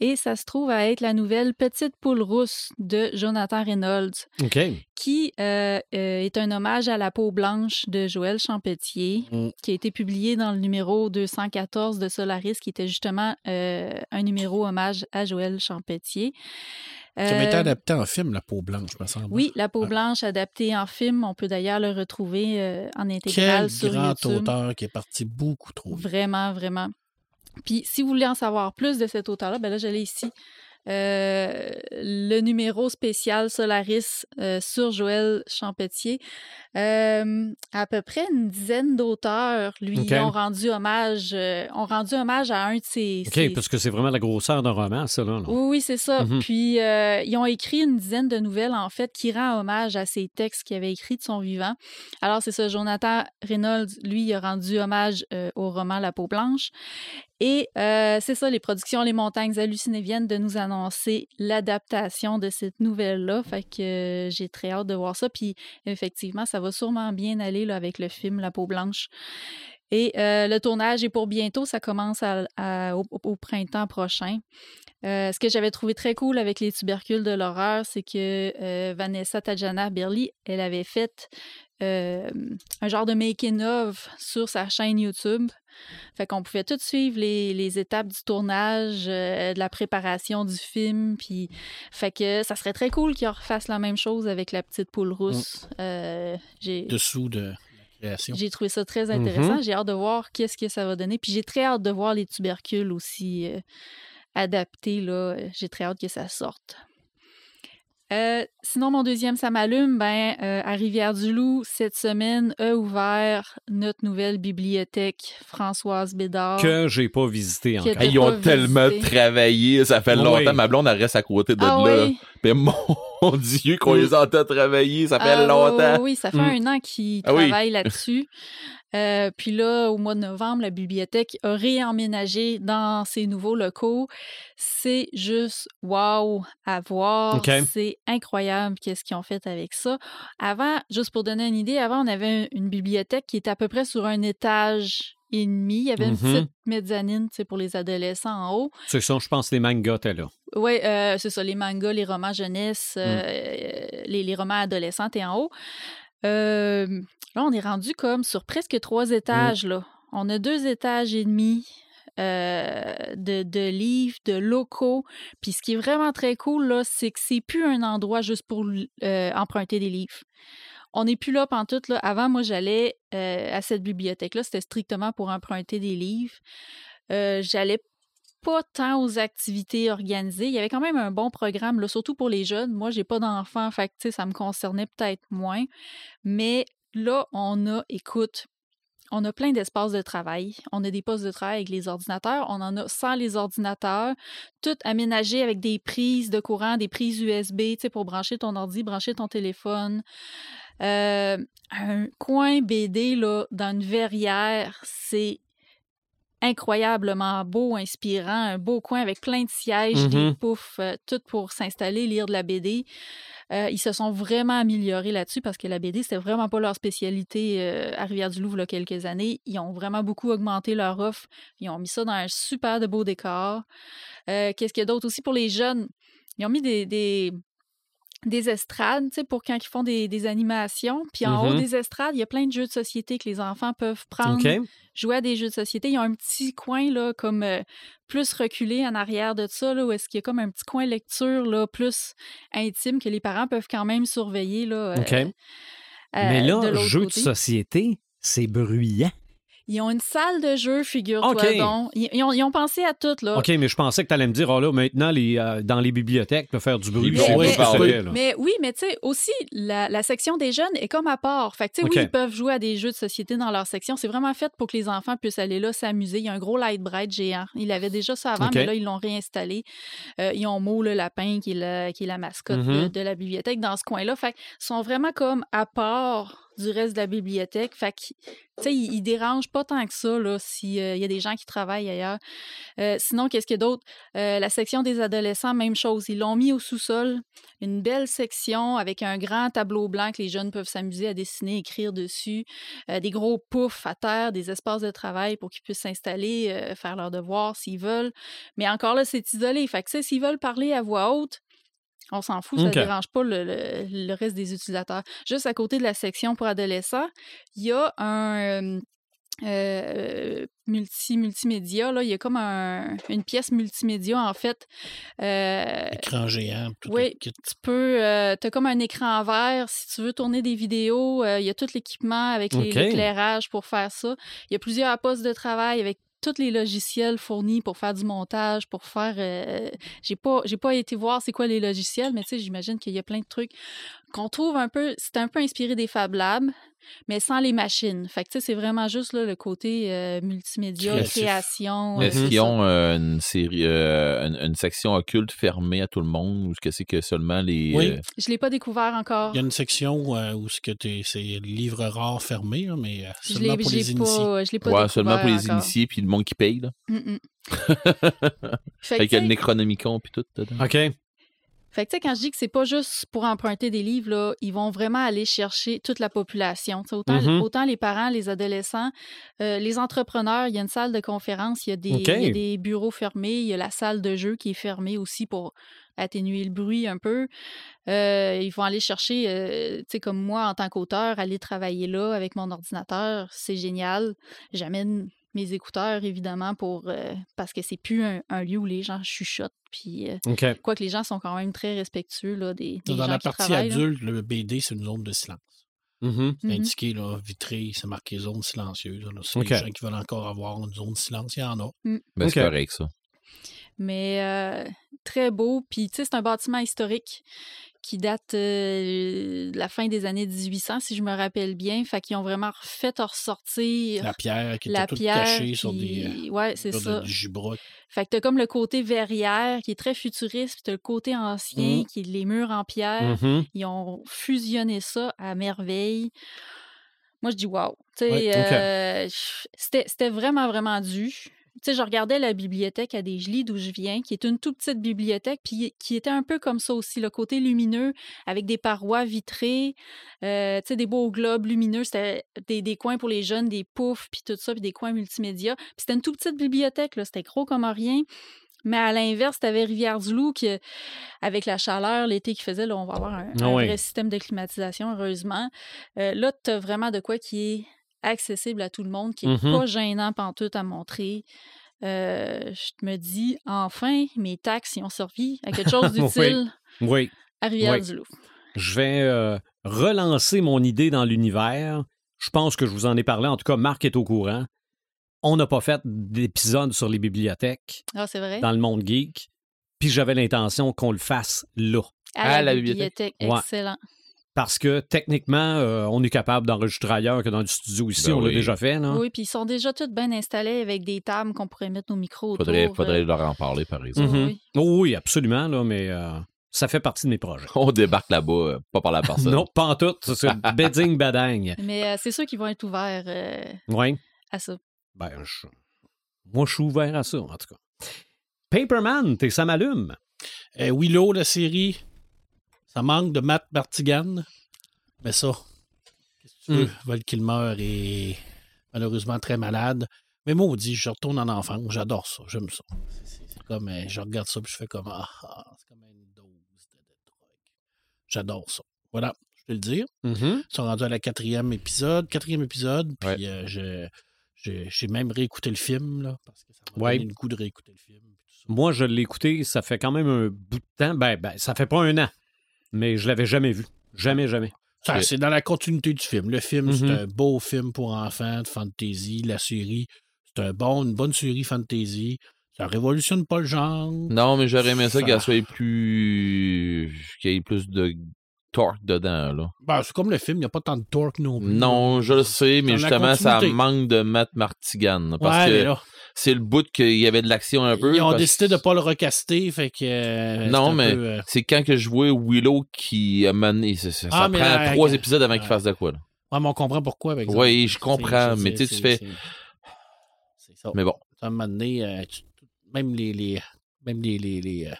Et ça se trouve à être la nouvelle Petite poule rousse de Jonathan Reynolds. OK. Qui euh, euh, est un hommage à La peau blanche de Joël Champetier, mm. qui a été publié dans le numéro deux cent quatorze de Solaris, qui était justement euh, un numéro hommage à Joël Champetier. Ça m'a été adapté en film, La peau blanche, me semble. Oui, La peau blanche adaptée en film. On peut d'ailleurs le retrouver euh, en intégrale sur YouTube. Quel grand auteur qui est parti beaucoup trop vite. Vraiment, vraiment. Puis, si vous voulez en savoir plus de cet auteur-là, ben là, je l'ai ici. Euh, le numéro spécial Solaris euh, sur Joël Champetier. Euh, à peu près une dizaine d'auteurs, lui, okay. ont, rendu hommage, euh, ont rendu hommage à un de ses... OK, ses... parce que c'est vraiment la grosseur d'un roman, ça, là. là. Oui, oui, c'est ça. Mm-hmm. Puis, euh, ils ont écrit une dizaine de nouvelles, en fait, qui rend hommage à ses textes qu'il avait écrits de son vivant. Alors, c'est ça, Jonathan Reynolds, lui, il a rendu hommage euh, au roman La peau blanche. Et euh, c'est ça, les productions Les Montagnes hallucinées viennent de nous annoncer l'adaptation de cette nouvelle-là. Fait que euh, j'ai très hâte de voir ça. Puis effectivement, ça va sûrement bien aller là, avec le film La peau blanche. Et euh, le tournage est pour bientôt. Ça commence à, à, au, au printemps prochain. Euh, ce que j'avais trouvé très cool avec Les tubercules de l'horreur, c'est que euh, Vanessa Tadjana-Beerli, elle avait fait euh, un genre de making-of sur sa chaîne YouTube. Fait qu'on pouvait tout suivre les, les étapes du tournage, euh, de la préparation du film. Puis, fait que ça serait très cool qu'ils refassent la même chose avec La petite poule rousse. Euh, j'ai... Dessous de... J'ai trouvé ça très intéressant. Mm-hmm. J'ai hâte de voir qu'est-ce que ça va donner. Puis j'ai très hâte de voir les tubercules aussi euh, adaptés. Là. J'ai très hâte que ça sorte. Euh, sinon, mon deuxième, ça m'allume. Ben, euh, à Rivière-du-Loup, cette semaine, a ouvert notre nouvelle bibliothèque, Françoise Bédard. Que j'ai pas visitée encore. Hey, ils ont tellement visité. travaillé. Ça fait longtemps. Oui. Ma blonde, elle reste à côté de ah, là. Oui. Mais mon Dieu, qu'on oui. les entend travailler. Ça fait euh, longtemps. Oui, oui, ça fait mm. un an qu'ils ah, travaillent oui. là-dessus. Euh, puis là, au mois de novembre, la bibliothèque a réemménagé dans ses nouveaux locaux. C'est juste wow à voir. Okay. C'est incroyable qu'est-ce qu'ils ont fait avec ça. Avant, juste pour donner une idée, avant, on avait une bibliothèque qui était à peu près sur un étage et demi. Il y avait mm-hmm. une petite mezzanine, tu sais, pour les adolescents en haut. Ce sont, je pense, les mangas, t'es là. Oui, euh, c'est ça, les mangas, les romans jeunesse, mm. euh, les, les romans adolescents, t'es en haut. Euh, là, on est rendu comme sur presque trois étages. Mmh. Là. On a deux étages et demi. euh, de, de livres, de locaux. Puis ce qui est vraiment très cool, là, c'est que c'est plus un endroit juste pour euh, emprunter des livres. On n'est plus là pantoute, là. Avant, moi, j'allais euh, à cette bibliothèque-là, c'était strictement pour emprunter des livres. Euh, j'allais pas tant aux activités organisées. Il y avait quand même un bon programme, là, surtout pour les jeunes. Moi, j'ai pas d'enfants, fait que, tu sais, ça me concernait peut-être moins. Mais là, on a, écoute, on a plein d'espaces de travail. On a des postes de travail avec les ordinateurs. On en a sans les ordinateurs. Tout aménagé avec des prises de courant, des prises U S B, tu sais, pour brancher ton ordi, brancher ton téléphone. Euh, un coin B D, là, dans une verrière, c'est incroyablement beau, inspirant, un beau coin avec plein de sièges, mm-hmm. des poufs, euh, tout pour s'installer, lire de la B D. Euh, ils se sont vraiment améliorés là-dessus parce que la B D, c'était vraiment pas leur spécialité euh, à Rivière-du-Loup il y a quelques années. Ils ont vraiment beaucoup augmenté leur offre. Ils ont mis ça dans un super de beau décor. Euh, qu'est-ce qu'il y a d'autre aussi pour les jeunes? Ils ont mis des... des des estrades, tu sais, pour quand ils font des, des animations. Puis en mm-hmm. haut des estrades, il y a plein de jeux de société que les enfants peuvent prendre, okay. jouer à des jeux de société. Ils ont un petit coin, là, comme euh, plus reculé en arrière de ça, là, où est-ce qu'il y a comme un petit coin lecture, là, plus intime que les parents peuvent quand même surveiller, là. Euh, okay. euh, Mais là, de jeux de société, c'est bruyant. Ils ont une salle de jeu, figure-toi okay. donc. Ils, ils, ont, ils ont pensé à tout, là. OK, mais je pensais que tu allais me dire, oh là, maintenant, les, euh, dans les bibliothèques, peut faire du bruit. Mais, mais, mais, mais oui, mais tu sais, aussi, la, la section des jeunes est comme à part. Fait que, tu sais, okay. oui, ils peuvent jouer à des jeux de société dans leur section. C'est vraiment fait pour que les enfants puissent aller là s'amuser. Il y a un gros light bright géant. Ils l'avaient déjà ça avant, okay. mais là, ils l'ont réinstallé. Euh, ils ont Mo, le lapin, qui est la, qui est la mascotte mm-hmm. de, de la bibliothèque dans ce coin-là. Fait qu'ils sont vraiment comme à part du reste de la bibliothèque. Fait que, tu sais, il, il dérange pas tant que ça, là, s'il euh, y a des gens qui travaillent ailleurs. Euh, sinon, qu'est-ce qu'il y a d'autre? Euh, la section des adolescents, même chose. Ils l'ont mis au sous-sol. Une belle section avec un grand tableau blanc que les jeunes peuvent s'amuser à dessiner, écrire dessus. Euh, des gros poufs à terre, des espaces de travail pour qu'ils puissent s'installer, euh, faire leurs devoirs s'ils veulent. Mais encore là, c'est isolé. Fait que, tu sais, s'ils veulent parler à voix haute, on s'en fout, okay. ça ne dérange pas le, le, le reste des utilisateurs. Juste à côté de la section pour adolescents, il y a un euh, multi, multimédia, là, il y a comme un, une pièce multimédia, en fait. Euh, écran géant. Tout oui, tu peux, euh, tu as comme un écran vert. Si tu veux tourner des vidéos, euh, il y a tout l'équipement avec les, okay. l'éclairage pour faire ça. Il y a plusieurs postes de travail avec tous les logiciels fournis pour faire du montage, pour faire... Euh, j'ai pas, j'ai pas été voir c'est quoi les logiciels, mais tu sais, j'imagine qu'il y a plein de trucs qu'on trouve un peu... C'est un peu inspiré des Fab Labs, mais sans les machines. Fait que tu sais, c'est vraiment juste là, le côté euh, multimédia, Créatif. création... Est-ce euh, qu'ils ont euh, une série, euh, une, une section occulte fermée à tout le monde, ou est-ce que c'est que seulement les... Oui. Euh... Je l'ai pas découvert encore. Il y a une section euh, où c'est, que t'es, c'est livres rares fermés, hein, mais euh, seulement pour les initiés. Je l'ai pas découvert seulement pour les initiés, puis le monde qui paye, là. Fait qu'il y a le Necronomicon, puis tout dedans. OK. Fait que, tu sais, quand je dis que c'est pas juste pour emprunter des livres, là, ils vont vraiment aller chercher toute la population. Autant, mm-hmm. autant les parents, les adolescents, euh, les entrepreneurs, il y a une salle de conférence, il y a des, okay. il y a des bureaux fermés, il y a la salle de jeu qui est fermée aussi pour atténuer le bruit un peu. Euh, ils vont aller chercher, euh, tu sais, comme moi, en tant qu'auteur, aller travailler là avec mon ordinateur. C'est génial. J'amène mes écouteurs, évidemment, pour euh, parce que c'est plus un, un lieu où les gens chuchotent. Puis, euh, okay. quoi que les gens sont quand même très respectueux là, des, des dans gens la qui partie adulte, là. Le B D, c'est une zone de silence. Mm-hmm. C'est indiqué, là, vitré, c'est marqué zone silencieuse. Là. C'est okay. les gens qui veulent encore avoir une zone de silence, il y en a. Mm. Ben, okay. C'est correct, ça. Mais euh, très beau. Puis, tu sais, c'est un bâtiment historique qui date euh, de la fin des années mille huit cents, si je me rappelle bien. Fait qu'ils ont vraiment fait ressortir... La pierre qui était toute cachée puis... sur des... Ouais, c'est sur ça. Des gibras. Fait que t'as comme le côté verrière qui est très futuriste, puis t'as le côté ancien, mmh. qui est les murs en pierre. Mmh. Ils ont fusionné ça à merveille. Moi, je dis wow. Tu sais, oui, euh, okay. c'était, c'était vraiment, vraiment dû. Tu sais, je regardais la bibliothèque à Desjolies, d'où je viens, qui est une toute petite bibliothèque, puis qui était un peu comme ça aussi, le côté lumineux, avec des parois vitrées, euh, tu sais, des beaux globes lumineux, c'était des, des coins pour les jeunes, des poufs, puis tout ça, puis des coins multimédia. Puis c'était une toute petite bibliothèque, là, c'était gros comme rien. Mais à l'inverse, t'avais Rivière-du-Loup qui, avec la chaleur, l'été qui faisait, là, on va avoir un, un oui. vrai système de climatisation, heureusement. Euh, là, t'as vraiment de quoi qui est accessible à tout le monde, qui n'est mm-hmm. pas gênant pantoute à montrer. Euh, je me dis, enfin, mes taxes y ont servi à quelque chose d'utile oui. Oui. à Rivière-du-Loup. Oui. Je vais euh, relancer mon idée dans l'univers. Je pense que je vous en ai parlé. En tout cas, Marc est au courant. On n'a pas fait d'épisode sur les bibliothèques ah, c'est vrai? Dans le monde geek. Puis j'avais l'intention qu'on le fasse là. À, à la, la bibliothèque. bibliothèque. Ouais. Excellent. Parce que techniquement, euh, on est capable d'enregistrer ailleurs que dans le studio ici. Ben on oui. l'a déjà fait. Là. Oui, puis ils sont déjà tous bien installés avec des tables qu'on pourrait mettre nos micros autour. Faudrait, faudrait euh... leur en parler, par exemple. Mm-hmm. Oui. Oh, oui, absolument, là, mais euh, ça fait partie de mes projets. On débarque là-bas, euh, pas par la personne. Non, pas en tout. C'est bedding, badagne. Mais euh, c'est sûr qu'ils vont être ouverts euh, ouais. à ça. Ben, je... Moi, je suis ouvert à ça, en tout cas. Paperman, t'es ça m'allume. Euh, Willow, la série... Ça manque de Matt Martigan, mais ça, qu'est-ce que tu veux? Mm. Val Kilmer est malheureusement très malade. Mais maudit, je retourne en enfance. J'adore ça, j'aime ça. C'est, c'est, c'est comme, je regarde ça et je fais comme, ah, ah, c'est comme une dose de drogue. J'adore ça. Voilà, je peux le dire. Mm-hmm. Ils sont rendus à la quatrième épisode. Quatrième épisode, puis ouais. euh, je, je, j'ai même réécouté le film, là, parce que ça m'a ouais. donné le goût de réécouter le film. Moi, je l'ai écouté, ça fait quand même un bout de temps. Ben, ben ça fait pas un an. Mais je l'avais jamais vu. Jamais, jamais. Ça, c'est dans la continuité du film. Le film, mm-hmm. c'est un beau film pour enfants, de fantasy. La série, c'est un bon, une bonne série fantasy. Ça révolutionne pas le genre. Non, mais j'aurais aimé ça, ça... qu'elle soit plus... qu'il y ait plus de torque dedans, là. Ben, c'est comme le film, il n'y a pas tant de torque non plus. Non, je le sais, mais dans justement, ça manque de Matt Martigan. Parce ouais, que... Là... C'est le bout qu'il y avait de l'action un peu. Ils ont décidé de ne pas le recaster, fait que... Euh, non, mais peu, euh... c'est quand que je vois Willow qui a mené... Ça, ça, ah, ça prend euh, trois euh, épisodes avant euh, qu'il fasse de quoi, là. Ouais, mais on comprend pourquoi, avec ça. Oui, je comprends, c'est, mais tu sais, tu fais... C'est ça. Mais bon. Ça m'a donné... Euh, tu... Même les, les, même les, les, les euh,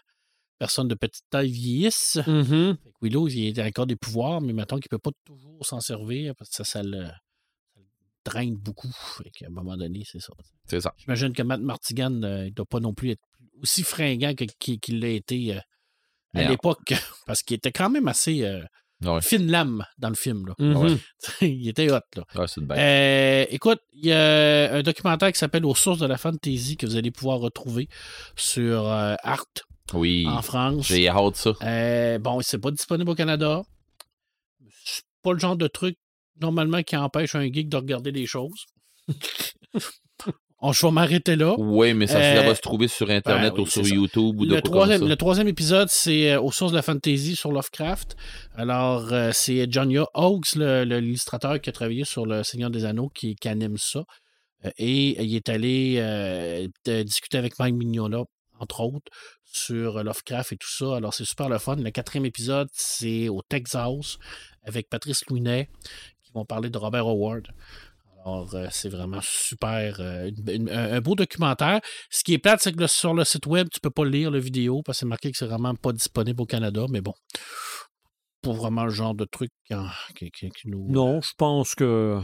personnes de petite taille vieillissent. Mm-hmm. Willow, il a encore des pouvoirs, mais mettons qu'il ne peut pas toujours s'en servir, parce que ça, ça le... traîne beaucoup. Fait qu'à un moment donné, c'est ça. C'est ça. J'imagine que Matt Martigan euh, il doit pas non plus être aussi fringant que, qu'il, qu'il l'a été euh, à non. l'époque, parce qu'il était quand même assez euh, ouais. fine lame dans le film. Là. Mm-hmm. Ouais. Il était hot. Là. Ouais, c'est une bête. Euh, écoute, il y a un documentaire qui s'appelle « Aux sources de la fantaisie » que vous allez pouvoir retrouver sur euh, Arte oui. en France. J'ai hâte ça. Euh, bon, c'est pas disponible au Canada. C'est pas le genre de truc normalement qui empêche un geek de regarder des choses. Je vais m'arrêter là. Oui, mais ça, euh, ça va se trouver sur Internet ben, oui, ou sur YouTube. Ou le, troisième, comme ça. Le troisième épisode, c'est euh, Aux sources de la fantasy sur Lovecraft. Alors, euh, c'est John Hawkes, le, le, l'illustrateur qui a travaillé sur Le Seigneur des Anneaux, qui, qui anime ça. Euh, et il est allé euh, discuter avec Mike Mignola, entre autres, sur Lovecraft et tout ça. Alors, c'est super le fun. Le quatrième épisode, c'est au Texas, avec Patrice Louinet, qui vont parler de Robert Howard. Alors, euh, c'est vraiment super. Euh, une, une, un beau documentaire. Ce qui est plate, c'est que le, sur le site web, tu peux pas lire la vidéo parce que c'est marqué que c'est vraiment pas disponible au Canada, mais bon. Pas vraiment le genre de truc hein, qui, qui, qui nous... Non, je pense que...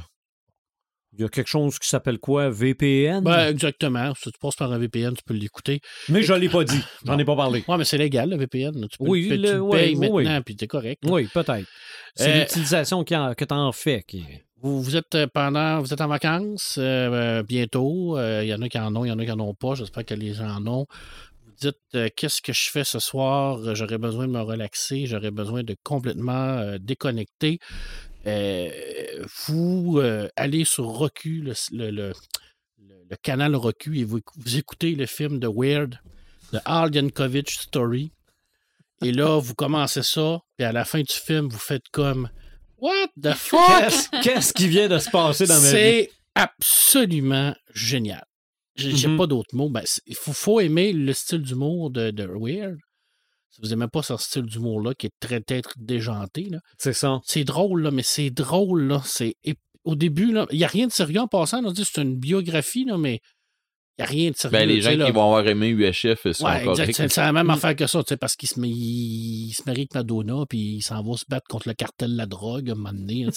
Il y a quelque chose qui s'appelle quoi? V P N? Ben, exactement. Si tu passes par un V P N, tu peux l'écouter. Mais je ne l'ai pas dit. J'en ai pas parlé. Oui, mais c'est légal, le V P N. Tu peux, oui, tu peux, le, tu le ouais, payes ouais, maintenant, puis t'es correct. Oui, peut-être. C'est euh, l'utilisation que t'en fais. Qui... Vous, vous, êtes pendant, vous êtes en vacances euh, bientôt. Il euh, y en a qui en ont, il y en a qui n'en ont pas. J'espère que les gens en ont. Vous dites, euh, qu'est-ce que je fais ce soir? J'aurais besoin de me relaxer. J'aurais besoin de complètement euh, déconnecter. Euh, vous euh, allez sur Roku, le, le, le, le canal Roku, et vous, vous écoutez le film de Weird, The Al Yankovic Story. Et là, vous commencez ça, puis à la fin du film, vous faites comme « What the fuck? » Qu'est-ce, qu'est-ce qui vient de se passer dans ma vie? C'est absolument génial. J'ai, mm-hmm. j'ai pas d'autres mots. Ben, il faut, faut aimer le style d'humour de, de Weird. Si vous n'aimez pas ce style d'humour-là, qui est très peut-être déjanté. Là. C'est ça. C'est drôle, là, mais c'est drôle. Là. C'est... Au début, il n'y a rien de sérieux en passant. Là. C'est une biographie, là, mais il n'y a rien de sérieux. Ben, les gens qui là... vont avoir aimé U H F, ils sont ouais, encore exact, c'est, c'est la même affaire que ça, parce qu'il se, met... il... Il se marie avec Madonna, puis il s'en va se battre contre le cartel de la drogue à un moment donné, là,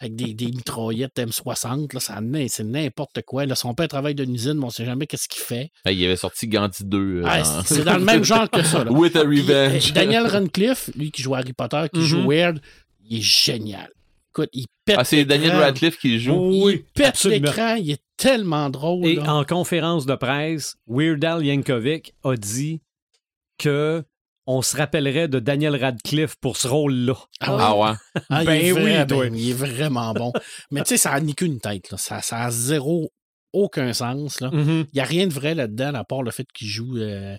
avec des, des mitraillettes M soixante. Là, ça, c'est n'importe quoi. Là, son père travaille dans une usine, mais on ne sait jamais qu'est-ce qu'il fait. Ben, il avait sorti Gandhi deux. Euh, ah, dans... C'est dans le même genre que ça. Là. With a revenge. Puis, Daniel Radcliffe, lui qui joue Harry Potter, qui mm-hmm. joue Weird, il est génial. Écoute, il pète ah, c'est Daniel Radcliffe qui joue. Oui, il pète absolument. L'écran, il est tellement drôle. Et là. En conférence de presse, Weird Al Yankovic a dit que on se rappellerait de Daniel Radcliffe pour ce rôle-là. Ah ouais? Ah ouais. Ah, ben il est vrai, oui, toi. Ben, il est vraiment bon. Mais tu sais, ça n'a qu'une tête. Là. Ça, ça a zéro, aucun sens. Là. Mm-hmm. Il n'y a rien de vrai là-dedans, à part le fait qu'il joue... Euh,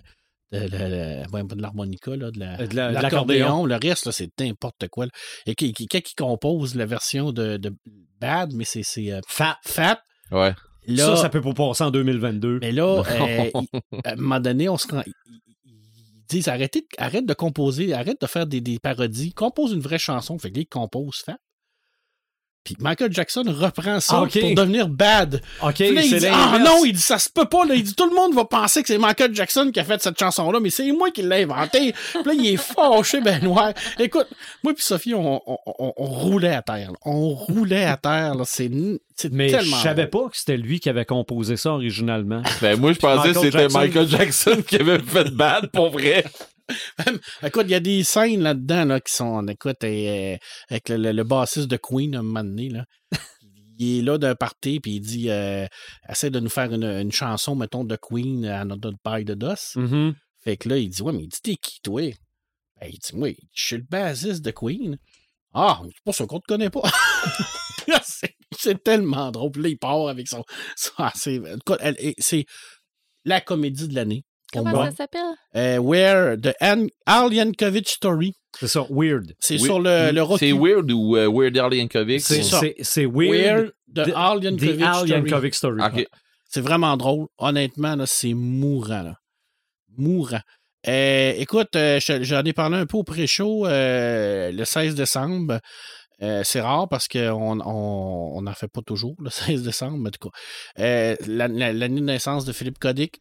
De, de, de, de l'harmonica, là, de, la, de, la, de l'accordéon. Le reste, là, c'est n'importe quoi. Là. Et qui, qui, qui compose la version de, de Bad, mais c'est, c'est euh, Fat. Fat. Ouais. Là, ça, ça peut pas passer en deux mille vingt-deux. Mais là, euh, il, à un moment donné, on se rend... Ils disent, arrêtez, arrête de composer, arrête de faire des, des parodies, compose une vraie chanson. Fait que là, il compose Fat. Puis Michael Jackson reprend ça ah, okay. pour devenir Bad. OK, là, il c'est dit, ah non, il dit, ça se peut pas. Là. Il dit, tout le monde va penser que c'est Michael Jackson qui a fait cette chanson-là, mais c'est moi qui l'ai inventée. Puis là, il est fâché, ben noir. Écoute, moi puis Sophie, on, on, on, on roulait à terre. Là. On roulait à terre. Là. C'est, c'est mais tellement... Mais je savais pas que c'était lui qui avait composé ça originalement. Ben moi, je pensais que c'était Jackson... Michael Jackson qui avait fait Bad, pour vrai. Écoute, il y a des scènes là-dedans là, qui sont, écoute, euh, avec le, le, le bassiste de Queen à un moment donné, là. Il est là d'un party, puis il dit euh, essaie de nous faire une, une chanson, mettons, de Queen à notre paille de dos. Mm-hmm. Fait que là, il dit ouais, mais il dit t'es qui, toi? Ben, il dit oui, je suis le bassiste de Queen. Ah, c'est pas sûr qu'on te connaît pas. c'est, c'est tellement drôle. Puis là, il part avec son. son c'est, c'est la comédie de l'année. Comment bon. Ça s'appelle? Euh, Where the An- Al Yankovic Story. C'est ça, Weird. C'est We- sur le, le Roku. C'est Weird ou uh, Weird Al Yankovic? C'est, c'est ça. C'est, c'est Weird. Weird the Al Yankovic the Al Story. Yankovic story. Okay. C'est vraiment drôle. Honnêtement, là, c'est mourant. Là. Mourant. Euh, écoute, euh, j'en ai parlé un peu au pré-show euh, le seize décembre. Euh, c'est rare parce qu'on on, on en fait pas toujours le seize décembre. Mais en tout cas, euh, la, la, l'année de naissance de Philip K. Dick.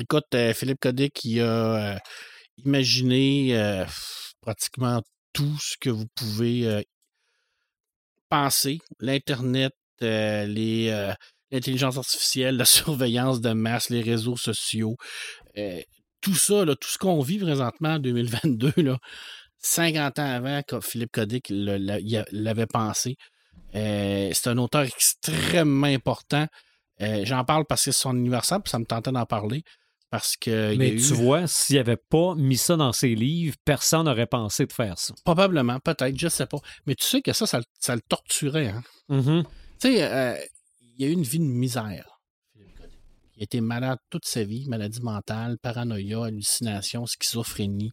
Écoute, euh, Philip K. Dick, il a euh, imaginé euh, pratiquement tout ce que vous pouvez euh, penser. L'Internet, euh, les, euh, l'intelligence artificielle, la surveillance de masse, les réseaux sociaux. Euh, tout ça, là, tout ce qu'on vit présentement en deux mille vingt-deux, là, cinquante ans avant que Philip K. Dick le, la, il a, l'avait pensé. Euh, c'est un auteur extrêmement important. Euh, j'en parle parce que c'est son anniversaire, puis ça me tentait d'en parler. Parce que mais tu eu... vois, s'il n'avait pas mis ça dans ses livres, personne n'aurait pensé de faire ça. Probablement, peut-être, je ne sais pas. Mais tu sais que ça, ça, ça le torturait. Hein? Mm-hmm. Tu sais, euh, il a eu une vie de misère. Il a été malade toute sa vie, maladie mentale, paranoïa, hallucination, schizophrénie.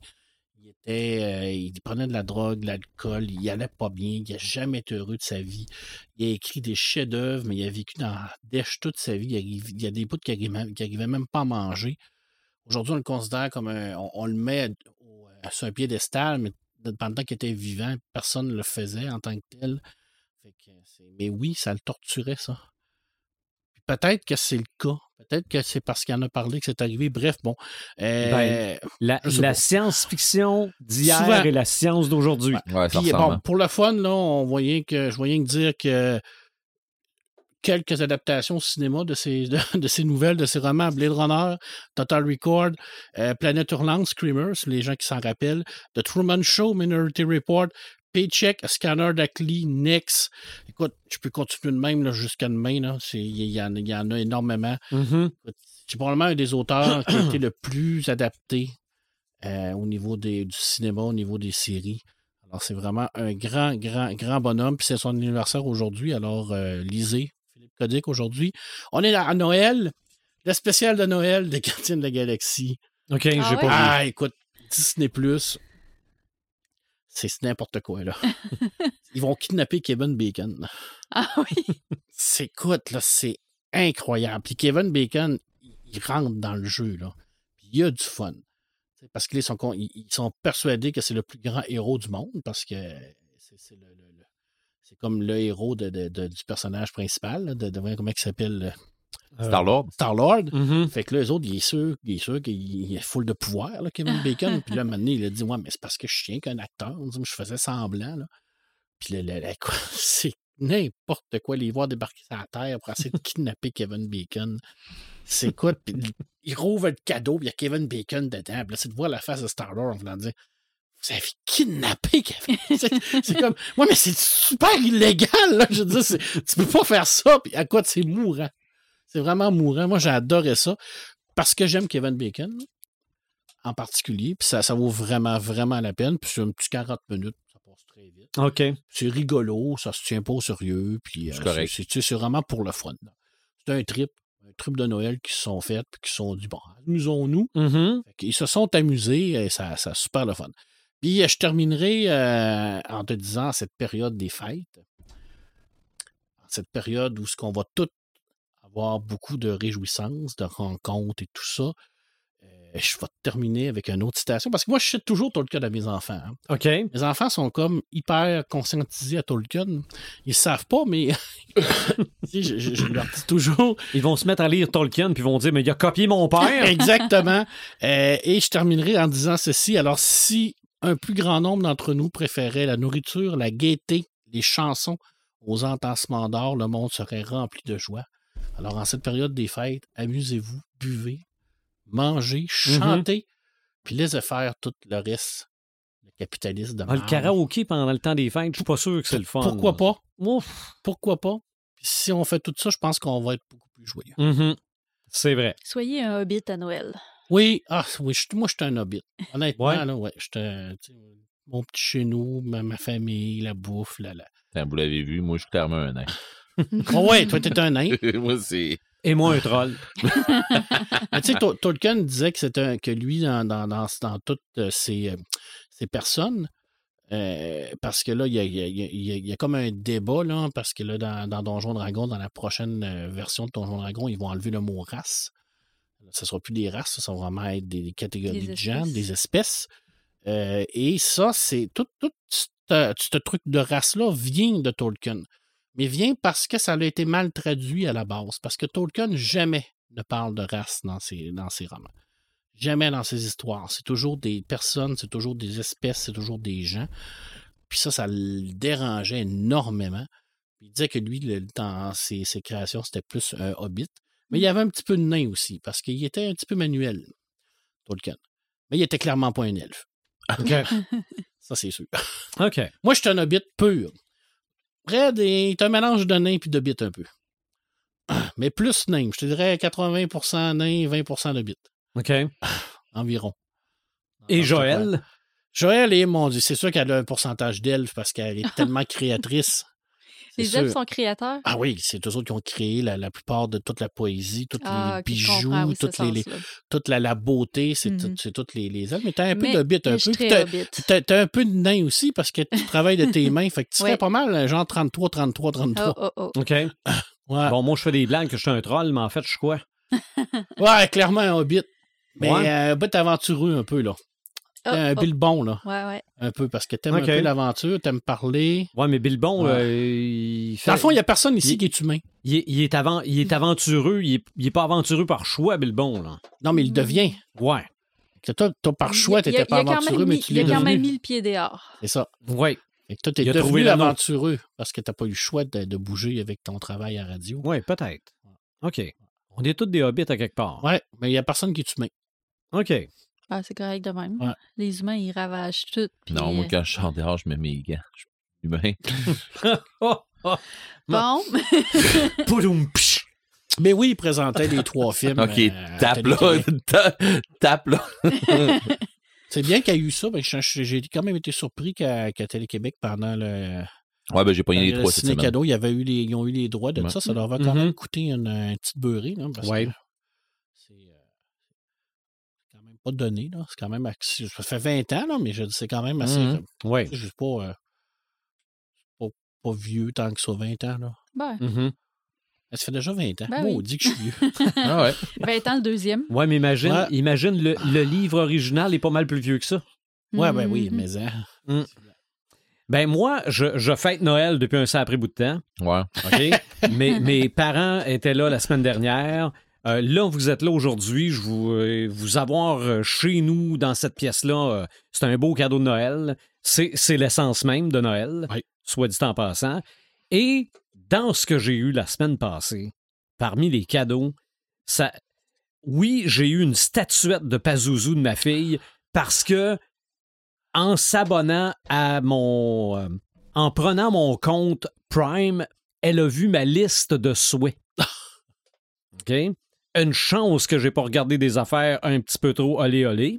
Il, était, euh, il prenait de la drogue, de l'alcool, il allait pas bien, il n'a jamais été heureux de sa vie. Il a écrit des chefs-d'œuvre, mais il a vécu dans la dèche toute sa vie. Il y a des bouts qu'il n'arrivait même pas à manger. Aujourd'hui, on le considère comme un. On, on le met au, sur un piédestal, mais pendant qu'il était vivant, personne ne le faisait en tant que tel. Fait que c'est, mais oui, ça le torturait, ça. Puis peut-être que c'est le cas. Peut-être que c'est parce qu'il en a parlé que c'est arrivé. Bref, bon. Euh, ben, la la science-fiction d'hier souvent, et la science d'aujourd'hui. Ben, ouais, pis, bon, pour le fun, là, on voyait que je voyais que dire que quelques adaptations au cinéma de ces, de, de ces nouvelles, de ces romans, Blade Runner, Total Record, euh, Planète Hurlante, Screamers, les gens qui s'en rappellent, The Truman Show, Minority Report, Paycheck, Scanner Darkly, Next. Écoute, je peux continuer de même là, jusqu'à demain. Là. C'est, il, y en, il y en a énormément. Mm-hmm. C'est probablement un des auteurs qui a été le plus adapté euh, au niveau des, du cinéma, au niveau des séries. Alors, c'est vraiment un grand, grand, grand bonhomme. Puis c'est son anniversaire aujourd'hui. Alors, euh, lisez Philip K. Dick aujourd'hui. On est à Noël. Le spécial de Noël des Gardiens de la Galaxie. OK, ah, j'ai ouais? pas vu. Ah, écoute, Disney plus. C'est n'importe quoi, là. Ils vont kidnapper Kevin Bacon. Ah oui? C'est, écoute, là, c'est incroyable. Puis Kevin Bacon, il rentre dans le jeu, là. Puis il a du fun. Parce qu'ils sont, ils sont persuadés que c'est le plus grand héros du monde, parce que c'est, c'est, le, le, le, c'est comme le héros de, de, de, du personnage principal, là, de, de comment il s'appelle... Star-Lord. Star-Lord. Mm-hmm. Fait que là, eux autres, il est sûr, il est sûr qu'il est full de pouvoir, là, Kevin Bacon. Puis là, un moment donné, il a dit, ouais, mais c'est parce que je suis rien qu'un acteur. Dit, je faisais semblant, là. Puis là, là, là quoi, c'est n'importe quoi. Les voir débarquer sur la Terre pour essayer de kidnapper Kevin Bacon. C'est quoi? Puis il rouvre le cadeau, puis il y a Kevin Bacon dedans. Puis là, c'est de voir la face de Star-Lord en voulant dire, Vous avez kidnappé Kevin. C'est, c'est comme, moi, ouais, mais c'est super illégal, là. Je veux dire, tu peux pas faire ça. Puis à quoi, c'est mourant. C'est vraiment mourant. Moi, j'ai adoré ça parce que j'aime Kevin Bacon en particulier. Puis ça, ça vaut vraiment, vraiment la peine. Puis c'est un petit quarante minutes. Très vite. OK. C'est rigolo, ça se tient pas au sérieux. Puis, c'est, euh, correct. C'est, c'est, c'est vraiment pour le fun. Là. C'est un trip, un trip de Noël qui se sont faits puis qui se sont dit, bon, amusons-nous. Mm-hmm. Ils se sont amusés et ça, ça super le fun. Puis je terminerai euh, en te disant cette période des fêtes, cette période où ce qu'on va tous avoir beaucoup de réjouissances, de rencontres et tout ça. Je vais terminer avec une autre citation, parce que moi, je cite toujours Tolkien à mes enfants. Hein. OK. Mes enfants sont comme hyper conscientisés à Tolkien. Ils savent pas, mais si, je, je, je leur dis toujours... Ils vont se mettre à lire Tolkien, puis ils vont dire « Mais il a copié mon père! » Exactement. Euh, et je terminerai en disant ceci. Alors, si un plus grand nombre d'entre nous préférait la nourriture, la gaieté, les chansons aux entassements d'or, le monde serait rempli de joie. Alors, en cette période des fêtes, amusez-vous, buvez, manger, chanter, mm-hmm. puis laisser faire tout le reste. Le capitaliste de ah, le karaoké pendant le temps des fêtes, je suis pas sûr que c'est le fun. Pourquoi là. Pas? Ouf. Pourquoi pas? Puis si on fait tout ça, je pense qu'on va être beaucoup plus joyeux. Mm-hmm. C'est vrai. Soyez un hobbit à Noël. Oui, ah, oui je, moi, je suis un hobbit. Honnêtement, ouais. Là, ouais, je suis mon petit chez nous, ma, ma famille, la bouffe, là, là. Attends, vous l'avez vu, moi, je suis clairement un nain. Oh ouais, toi, t'es un nain. Moi, c'est... Et moi, un troll. Ah, tu sais, Tolkien disait que, c'est un, que lui, dans, dans, dans, dans toutes ces, ces personnes, euh, parce que là, il y a, il y a, il y a comme un débat, là, parce que là, dans, dans Donjons Dragons, dans la prochaine version de Donjons Dragons, ils vont enlever le mot race. Ce ne sera plus des races, ça va vraiment être des, des catégories des de gens, des espèces. Euh, et ça, c'est tout, tout ce truc de race-là vient de Tolkien. Mais vient parce que ça a été mal traduit à la base. Parce que Tolkien jamais ne parle de race dans ses, dans ses romans. Jamais dans ses histoires. C'est toujours des personnes, c'est toujours des espèces, c'est toujours des gens. Puis ça, ça le dérangeait énormément. Il disait que lui, le, dans ses, ses créations, c'était plus un hobbit. Mais il y avait un petit peu de nain aussi, parce qu'il était un petit peu manuel, Tolkien. Mais il était clairement pas un elfe. Okay. Ça, c'est sûr. OK. Moi, je suis un hobbit pur. Red est un mélange de nain et de bit un peu. Mais plus nain. Je te dirais quatre-vingts pour cent nain, vingt pour cent de bit. OK. Environ. Et Alors, Joël? Joël est, mon Dieu, c'est sûr qu'elle a un pourcentage d'elfes parce qu'elle est tellement créatrice. Les elfes sont créateurs? Ah oui, c'est eux autres qui ont créé la, la plupart de toute la poésie, tous ah, les bijoux, oui, toutes les, les, toute la, la beauté, c'est, mm-hmm. tout, c'est toutes les, les elfes. Mais t'as un mais, peu de bite, un peu. T'as, t'as, t'as un peu de nain aussi parce que tu travailles de tes mains. Fait que tu ouais. serais pas mal, genre trente-trois, trente-trois, trente-trois. Oh, oh, oh. OK. Ouais. Bon, moi, je fais des blagues que je suis un troll, mais en fait, je suis quoi? Ouais, clairement un hobbit. Mais ouais. euh, un bit aventureux un peu, là. Oh, un oh. Bilbon, là. Ouais, ouais. Un peu, parce que t'aimes okay. un peu l'aventure, t'aimes parler. Ouais, mais Bilbon, ouais. euh, il fait... Dans le fond, il n'y a personne ici il... qui est humain. Il est, il est, avant... il est aventureux, il n'est est pas aventureux par choix, Bilbon, là. Non, mais il devient. Ouais. Que toi, toi, par choix, t'étais a, pas aventureux, mis, mais tu l'es devenu. Il a quand même mis le pied dehors. C'est ça. Ouais. Et toi, t'es il devenu aventureux, parce que t'as pas eu le choix de, de bouger avec ton travail à radio. Ouais, peut-être. OK. On est tous des hobbits à quelque part. Ouais, mais il n'y a personne qui est humain. OK. Ah, c'est correct de même. Ouais. Les humains, ils ravagent tout. Pis... Non, moi, quand je sors dehors, je mets mes gants. Je suis humain. oh, oh, bon. Poudoum, psh. Mais oui, il présentait les trois films. OK, euh, tape là. Ta, tape là. C'est bien qu'il y a eu ça. Mais je, j'ai quand même été surpris qu'à, qu'à Télé-Québec, pendant le... Ouais, ben j'ai pas gagné les trois cette semaine. Le Ciné Cadeau, il y avait eu les, ils ont eu les droits de ouais. ça. Ça leur a quand mm-hmm. même coûté une, une petite beurrée. Là, parce ouais. que... pas donné, là. C'est quand même... Assez... Ça fait vingt ans, là, mais je... c'est quand même assez... Mmh. Oui. Je suis pas, euh... pas, pas vieux tant que ça, vingt ans, là. Ben. Mmh. Ça fait déjà vingt ans. Ben oh, oui. On dit que je suis vieux. Ah ouais. vingt ans, le deuxième. Ouais, mais imagine, ouais. imagine le, le livre original est pas mal plus vieux que ça. Mmh. Ouais, ben oui, mais... Hein. Mmh. Ben moi, je, je fête Noël depuis un sacré bout de temps. Ouais. OK? mes, mes parents étaient là la semaine dernière... Euh, là, vous êtes là aujourd'hui, je vous, euh, vous avoir euh, chez nous dans cette pièce-là, euh, c'est un beau cadeau de Noël. C'est, c'est l'essence même de Noël, oui. soit dit en passant. Et dans ce que j'ai eu la semaine passée, parmi les cadeaux, ça, oui, j'ai eu une statuette de Pazuzu de ma fille parce que en s'abonnant à mon... Euh, en prenant mon compte Prime, elle a vu ma liste de souhaits. OK? Une chance que j'ai pas regardé des affaires un petit peu trop olé olé.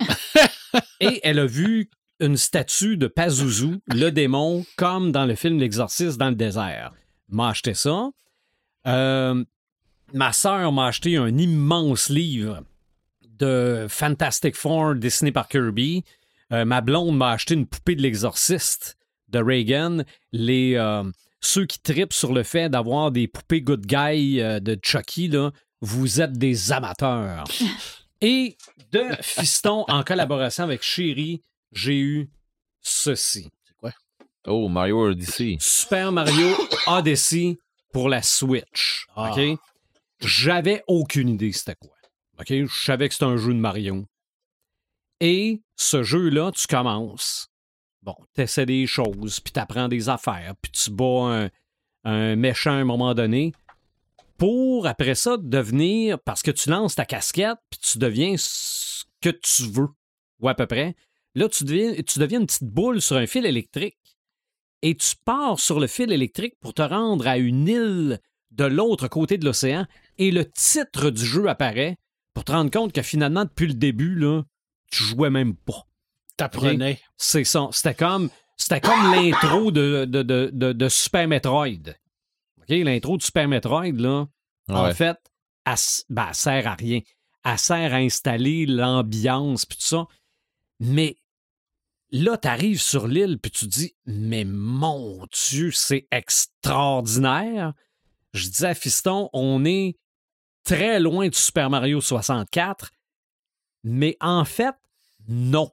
Et elle a vu une statue de Pazuzu, le démon, comme dans le film L'Exorciste dans le désert. M'a acheté ça. Euh, ma sœur m'a acheté un immense livre de Fantastic Four dessiné par Kirby. Euh, ma blonde m'a acheté une poupée de l'Exorciste de Reagan. Les, euh, ceux qui trippent sur le fait d'avoir des poupées good guy euh, de Chucky, là, vous êtes des amateurs. Et de Fiston, en collaboration avec Chérie, j'ai eu ceci. C'est quoi? Oh, Mario Odyssey. Super Mario Odyssey pour la Switch. Ah. OK? J'avais aucune idée c'était quoi. OK? Je savais que c'était un jeu de Mario. Et ce jeu-là, tu commences. Bon, t'essaies des choses, puis t'apprends des affaires, puis tu bats un, un méchant à un moment donné. Pour, après ça, devenir... Parce que tu lances ta casquette, puis tu deviens ce que tu veux. Ou à peu près. Là, tu deviens, tu deviens une petite boule sur un fil électrique. Et tu pars sur le fil électrique pour te rendre à une île de l'autre côté de l'océan. Et le titre du jeu apparaît pour te rendre compte que finalement, depuis le début, là, tu jouais même pas. T'apprenais. Okay? C'est ça. C'était comme, c'était comme l'intro de, de, de, de, de Super Metroid. Okay, l'intro du Super Metroid, là, ouais. En fait, elle, ben, elle sert à rien. Elle sert à installer l'ambiance puis tout ça. Mais là, t'arrives sur l'île puis tu dis « Mais mon Dieu, c'est extraordinaire! » Je disais à Fiston, on est très loin du Super Mario soixante-quatre, mais en fait, non.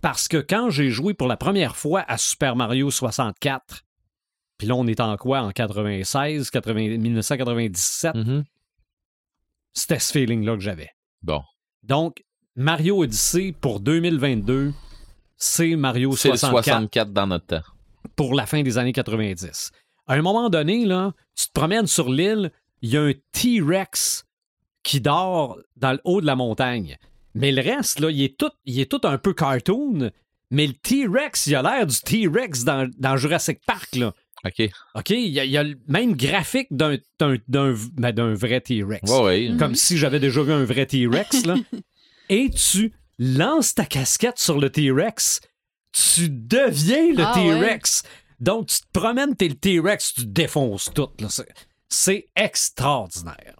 Parce que quand j'ai joué pour la première fois à Super Mario soixante-quatre, puis là, on est en quoi? En quatre-vingt-seize, mille neuf cent quatre-vingt-dix-sept? Mm-hmm. C'était ce feeling-là que j'avais. Bon. Donc, Mario Odyssey pour deux mille vingt-deux, c'est Mario c'est soixante-quatre. C'est le soixante-quatre dans notre temps. Pour la fin des années quatre-vingt-dix. À un moment donné, là, tu te promènes sur l'île, il y a un T-Rex qui dort dans le haut de la montagne. Mais le reste, là, il est tout, il est tout un peu cartoon, mais le T-Rex, il a l'air du T-Rex dans, dans Jurassic Park, là. OK. OK, il y, y a le même graphique d'un, d'un, d'un, ben d'un vrai T-Rex. Oh oui. Comme mm-hmm. si j'avais déjà vu un vrai T-Rex, là. Et tu lances ta casquette sur le T-Rex. Tu deviens le ah, T-Rex. Ouais. Donc, tu te promènes, t'es le T-Rex, tu défonces tout. Là. C'est, c'est extraordinaire.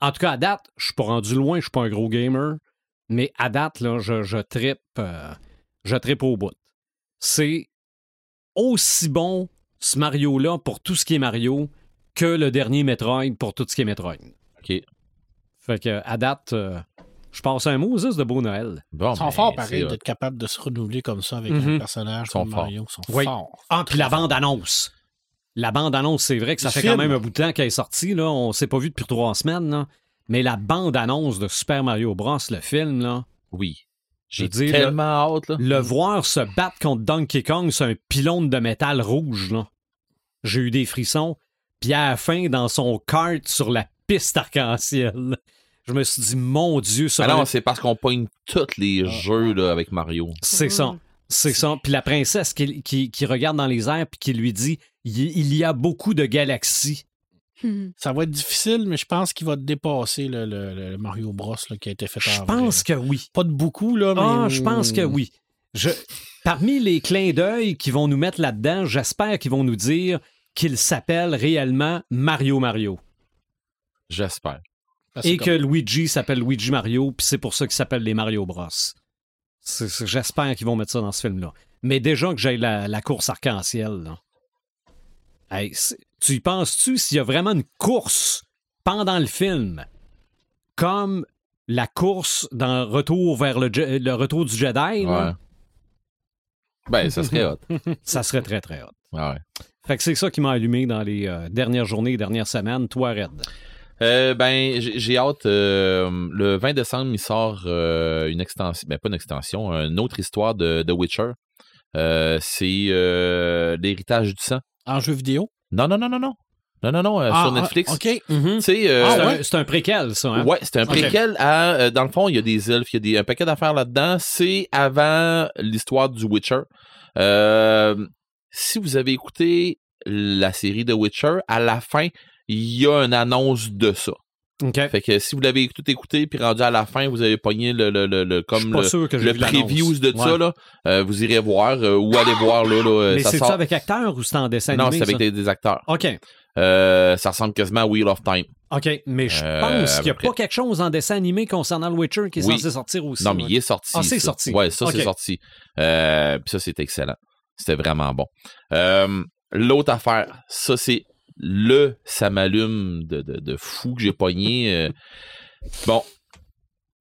En tout cas, à date, je suis pas rendu loin, je suis pas un gros gamer. Mais à date, là, je, je trippe euh, je trippe au bout. C'est aussi bon... ce Mario-là pour tout ce qui est Mario que le dernier Metroid pour tout ce qui est Metroid. OK. Fait que à date, euh, je passe un mot juste de beau Noël. Bon, ils sont ben, forts, pareil, d'être capable de se renouveler comme ça avec mm-hmm. un personnage comme Mario. Ils sont oui. forts. Ah, puis la bande-annonce. La bande-annonce, c'est vrai que ça le fait film. Quand même un bout de temps qu'elle est sortie. Là. On ne s'est pas vu depuis trois semaines. Là. Mais la bande-annonce de Super Mario Bros, le film, là... Oui. J'ai dire, tellement le, hâte. Là. Le voir se battre contre Donkey Kong, c'est un pylône de métal rouge. Là. J'ai eu des frissons. Puis à la fin, dans son kart sur la piste arc-en-ciel, je me suis dit, mon Dieu... Ça Alors, va... c'est parce qu'on pogne tous les ah. jeux là, avec Mario. C'est mmh. ça. C'est ça. Puis la princesse qui, qui, qui regarde dans les airs puis qui lui dit, il y a beaucoup de galaxies. Ça va être difficile, mais je pense qu'il va dépasser le, le, le Mario Bros là, qui a été fait en Je pense vrai. Que oui. Pas de beaucoup, là, mais... Ah, je pense que oui. Je... Parmi les clins d'œil qu'ils vont nous mettre là-dedans, j'espère qu'ils vont nous dire qu'il s'appelle réellement Mario Mario. J'espère. Parce Et que comme... Luigi s'appelle Luigi Mario, puis c'est pour ça qu'il s'appelle les Mario Bros. C'est, c'est... J'espère qu'ils vont mettre ça dans ce film-là. Mais déjà que j'ai la, la course arc-en-ciel, là. Hey, c'est... Tu y penses-tu s'il y a vraiment une course pendant le film, comme la course dans Retour vers le, Je- le Retour du Jedi? Ouais. Là? Ben, ça serait hot. Ça serait très, très hot. Ouais. Fait que c'est ça qui m'a allumé dans les euh, dernières journées, dernières semaines. Toi, Red? Euh, ben, j'ai, j'ai hâte. Euh, le vingt décembre, il sort euh, une extension, ben pas une extension, une autre histoire de, de Witcher. Euh, c'est euh, l'héritage du sang. En jeu vidéo? Non, non, non, non, non. Non, non, non, euh, ah, sur Netflix. Ah, okay. Mm-hmm. euh, ah, ouais? C'est un préquel, ça. Hein? Oui, c'est un préquel. Okay. À, euh, dans le fond, il y a des elfes, il y a des, un paquet d'affaires là-dedans. C'est avant l'histoire du Witcher. Euh, si vous avez écouté la série de Witcher, à la fin, il y a une annonce de ça. Okay. Fait que si vous l'avez tout écouté puis rendu à la fin, vous avez pogné le, le, le, le comme le, le previews de ouais. ça là, euh, vous irez voir euh, ou allez voir là. là Mais ça c'est sort... ça avec acteurs ou c'est en dessin animé? Non, c'est avec des, des acteurs. OK. Euh, ça ressemble quasiment à Wheel of Time. OK, mais je pense euh, qu'il n'y a après. pas quelque chose en dessin animé concernant le Witcher qui est oui. censé sortir aussi. Non, mais ouais. il est sorti. Ah, c'est ça. sorti. Ouais, ça okay. c'est sorti. Euh, puis ça, c'était excellent. C'était vraiment bon. Euh, l'autre affaire, ça c'est le ça m'allume de, de, de fou que j'ai pogné. Euh, bon,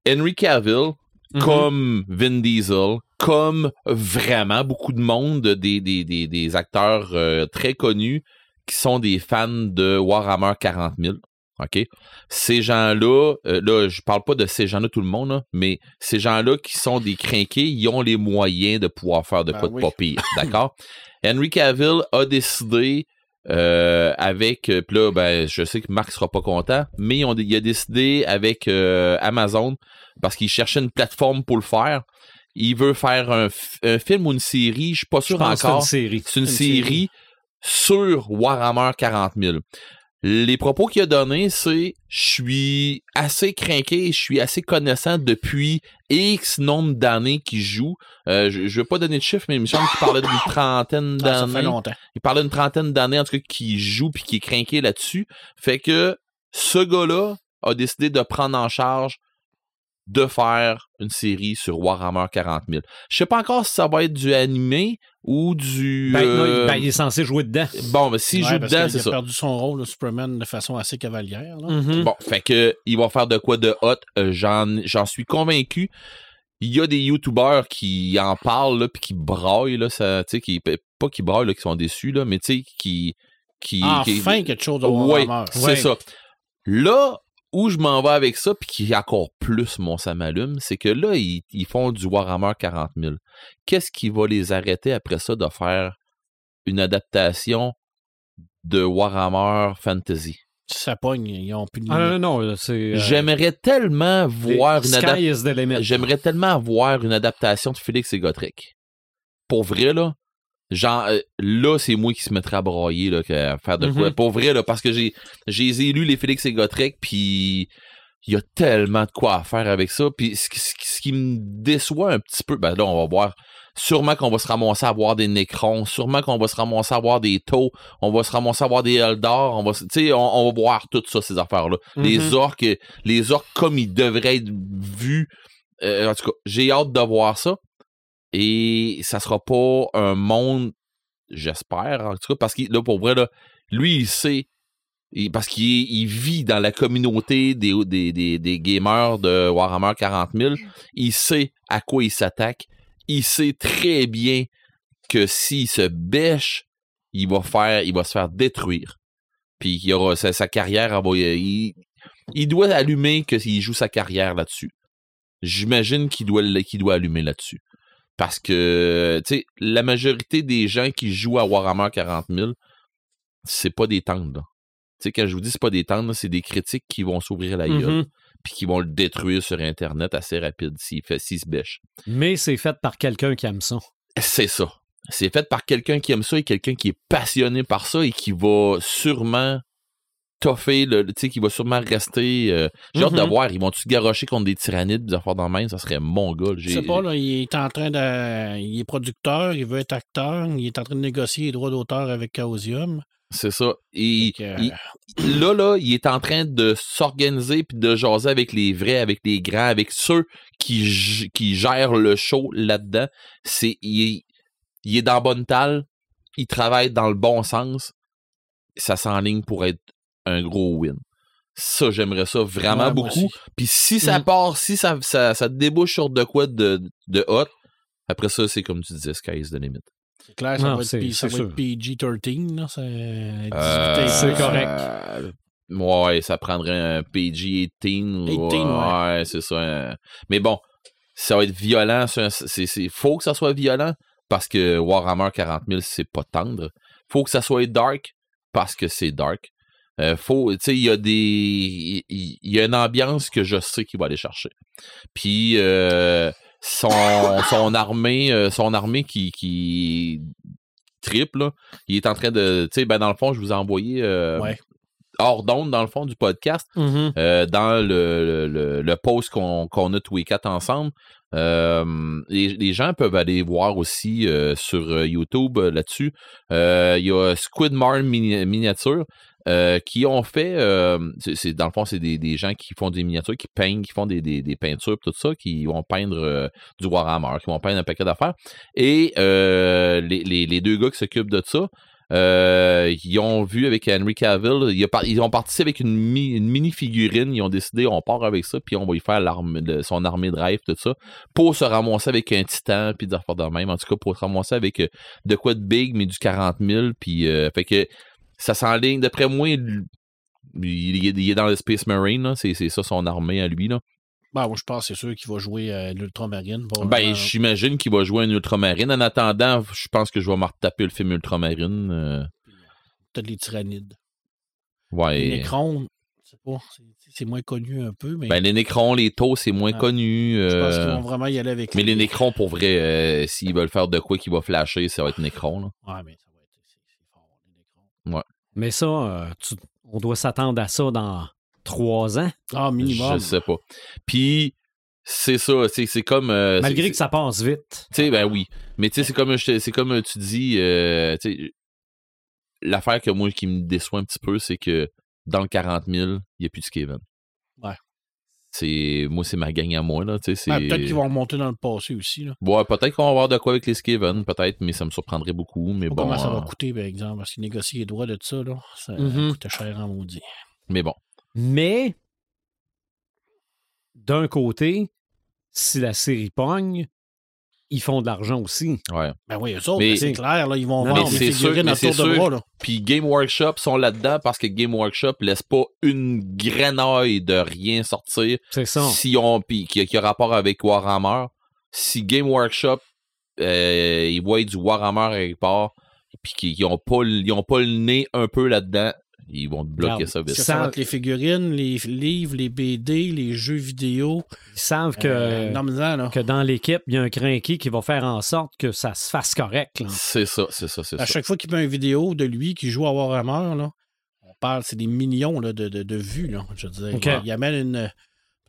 Henry Cavill, mm-hmm. comme Vin Diesel, comme vraiment beaucoup de monde, des, des, des, des acteurs euh, très connus qui sont des fans de Warhammer quarante mille. OK? Ces gens-là, euh, là, je parle pas de ces gens-là tout le monde, là, mais ces gens-là qui sont des crinqués, ils ont les moyens de pouvoir faire de ben quoi oui. de pas pire. D'accord? Henry Cavill a décidé Euh, avec, euh, pis là, ben, je sais que Marc sera pas content, mais il, ont, il a décidé avec euh, Amazon, parce qu'il cherchait une plateforme pour le faire. Il veut faire un, f- un film ou une série, je suis pas sûr je pense encore. C'est une série. C'est une, une série, série sur Warhammer quarante mille. Les propos qu'il a donnés, c'est je suis assez crinqué, je suis assez connaissant depuis X nombre d'années qu'il joue. Euh, je, je veux pas donner de chiffres, mais il me semble qu'il parlait d'une trentaine d'années. Ah, ça fait longtemps. Il parlait d'une trentaine d'années, en tout cas, qu'il joue puis qu'il est crinqué là-dessus. Fait que ce gars-là a décidé de prendre en charge de faire une série sur Warhammer quarante mille. Je sais pas encore si ça va être du animé ou du... Ben, euh... ben il est censé jouer dedans. Bon, mais ben, s'il ouais, joue dedans, c'est ça. Il a perdu son rôle, le Superman, de façon assez cavalière. Là. Mm-hmm. Bon, fait que il va faire de quoi de hot, euh, j'en, j'en suis convaincu. Il y a des YouTubers qui en parlent, puis qui braillent, là, ça, tu sais, qui, pas qui braillent, là, qui sont déçus, là, mais tu sais, qui... qui enfin, qui... quelque chose de Warhammer. Oui, ouais. c'est ça. Là... où je m'en vais avec ça, puis qui est encore plus mon ça m'allume, c'est que là, ils, ils font du Warhammer quarante mille. Qu'est-ce qui va les arrêter après ça de faire une adaptation de Warhammer Fantasy? Ça pogne, ils ont plus de... Ah non, non, c'est... Euh... J'aimerais tellement voir une adaptation... J'aimerais tellement voir une adaptation de Félix et Gotrek. Pour vrai, là, genre, là, c'est moi qui se mettrais à brailler, là, à faire de quoi. Mm-hmm. Pour vrai, là, parce que j'ai, j'ai élu les Félix et Gotrek, puis il y a tellement de quoi à faire avec ça. Puis ce, ce, ce qui me déçoit un petit peu, ben là, on va voir. Sûrement qu'on va se ramasser à voir des Necrons, sûrement qu'on va se ramasser à voir des Taux, on va se ramasser à voir des Eldar, on va, tu sais, on, on va voir tout ça, ces affaires-là. Mm-hmm. Les orques, les orques comme ils devraient être vus. Euh, en tout cas, j'ai hâte de voir ça. Et ça sera pas un monde, j'espère, en tout cas, parce que là, pour vrai, là, lui, il sait, il, parce qu'il il vit dans la communauté des, des, des, des gamers de Warhammer quarante mille, il sait à quoi il s'attaque, il sait très bien que s'il se bêche, il va faire, il va se faire détruire. Puis il y aura sa, sa carrière, il, il doit allumer qu'il joue sa carrière là-dessus. J'imagine qu'il doit, qu'il doit allumer là-dessus. Parce que, tu sais, la majorité des gens qui jouent à Warhammer quarante mille, c'est pas des tendres. Tu sais, quand je vous dis c'est pas des tendres, c'est des critiques qui vont s'ouvrir la gueule, mm-hmm. puis qui vont le détruire sur Internet assez rapide s'il, fait, s'il se bêche. Mais c'est fait par quelqu'un qui aime ça. C'est ça. C'est fait par quelqu'un qui aime ça et quelqu'un qui est passionné par ça et qui va sûrement toffer, tu sais, qui va sûrement rester... Euh, j'ai mm-hmm. hâte de voir, ils vont-tu garrocher contre des tyrannides, des affaires dans le même, ça serait mon gars. Je sais pas, là, il est en train de... Il est producteur, il veut être acteur, il est en train de négocier les droits d'auteur avec Chaosium. C'est ça. Et Donc, euh... il, là, là, il est en train de s'organiser puis de jaser avec les vrais, avec les grands, avec ceux qui, qui gèrent le show là-dedans. C'est, il, il est dans la bonne talle, il travaille dans le bon sens, ça s'enligne pour être un gros win. Ça, j'aimerais ça vraiment ouais, beaucoup. Puis si ça mm. part, si ça, ça, ça débouche sur de quoi de, de hot, après ça, c'est comme tu disais, sky's the limit. C'est clair, ça non, va, être, P- ça va être P G treize, là, ça... euh, c'est correct. Euh, ouais, ça prendrait un P G dix-huit. dix-huit ouais, ouais. ouais, c'est ça. Hein. Mais bon, ça va être violent. C'est, c'est, c'est, faut que ça soit violent parce que Warhammer quarante mille, c'est pas tendre. Faut que ça soit dark parce que c'est dark. Euh, faut, tu sais, il y a des, il y, y a une ambiance que je sais qu'il va aller chercher. Puis euh, son son armée, euh, son armée qui qui triple, là, il est en train de, tu sais, ben dans le fond, je vous ai envoyé euh, ouais. hors d'onde dans le fond du podcast, mm-hmm. euh, dans le, le, le post qu'on, qu'on a tous les quatre ensemble. Euh, les, les gens peuvent aller voir aussi euh, sur YouTube là-dessus. Il euh, y a Squid Marl mini- miniature euh, qui ont fait. Euh, c'est, c'est, dans le fond, c'est des, des gens qui font des miniatures, qui peignent, qui font des, des, des peintures, tout ça, qui vont peindre euh, du Warhammer, qui vont peindre un paquet d'affaires. Et euh, les, les, les deux gars qui s'occupent de ça. Euh, ils ont vu avec Henry Cavill, ils, par- ils ont participé avec une, mi- une mini-figurine, ils ont décidé on part avec ça, puis on va y faire l'arme, le, son armée de rêve, tout ça, pour se ramasser avec un titan, puis des affaires de même, en tout cas pour se ramasser avec euh, de quoi de big, mais du quarante mille, puis euh, fait que ça s'enligne, d'après moi, il, il, il est dans le Space Marine, là, c'est, c'est ça son armée à lui, là. Ben, moi, je pense que c'est sûr qu'il va jouer euh, l'Ultramarine. Ben, j'imagine qu'il va jouer un Ultramarine. En attendant, je pense que je vais me retaper le film Ultramarine. Euh... T'as les tyrannides. Ouais. Les Nécrons, c'est, pas, c'est, c'est moins connu un peu. Mais... Ben, les Nécrons, les Taux, c'est moins ah. connu. Euh... Je pense qu'ils vont vraiment y aller avec Mais les, les Nécrons, pour vrai, euh, s'ils veulent faire de quoi qui va flasher, ça va être Nécron. Là. Ouais, mais ça va être. C'est fort, les Nécrons. Ouais. Mais ça, euh, tu... on doit s'attendre à ça dans. Trois ans. Ah, minimum. Je sais pas. Puis, c'est ça, c'est, c'est comme... Euh, Malgré c'est, que ça passe vite. Tu sais, ben oui. Mais tu sais, c'est comme, c'est comme tu dis, euh, tu sais, l'affaire que moi, qui me déçoit un petit peu, c'est que dans le quarante mille, il n'y a plus de Kevin. Ouais. C'est, moi, c'est ma gang à moi, là, tu sais. C'est... Ouais, peut-être qu'ils vont remonter dans le passé aussi, là. Ouais, peut-être qu'on va avoir de quoi avec les Skaven, peut-être, mais ça me surprendrait beaucoup, mais bon... Comment ça va euh... coûter, par exemple, parce que négocier les droits de ça, là, ça mm-hmm. coûte cher en maudit. Mais bon. Mais, d'un côté, si la série pogne, ils font de l'argent aussi. Ouais. Ben oui, eux autres, mais, c'est clair, là, ils vont non, vendre des figurines à tour de bras. Puis Game Workshop sont là-dedans parce que Game Workshop laisse pas une grenouille de rien sortir. C'est ça. Si on, puis qui, qui a rapport avec Warhammer. Si Game Workshop, euh, ils voient du Warhammer quelque part, puis qu'ils n'ont pas, pas le nez un peu là-dedans, ils vont te bloquer ça vite. Ils savent les figurines, les livres, les B D, les jeux vidéo. Ils savent que, euh, euh, que dans l'équipe, il y a un crinqué qui va faire en sorte que ça se fasse correct. Là. C'est ça, c'est ça, c'est à ça. À chaque fois qu'il met une vidéo de lui qui joue à Warhammer, là, on parle, c'est des millions là, de, de, de vues. Là, je veux dire. Okay. Il amène une...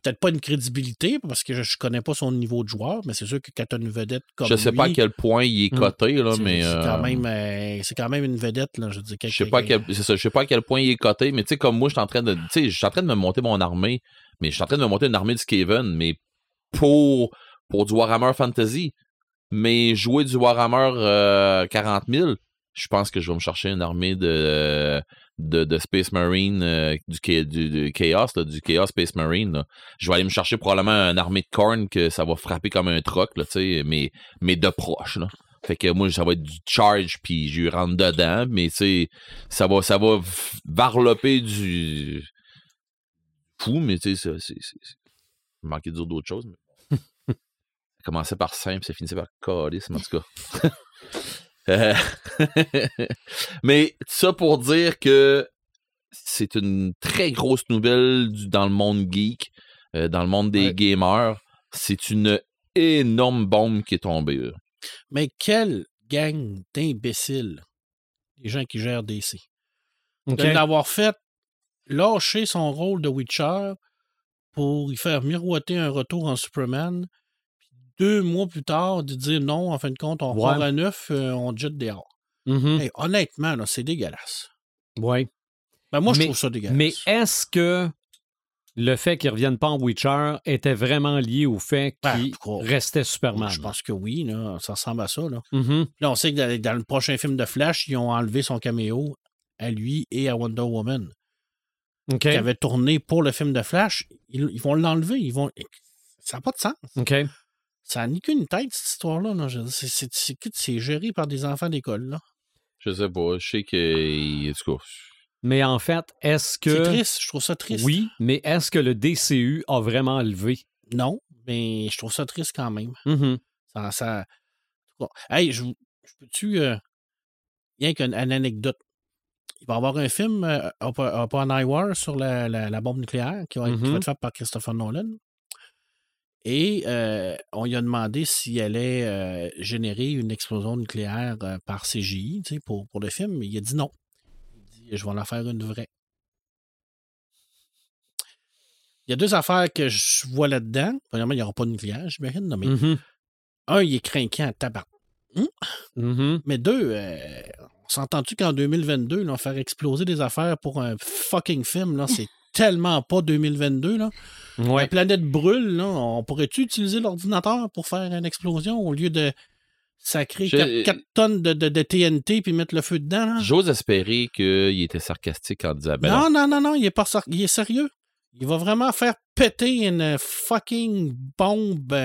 Peut-être pas une crédibilité, parce que je ne connais pas son niveau de joueur, mais c'est sûr que quand tu as une vedette comme lui... Je ne sais lui, pas à quel point il est coté, là, mais... C'est, euh, quand même, euh, c'est quand même une vedette, là, je dis. Je ne sais, sais pas à quel point il est coté, mais tu sais, comme moi, je suis en train de... Tu sais, je suis en train de me monter mon armée, mais je suis en train de me monter une armée du Skaven, mais pour, pour du Warhammer Fantasy. Mais jouer du Warhammer euh, quarante mille, je pense que je vais me chercher une armée de... De, de Space Marine, euh, du, du, du Chaos, là, du Chaos Space Marine. Là. Je vais aller me chercher probablement une armée de cornes que ça va frapper comme un troc, là, mais, mais de proche. Là. Fait que moi, ça va être du charge, puis je rentre dedans, mais ça va, ça va varloper du fou, mais tu sais, c'est, c'est, c'est... manquer de dire d'autres choses. Mais... ça commençait par simple, ça finissait par calisme, en tout cas. Euh... mais ça pour dire que c'est une très grosse nouvelle du, dans le monde geek, euh, dans le monde des ouais. gamers. C'est une énorme bombe qui est tombée. Là. Mais quelle gang d'imbéciles, les gens qui gèrent D C. Okay. De l'avoir fait lâcher son rôle de Witcher pour y faire miroiter un retour en Superman. Deux mois plus tard, de dire non, en fin de compte, on repart ouais. à neuf, euh, on te jette dehors. Mm-hmm. Hey, honnêtement, là, c'est dégueulasse. Oui. Ben moi, je mais, trouve ça dégueulasse. Mais est-ce que le fait qu'ils ne reviennent pas en Witcher était vraiment lié au fait qu'ils ben, restaient Superman? Je pense que oui, là, ça ressemble à ça. Là. Mm-hmm. Là, on sait que dans le prochain film de Flash, ils ont enlevé son caméo à lui et à Wonder Woman. Okay. Qui avait tourné pour le film de Flash. Ils, ils vont l'enlever. Ils vont... Ça n'a pas de sens. OK. Ça n'a ni qu'une tête, cette histoire-là. Non? C'est, c'est, c'est, c'est géré par des enfants d'école, là. Je sais pas. Je sais que... En tout cas... Mais en fait, est-ce que... C'est triste. Je trouve ça triste. Oui, mais est-ce que le D C U a vraiment levé? Non, mais je trouve ça triste quand même. Mm-hmm. Ça... ça... Bon. Hey, je, je peux-tu... Euh... Rien qu'une anecdote. Il va y avoir un film, euh, Oppenheimer, War sur la, la, la bombe nucléaire qui va, être, mm-hmm. qui va être fait par Christopher Nolan. Et euh, on lui a demandé s'il allait euh, générer une explosion nucléaire euh, par C G I, tu sais, pour, pour le film. Il a dit non. Il dit, je vais en faire une vraie. Il y a deux affaires que je vois là-dedans. Premièrement, il n'y aura pas de nucléaire, j'imagine. Non, mais mm-hmm. un, il est craquant à tabac. Hum? Mm-hmm. Mais deux, euh, on s'entend-tu qu'en deux mille vingt-deux, là, on va faire exploser des affaires pour un fucking film, là, c'est tellement pas deux mille vingt-deux, là. Ouais. La planète brûle, là, on pourrait-tu utiliser l'ordinateur pour faire une explosion au lieu de sacrer Je... quatre tonnes de, de, de T N T puis mettre le feu dedans, là? J'ose espérer qu'il était sarcastique en disant... Ben non, non, non, non, il est pas sar... il est sérieux. Il va vraiment faire péter une fucking bombe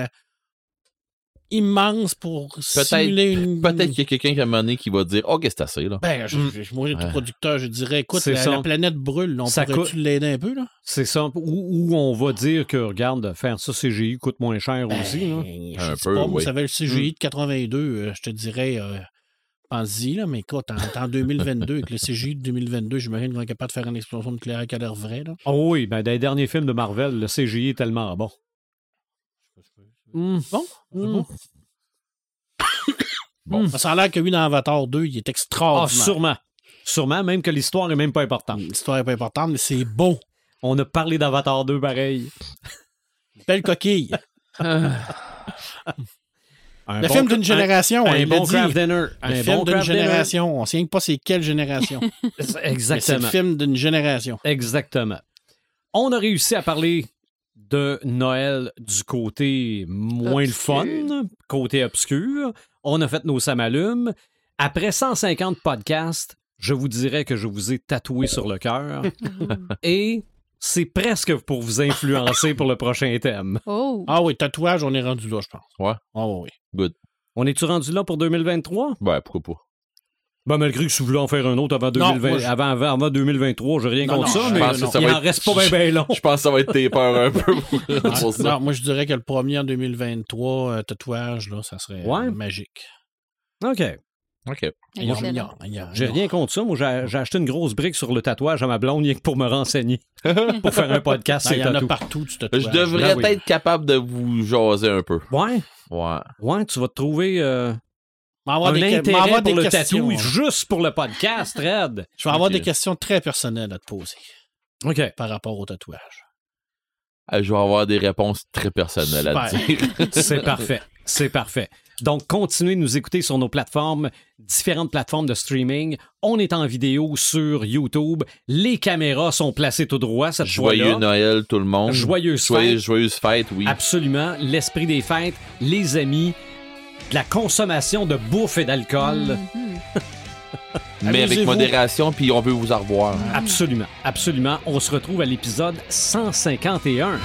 immense pour peut-être, simuler une... Peut-être qu'il y a quelqu'un qui a mené qui va dire « Oh, qu'est-ce que c'est assez, là? » Ben, je, je, moi, tout producteur, je dirais « Écoute, la, la planète brûle, là, on ça pourrait-tu coûte... l'aider un peu, là? » C'est ça, ou, ou on va dire que, regarde, faire ça C G I coûte moins cher ben, aussi, là. Un peu, pas, oui. Vous savez, le C G I de quatre-vingt-deux, euh, je te dirais, euh, pense-y, là, mais écoute, en, en deux mille vingt-deux, avec le C G I de deux mille vingt-deux, j'imagine qu'on est capable de faire une explosion nucléaire qui a l'air vraie, là. Ah oh oui, ben, dans les derniers films de Marvel, le C G I est tellement bon. Mmh. Bon, mmh. bon. bon. Mmh. Ça a l'air que lui dans Avatar deux, il est extraordinaire. Ah, sûrement. Sûrement, même que l'histoire est même pas importante. L'histoire est pas importante, mais c'est beau. On a parlé d'Avatar deux pareil. Belle coquille. euh... Le bon film d'une génération. Un, un bon craft dinner. Un le bon film d'une génération. Dinner. On ne sait pas c'est quelle génération. Exactement. Mais c'est le film d'une génération. Exactement. On a réussi à parler de Noël du côté moins obscur. Le fun, côté obscur. On a fait nos samalumes. Après cent cinquante podcasts, je vous dirais que je vous ai tatoué sur le cœur. Et c'est presque pour vous influencer pour le prochain thème. Oh. Ah oui, tatouage, on est rendu là, je pense. Ouais. Ah oh, oui. Good. On est-tu rendu là pour deux mille vingt-trois? Ben, pourquoi pas? Ben, malgré que si vous voulez en faire un autre avant, deux mille vingt, non, moi, je... avant, avant, avant deux mille vingt-trois, j'ai rien non, contre non, ça, mais ça il n'en être... reste pas bien ben long. Je pense que ça va être tes peurs un peu. non, non, moi, je dirais que le premier en deux mille vingt-trois, euh, tatouage, là, ça serait ouais. magique. OK. OK. Moi, j'ai... Non, non, j'ai rien contre ça. Moi, j'ai, j'ai acheté une grosse brique sur le tatouage à ma blonde pour me renseigner. Pour faire un podcast, c'est tatou. Il y en a partout, du tatouage. Je devrais ben, être oui. capable de vous jaser un peu. Ouais. Ouais. Ouais, tu vas te trouver... Euh... Avoir un des, intérêt pour des le tatou, juste pour le podcast, Red. Je vais avoir okay. des questions très personnelles à te poser okay. par rapport au tatouage. Euh, je vais avoir des réponses très personnelles Super. à te dire. C'est parfait, c'est parfait. Donc, continuez de nous écouter sur nos plateformes, différentes plateformes de streaming. On est en vidéo sur YouTube. Les caméras sont placées tout droit cette Joyeux fois-là. Noël, tout le monde. Joyeuses fêtes. Joyeuses fêtes, oui. Absolument. L'esprit des fêtes, les amis. De la consommation de bouffe et d'alcool. Mm-hmm. Mais avec modération, puis on veut vous au revoir. Absolument, absolument. On se retrouve à l'épisode cent cinquante et un.